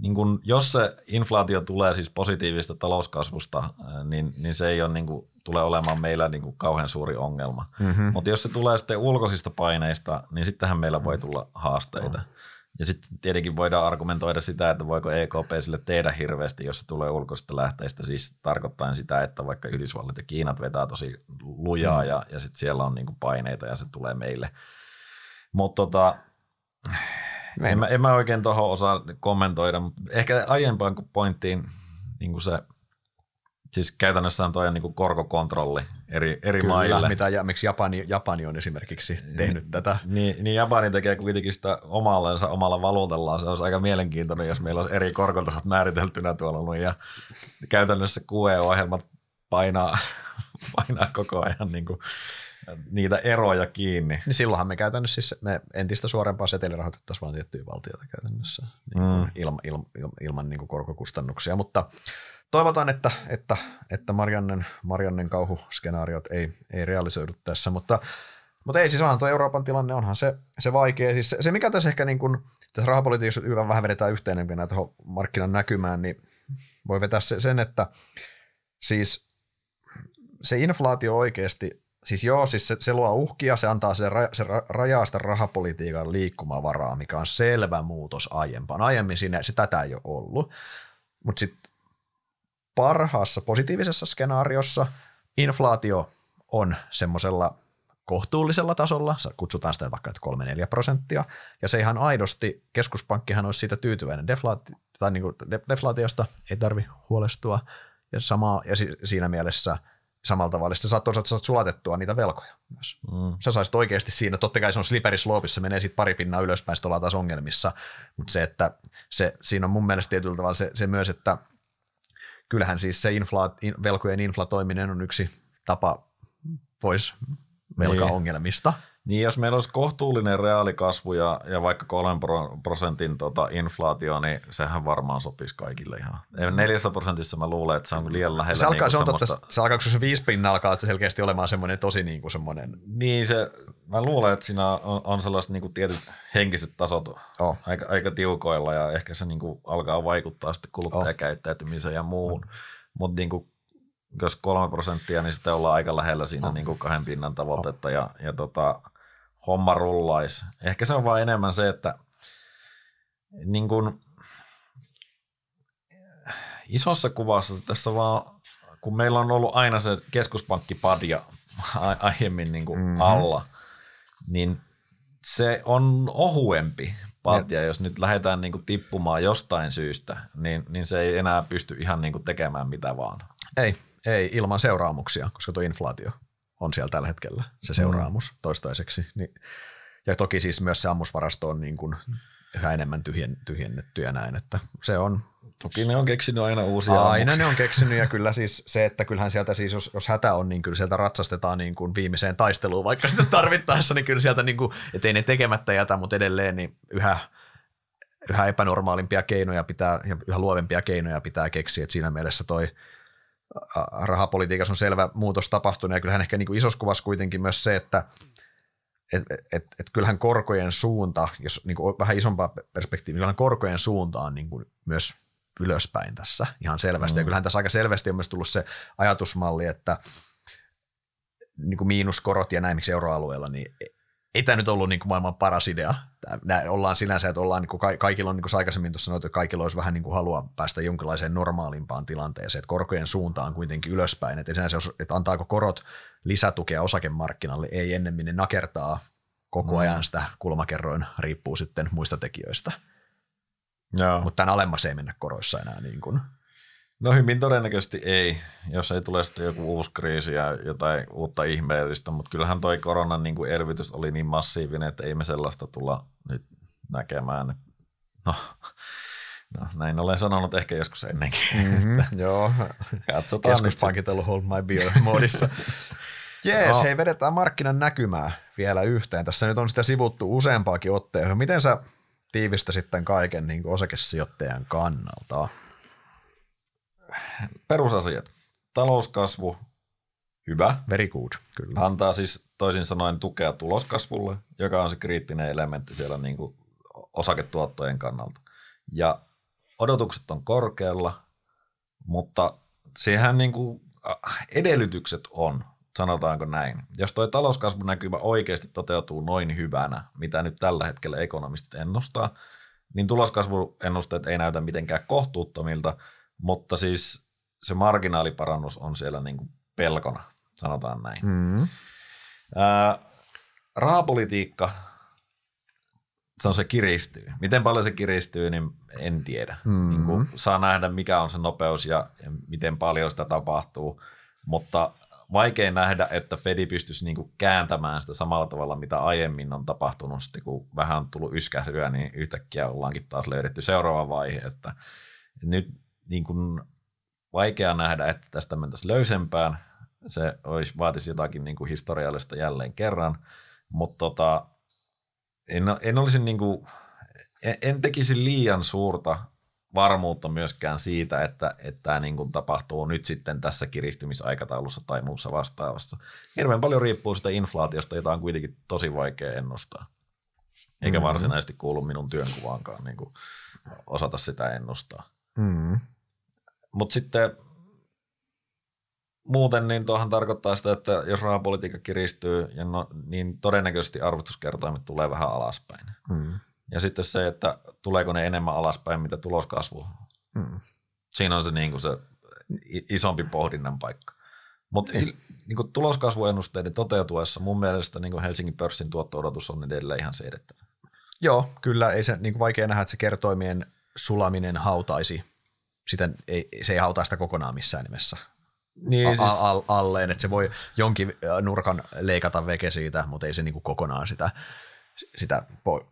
niin kuin, jos se inflaatio tulee siis positiivista talouskasvusta, niin, niin se ei ole niin kuin, tulee olemaan meillä niin kuin kauhean suuri ongelma. Mm-hmm. Mutta jos se tulee sitten ulkoisista paineista, niin sittenhän meillä voi tulla haasteita. Mm-hmm. Ja sitten tietenkin voidaan argumentoida sitä, että voiko E K P sille tehdä hirveästi, jos se tulee ulkoisista lähteistä. Siis tarkoittaen sitä, että vaikka Yhdysvallat ja Kiinat vetää tosi lujaa mm-hmm. ja, ja sitten siellä on niin kuin paineita ja se tulee meille. Mutta tota... En, en, mä, en mä oikein tuohon osaa kommentoida, mutta ehkä aiempaan pointtiin niin se, siis käytännössään toi on niin korkokontrolli eri, eri kyllä, maille. Mitä, ja, miksi Japani, Japani on esimerkiksi tehnyt Ni, tätä? Niin, niin Japani tekee kuitenkin sitä omallensa, omalla valuutellaan. Se olisi aika mielenkiintoinen, jos meillä olisi eri korkotasot määriteltynä tuolla. Ja käytännössä Q E-ohjelmat painaa, painaa koko ajan niin kuin niitä eroja kiinni. Niin silloinhan me käytännössä siis me entistä suorempaa setelirahoitettaisiin vain tiettyjä valtioita käytännössä niin mm. ilman, ilman, ilman niin kuin korkokustannuksia. Mutta toivotaan, että, että, että Mariannen, Mariannen kauhuskenaariot ei, ei realisoidu tässä. Mutta, mutta ei, siis onhan tuo Euroopan tilanne, onhan se, se vaikea. Siis se, se mikä tässä ehkä niin kuin, tässä rahapolitiikassa hyvän vähän vedetään yhteen ja tuohon markkinan näkymään, niin voi vetää se, sen, että siis se inflaatio oikeasti Siis joo, siis se, se luo uhkia, se antaa se, raja, se rajaa sitä rahapolitiikan liikkumavaraa, mikä on selvä muutos aiempaan. Aiemmin siinä se tätä ei ole ollut, mutta sitten parhaassa positiivisessa skenaariossa inflaatio on semmoisella kohtuullisella tasolla, kutsutaan sitä vaikka nyt kolme neljä prosenttia, ja se ihan aidosti, keskuspankkihan olisi siitä tyytyväinen deflaati, tai niin kuin deflaatiosta, ei tarvitse huolestua, ja, sama, ja si, siinä mielessä samalla tavalla. Sitten sä saat sulatettua niitä velkoja myös. Mm. Sä saisit oikeasti siinä, totta kai se on slippery slope, se menee siitä pari pinnaa ylöspäin, sitten ollaan taas ongelmissa, mutta se, että se, siinä on mun mielestä tietyllä tavalla se, se myös, että kyllähän siis se infla, in, velkojen inflatoiminen on yksi tapa pois velkaongelmista. Niin. Niin, jos meillä olisi kohtuullinen reaalikasvu ja, ja vaikka kolmen prosentin tota inflaatio, niin sehän varmaan sopisi kaikille ihan. Neljässä prosentissa mä luulen, että se on liian lähellä. Se alkaa, niin se on semmoista... totta, se alkaa, kun se viisi pinna alkaa selkeästi olemaan semmoinen tosi niin kuin semmoinen. Niin, se, mä luulen, että siinä on, on sellaiset niin kuin tietyt henkiset tasot oh. aika, aika tiukoilla ja ehkä se niin kuin alkaa vaikuttaa sitten kuluttajakäyttäytymiseen ja muuhun, oh. mutta niin kuin jos kolme prosenttia, niin sitten ollaan aika lähellä siinä oh. niin kuin kahden pinnan tavoitetta oh. ja, ja tota... homma rullaisi. Ehkä se on vaan enemmän se, että niin kun, isossa kuvassa tässä vaan, kun meillä on ollut aina se keskuspankkipadja aiemmin niin kuin mm-hmm. alla, niin se on ohuempi padja. Jos nyt lähdetään niin kuin tippumaan jostain syystä, niin, niin se ei enää pysty ihan niin kuin tekemään mitä vaan. Ei, ei ilman seuraamuksia, koska tuo inflaatio on siellä tällä hetkellä se seuraamus mm. toistaiseksi. Niin, ja toki siis myös se ammusvarasto on niin kuin yhä enemmän tyhjen, tyhjennetty ja näin, että se on. Toki ne on keksinyt aina uusia ammuksia. Aina ne on keksinyt ja kyllä siis se, että kyllähän sieltä siis, jos, jos hätä on, niin kyllä sieltä ratsastetaan niin kuin viimeiseen taisteluun vaikka sitä tarvittaessa, niin kyllä sieltä niin kuin, ettei ne tekemättä jätä, mutta edelleen niin yhä, yhä epänormaalimpia keinoja pitää ja yhä luovempia keinoja pitää keksiä, että siinä mielessä toi rahapolitiikassa on selvä muutos tapahtunut ja kyllähän ehkä niin kuin isossa kuvassa kuitenkin myös se, että et, et, et kyllähän korkojen suunta, jos niin kuin vähän isompaa perspektiiviä, kyllähän korkojen suunta on niin kuin myös ylöspäin tässä ihan selvästi. Mm. Ja kyllähän tässä aika selvästi on myös tullut se ajatusmalli, että niin kuin miinuskorot ja näin miksi euroalueella, niin ei tämä nyt ollut niin kuin maailman paras idea. Tämä, ollaan sinänsä, että ollaan, niin kuin kaikilla on, niin kuin aikaisemmin tuossa sanoit, että kaikilla olisi vähän niin kuin halua päästä jonkinlaiseen normaalimpaan tilanteeseen, että korkojen suunta on kuitenkin ylöspäin. Että sinänsä, että antaako korot lisätukea osakemarkkinalle, ei ennemmin ne nakertaa koko mm. ajan sitä kulmakerroin, riippuu sitten muista tekijöistä. Mutta tämän alemmas ei mennä koroissa enää. Niin kuin. No hyvin todennäköisesti ei, jos ei tule sitten joku uusi kriisi ja jotain uutta ihmeellistä, mutta kyllähän toi koronan niin kuin elvytys oli niin massiivinen, että ei me sellaista tulla nyt näkemään. No, no näin olen sanonut ehkä joskus ennenkin. Mm-hmm, joo, keskuspankit on ollut hold my beer -moodissa. Jees, no. Hei, vedetään markkinan näkymää vielä yhteen. Tässä nyt on sitä sivuttu useampaakin otteen. Miten sä tiivistä sitten kaiken niin kuin osakesijoittajan kannalta? Perusasiat. Talouskasvu, hyvä. Very good, kyllä. Antaa siis toisin sanoen tukea tuloskasvulle, joka on se kriittinen elementti siellä niin kuin osaketuottojen kannalta. Ja odotukset on korkealla, mutta siihen niin kuin edellytykset on, sanotaanko näin. Jos tuo talouskasvunäkymä oikeasti toteutuu noin hyvänä, mitä nyt tällä hetkellä ekonomistit ennustaa, niin tuloskasvuennusteet ei näytä mitenkään kohtuuttomilta, mutta siis se marginaaliparannus on siellä niin kuin pelkona, sanotaan näin. Mm. Ää, rahapolitiikka, se on se kiristyy. Miten paljon se kiristyy, niin en tiedä. Mm. Niin kuin saa nähdä, mikä on se nopeus ja miten paljon sitä tapahtuu, mutta vaikea nähdä, että Fed pystyisi niin kuin kääntämään sitä samalla tavalla, mitä aiemmin on tapahtunut. Sitten kun vähän on tullut yskähdyä, niin yhtäkkiä ollaankin taas löydetty seuraava vaihe. Että nyt niin kuin vaikea nähdä, että tästä mentäisiin löysempään. Se olisi, vaatisi jotakin niin kuin historiallista jälleen kerran. Mutta tota, en, en, olisi niin kuin, en, en tekisi liian suurta varmuutta myöskään siitä, että tämä niin kuin tapahtuu nyt sitten tässä kiristymisaikataulussa tai muussa vastaavassa. Hirveän paljon riippuu sitä inflaatiosta, jota on kuitenkin tosi vaikea ennustaa. Eikä mm-hmm. varsinaisesti kuulu minun työnkuvaankaan niin kuin osata sitä ennustaa. Mm-hmm. Mutta sitten muuten niin tuohan tarkoittaa sitä, että jos rahapolitiikka kiristyy, ja no, niin todennäköisesti arvostuskertoimet tulee vähän alaspäin. Mm-hmm. Ja sitten se, että tuleeko ne enemmän alaspäin, mitä tuloskasvu. Hmm. Siinä on se, niin kuin se isompi pohdinnan paikka. Mutta niin tuloskasvuennusteiden toteutuessa mun mielestä niin kuin Helsingin pörssin tuotto-odotus on edelleen ihan siedettävä. Joo, kyllä. Ei se niin kuin vaikea nähdä, että se kertoimien sulaminen hautaisi. Sitä ei, se ei hautaa sitä kokonaan missään nimessä. Niin, siis al- al- alleen, että se voi jonkin nurkan leikata veke siitä, mutta ei se niin kuin kokonaan sitä... sitä,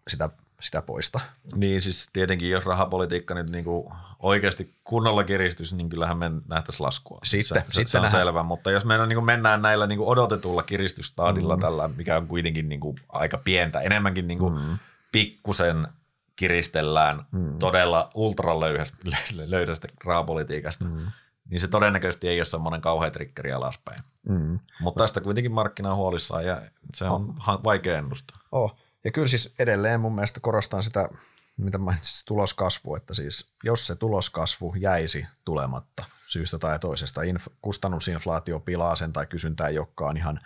sitä sitä poista. Niin siis tietenkin, jos rahapolitiikka nyt niinku oikeasti kunnolla kiristys, niin kyllähän me nähtäisiin laskua. Sitten, se, sitten se on nähdään. Selvä, mutta jos me niinku mennään näillä niinku odotetulla kiristystaadilla, mm. tällä, mikä on kuitenkin niinku aika pientä, enemmänkin niinku mm. pikkusen kiristellään mm. todella ultralöyhästä löysästä rahapolitiikasta, mm. niin se todennäköisesti ei ole semmoinen kauhean trikkeri alaspäin. Mm. Mutta tästä kuitenkin markkina on huolissaan ja se on oh. vaikea ennustaa. Oh. Ja kyllä siis edelleen mun mielestä korostan sitä, mitä mainitsin, tuloskasvu, että siis jos se tuloskasvu jäisi tulematta syystä tai toisesta, inf- kustannusinflaatio pilaa sen tai kysyntä ei olekaan ihan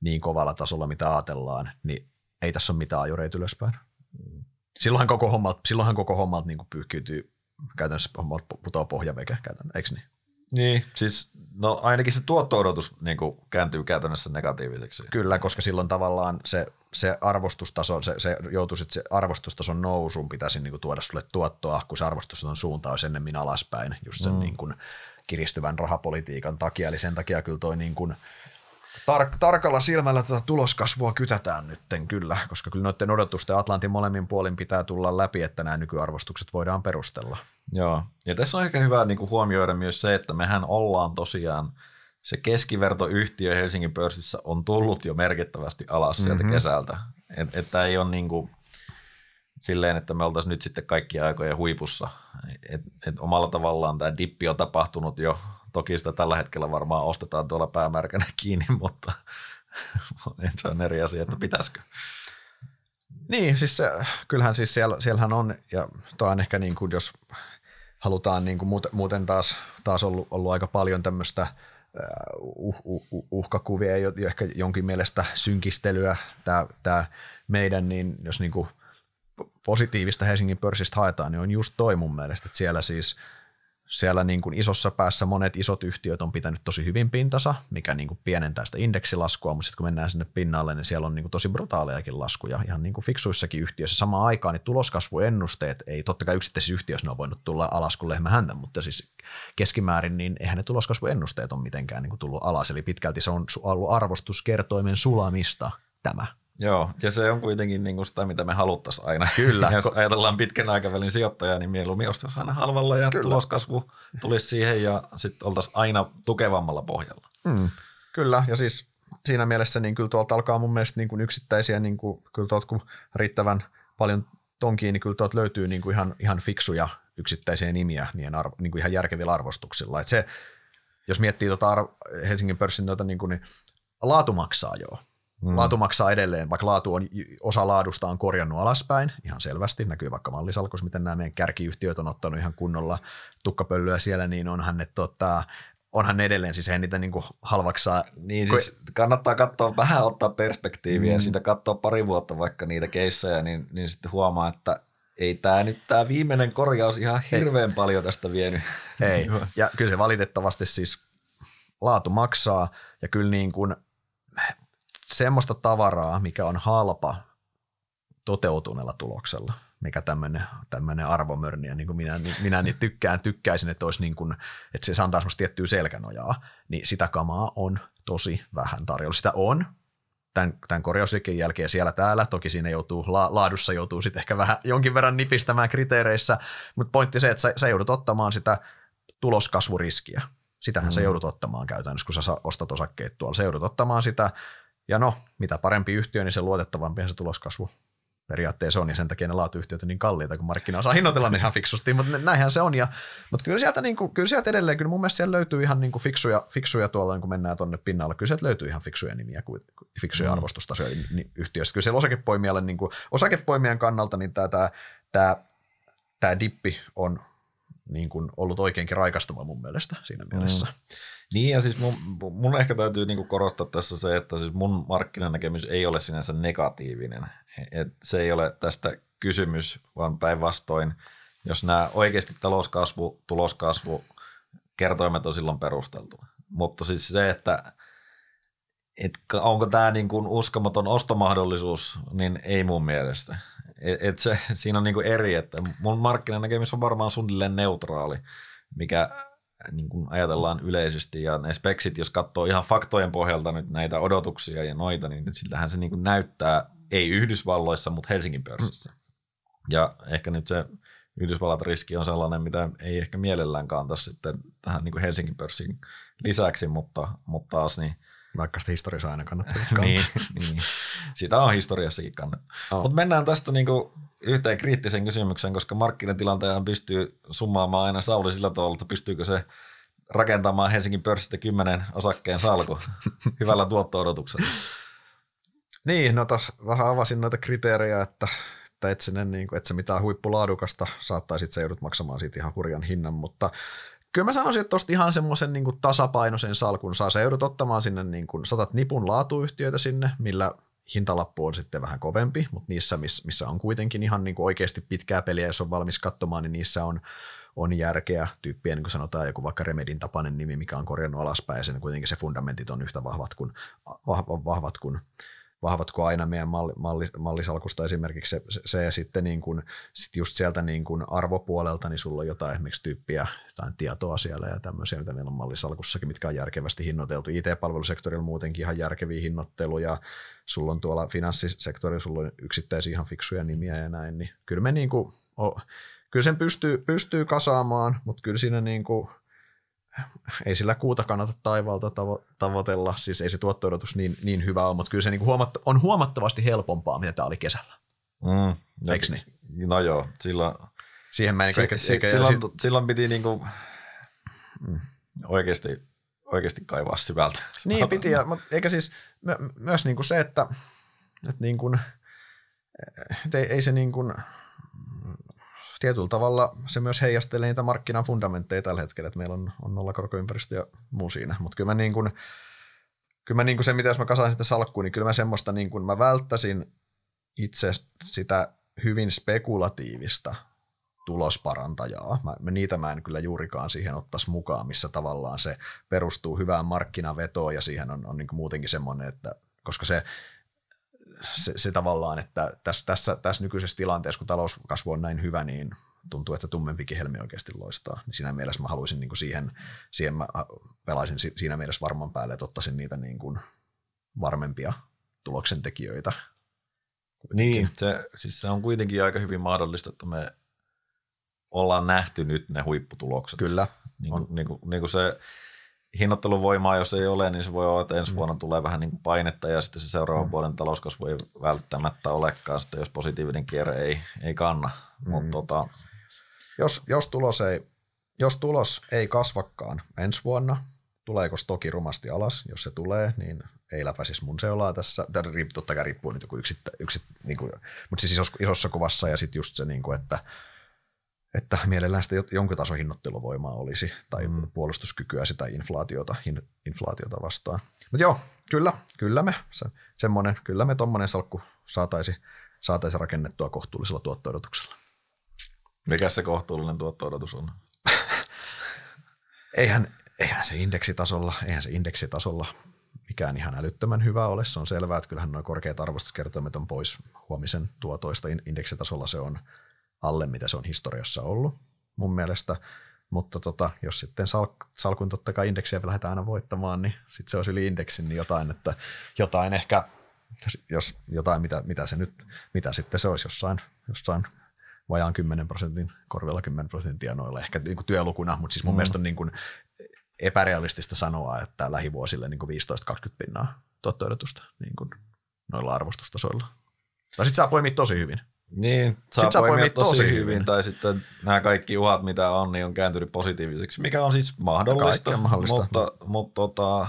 niin kovalla tasolla, mitä ajatellaan, niin ei tässä ole mitään ajureita ylöspäin. Silloinhan koko hommalta, silloinhan koko hommalta niin kuin pyyhkiytyy käytännössä putoaa pohjaveke käytännössä, eikö niin? Niin, siis no ainakin se tuotto-odotus niin kuin kääntyy käytännössä negatiiviseksi. Kyllä, koska silloin tavallaan se, se arvostustaso, se, se joutuisit se arvostustason nousuun pitäisi niin kuin tuoda sulle tuottoa, kun se arvostustason suunta olisi ennemmin alaspäin just sen mm. niin kuin kiristyvän rahapolitiikan takia. Eli sen takia kyllä toi niin kuin tar- tarkalla silmällä tuota tuloskasvua kytätään nytten kyllä, koska kyllä noiden odotusten Atlantin molemmin puolin pitää tulla läpi, että nämä nykyarvostukset voidaan perustella. Joo, ja tässä on ehkä hyvä niin kuin huomioida myös se, että mehän ollaan tosiaan, se keskivertoyhtiö Helsingin pörssissä on tullut jo merkittävästi alas sieltä mm-hmm. kesältä. Että et ei ole niin kuin silleen, että me oltaisiin nyt sitten kaikkien aikojen huipussa. Et, et omalla tavallaan tämä dippi on tapahtunut jo. Toki sitä tällä hetkellä varmaan ostetaan tuolla päämärkänä kiinni, mutta se on eri asia, että pitäisikö. Niin, siis se, kyllähän siis siellä, siellähän on, ja tämä on ehkä niin kuin, jos halutaan, niin kuin muuten taas, taas ollut, ollut aika paljon tämmöistä uh, uh, uh, uhkakuvia ja ehkä jonkin mielestä synkistelyä tämä, tämä meidän, niin jos niin kuin positiivista Helsingin pörssistä haetaan, niin on just toi mun mielestä, että siellä siis Siellä niin kuin isossa päässä monet isot yhtiöt on pitänyt tosi hyvin pintansa, mikä niin kuin pienentää sitä indeksilaskua, mutta sitten kun mennään sinne pinnalle, niin siellä on niin kuin tosi brutaalejakin laskuja. Ihan niin kuin fiksuissakin yhtiöissä samaan aikaan niin tuloskasvuennusteet ei, totta kai yksittäisissä yhtiöissä ne on voinut tulla alas kuin lehmä häntä, mutta siis keskimäärin niin eihän ne tuloskasvuennusteet ole mitenkään niin kuin tullut alas, eli pitkälti se on ollut arvostuskertoimen sulamista tämä. Joo, ja se on kuitenkin niin kuin sitä, mitä me haluttaisiin aina. Kyllä. Jos ajatellaan pitkän aikavälin sijoittajaa, niin mieluummin ostaisi aina halvalla ja Kyllä. tuloskasvu tulisi siihen ja sitten oltaisiin aina tukevammalla pohjalla. Mm. Kyllä, ja siis siinä mielessä niin kyllä tuolta alkaa mun mielestä niin kuin yksittäisiä, niin kuin, kyllä tuolta kun riittävän paljon tonkiin, niin kyllä tuolta löytyy niin kuin ihan, ihan fiksuja yksittäisiä nimiä niin arvo, niin kuin ihan järkevillä arvostuksilla. Et se, jos miettii tuota Helsingin pörssin, tuota, niin kuin, niin laatu maksaa joo. Hmm. Laatu maksaa edelleen, vaikka laatu on, osa laadusta on korjannut alaspäin, ihan selvästi, näkyy vaikka mallisalkussa, miten nämä meidän kärkiyhtiöt on ottanut ihan kunnolla tukkapölyä siellä, niin onhan ne, tota, onhan ne edelleen, siis eihän niitä niinku halvaksaa. Niin siis kannattaa katsoa vähän ottaa perspektiiviä, hmm. siitä katsoa pari vuotta vaikka niitä keissejä, niin, niin sitten huomaa, että ei tämä nyt tämä viimeinen korjaus ihan hirveän ei. paljon tästä vienyt. Ei, ja kyllä se valitettavasti siis laatu maksaa, ja kyllä niin kuin semmoista tavaraa, mikä on halpa toteutuneella tuloksella, mikä tämmöinen, tämmöinen arvomörniä, niin kuin minä, minä niin tykkään, tykkäisin, että, olisi niin kuin, että se antaa semmoista tiettyä selkänojaa, niin sitä kamaa on tosi vähän tarjolla. Sitä on tämän, tämän korjausliikkeen jälkeen siellä täällä, toki siinä joutuu, laadussa joutuu sitten ehkä vähän jonkin verran nipistämään kriteereissä, mutta pointti se, että sä, sä joudut ottamaan sitä tuloskasvuriskiä. Sitähän mm. sä joudut ottamaan käytännössä, kun sä ostat osakkeet tuolla, sä joudut ottamaan sitä. Ja no, mitä parempi yhtiö, niin se luotettavampi se tuloskasvu periaatteessa on, ja sen takia ne laatuyhtiöt on niin kalliita, kun markkina osaa hinnoitella ne ihan fiksusti, mutta näinhän se on. Ja, mutta kyllä sieltä, niin kuin, kyllä sieltä edelleen, kyllä mun mielestä siellä löytyy ihan niin kuin fiksuja, fiksuja tuolla, kun mennään tuonne pinnalle, kyllä sieltä löytyy ihan fiksuja nimiä, fiksuja mm. arvostustasoja yhtiöistä. Kyllä siellä osakepoimijalle, niin kuin, osakepoimijan kannalta niin tämä, tämä, tämä, tämä dippi on niin kuin ollut oikeinkin raikastava mun mielestä siinä mielessä. Mm. Niin ja siis mun, mun ehkä täytyy niinku korostaa tässä se, että siis mun markkinanäkemys ei ole sinänsä negatiivinen. Et se ei ole tästä kysymys, vaan päinvastoin, jos nämä oikeasti talouskasvu, tuloskasvu, kertoimet on silloin perusteltu. Mutta siis se, että et onko tämä niinku uskomaton ostomahdollisuus, niin ei mun mielestä. Et, et se, siinä on niinku eri, että mun markkinanäkemys on varmaan suunnilleen neutraali, mikä niin kuin ajatellaan yleisesti, ja ne speksit, jos katsoo ihan faktojen pohjalta nyt näitä odotuksia ja noita, niin siltähän se niin kuin näyttää, ei Yhdysvalloissa, mutta Helsingin pörssissä. Ja ehkä nyt se Yhdysvallat riski on sellainen, mitä ei ehkä mielellään kanta sitten tähän niin kuin Helsingin pörssin lisäksi, mutta, mutta taas niin. Vaikka sitä historiassa aina kannattaa kantaa. niin, niin, sitä on historiassakin kannattaa. Oh. Mutta mennään tästä niin kuin yhteen kriittiseen kysymykseen, koska markkinatilanteen pystyy summaamaan aina Sauli sillä tavalla, että pystyykö se rakentamaan Helsingin pörssistä kymmenen osakkeen salku hyvällä tuotto-odotuksella. Niin, no taas vähän avasin noita kriteerejä, että, että et, sinne, niin kuin, et se mitään huippulaadukasta saattaisit, sä joudut maksamaan siitä ihan hurjan hinnan, mutta kyllä mä sanoisin, että tuosta ihan semmoisen niin kuin tasapainoisen salkun saa, sä joudut ottamaan sinne, niin kuin, saatat nipun laatuyhtiöitä sinne, millä hintalappu on sitten vähän kovempi, mutta niissä, missä on kuitenkin ihan niin kuin oikeasti pitkää peliä, jos on valmis katsomaan, niin niissä on, on järkeä tyyppiä, niin kuin sanotaan joku vaikka Remedin tapainen nimi, mikä on korjannut alaspäin, ja sen kuitenkin se fundamentit on yhtä vahvat kuin, vahvat kuin, vahvat kuin aina meidän malli, malli, mallisalkusta esimerkiksi se, se, se ja sitten niin kuin, sit just sieltä niin kuin arvopuolelta, niin sulla on jotain esimerkiksi tyyppiä, jotain tietoa siellä ja tämmöisiä, mitä meillä on mallisalkussakin, mitkä on järkevästi hinnoiteltu. I T-palvelusektorilla muutenkin ihan järkeviä hinnoitteluja, sulla on tuolla finanssisektorilla, sulla on yksittäisiä ihan fiksuja nimiä ja näin, niin kyllä me niin kuin, oh, kyllä sen pystyy, pystyy kasaamaan, mutta kyllä siinä niin kuin, ei sillä kuuta kannata taivaalta tavo- tavoitella, siis ei se tuotto-odotus niin, niin hyvä ole, mutta kyllä se niinku huomatt- on huomattavasti helpompaa, mitä tämä oli kesällä. Mm, Eiks niin? No joo, silloin, siihen mä niinku si- eikä, si- eikä, silloin, si- silloin piti niinku mm. oikeasti, oikeasti kaivaa syvältä. Niin piti, ja, mutta eikä siis my- myös niinku se, että, että, niinku, että ei, ei se niin kuin... Tietyllä tavalla se myös heijastelee niitä markkinan fundamentteja tällä hetkellä, että meillä on, on nollakorkoympäristö ja muu siinä. Mutta kyllä mä, niin kun, kyllä mä niin kun se, mitä jos mä kasaan sitä salkkuun, niin kyllä mä semmoista, niin kun mä välttäisin itse sitä hyvin spekulatiivista tulosparantajaa. Mä, mä niitä mä en kyllä juurikaan siihen ottaisi mukaan, missä tavallaan se perustuu hyvään markkinavetoon ja siihen on, on niin muutenkin semmoinen, että koska se... Se, se tavallaan, että tässä, tässä, tässä nykyisessä tilanteessa, kun talouskasvu on näin hyvä, niin tuntuu, että tummempikin helmi oikeasti loistaa. Niin siinä mielessä mä haluaisin niin kuin siihen, siihen mä pelaisin siinä mielessä varman päälle, että ottaisin niitä niin kuin varmempia tuloksentekijöitä. Niin, se, siis se on kuitenkin aika hyvin mahdollista, että me ollaan nähty nyt ne huipputulokset. Kyllä. Niin kuin, niin kuin, niin kuin se... Hinnoittelun voimaa, jos ei ole, niin se voi olla, että ensi vuonna tulee vähän niin kuin painetta ja sitten se seuraavan vuoden talouskasvu ei välttämättä olekaan, sitten jos positiivinen kierre ei, ei kanna. Mm. Mut tota... jos, jos, tulos ei, jos tulos ei kasvakaan ensi vuonna, tuleeko stoki rumasti alas? Jos se tulee, niin ei läpäisisi mun seulaa tässä. Totta kai riippuu nyt joku yksittä, yksittä, niin kuin, mutta siis isossa kuvassa ja sitten just se, niin kuin, että että mielellään sitä jonkun tason hinnoitteluvoimaa olisi, tai mm. puolustuskykyä sitä inflaatiota, hin, inflaatiota vastaan. Mutta joo, kyllä, kyllä me se, semmoinen, kyllä me tommoinen salkku saataisi, saataisi rakennettua kohtuullisella tuotto-odotuksella. Mikä se kohtuullinen tuotto-odotus on? eihän, eihän, se indeksitasolla, eihän se indeksitasolla mikään ihan älyttömän hyvä ole. Se on selvää, että kyllähän nuo korkeat arvostuskertoimet on pois huomisen tuotoista. Indeksitasolla se on alle, mitä se on historiassa ollut mun mielestä, mutta tota, jos sitten salk- salkun totta kai indeksiä lähdetään aina voittamaan, niin sitten se olisi yli indeksin, niin jotain, että jotain ehkä, jos jotain, mitä, mitä se nyt, mitä sitten se olisi jossain, jossain vajaan kymmenen prosentin, korvilla kymmenen prosenttia noilla, ehkä niin kuin työlukuna, mutta siis mun mm. mielestä on niin kuin epärealistista sanoa, että lähivuosille niin kuin viisitoista kaksikymmentä pinnaa tuotto-odotusta niin kuin noilla arvostustasoilla. Tai sitten saa poimia tosi hyvin. Niin, saa poimia, poimia tosi, tosi hyvin. hyvin, tai sitten nämä kaikki uhat, mitä on, niin on kääntynyt positiiviseksi, mikä on siis mahdollista, mahdollista. mutta, mutta tota,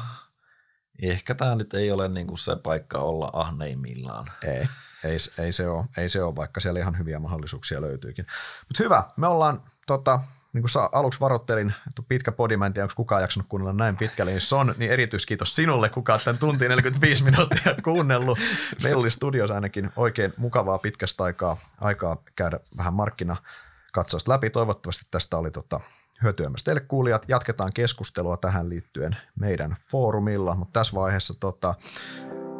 ehkä tämä nyt ei ole niin kuin se paikka olla ahneimmillaan. Ei, ei, ei, se ole, ei se ole, vaikka siellä ihan hyviä mahdollisuuksia löytyykin. Mutta hyvä, me ollaan, tota, niin kuin aluksi varoittelin, että pitkä podi, mä en tiedä, onko kukaan jaksanut kuunnella näin pitkälle, niin se on, niin erityiskiitos sinulle, kukaan tämän tuntiin neljäkymmentäviisi minuuttia kuunnellut. Meillä oli studiossa ainakin oikein mukavaa pitkästä aikaa, aikaa käydä vähän markkinakatsausta läpi. Toivottavasti tästä oli tota, hyötyä myös teille kuulijat. Jatketaan keskustelua tähän liittyen meidän foorumilla, mutta tässä vaiheessa tota,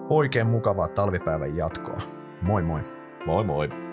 oikein mukavaa talvipäivän jatkoa. Moi moi. Moi moi.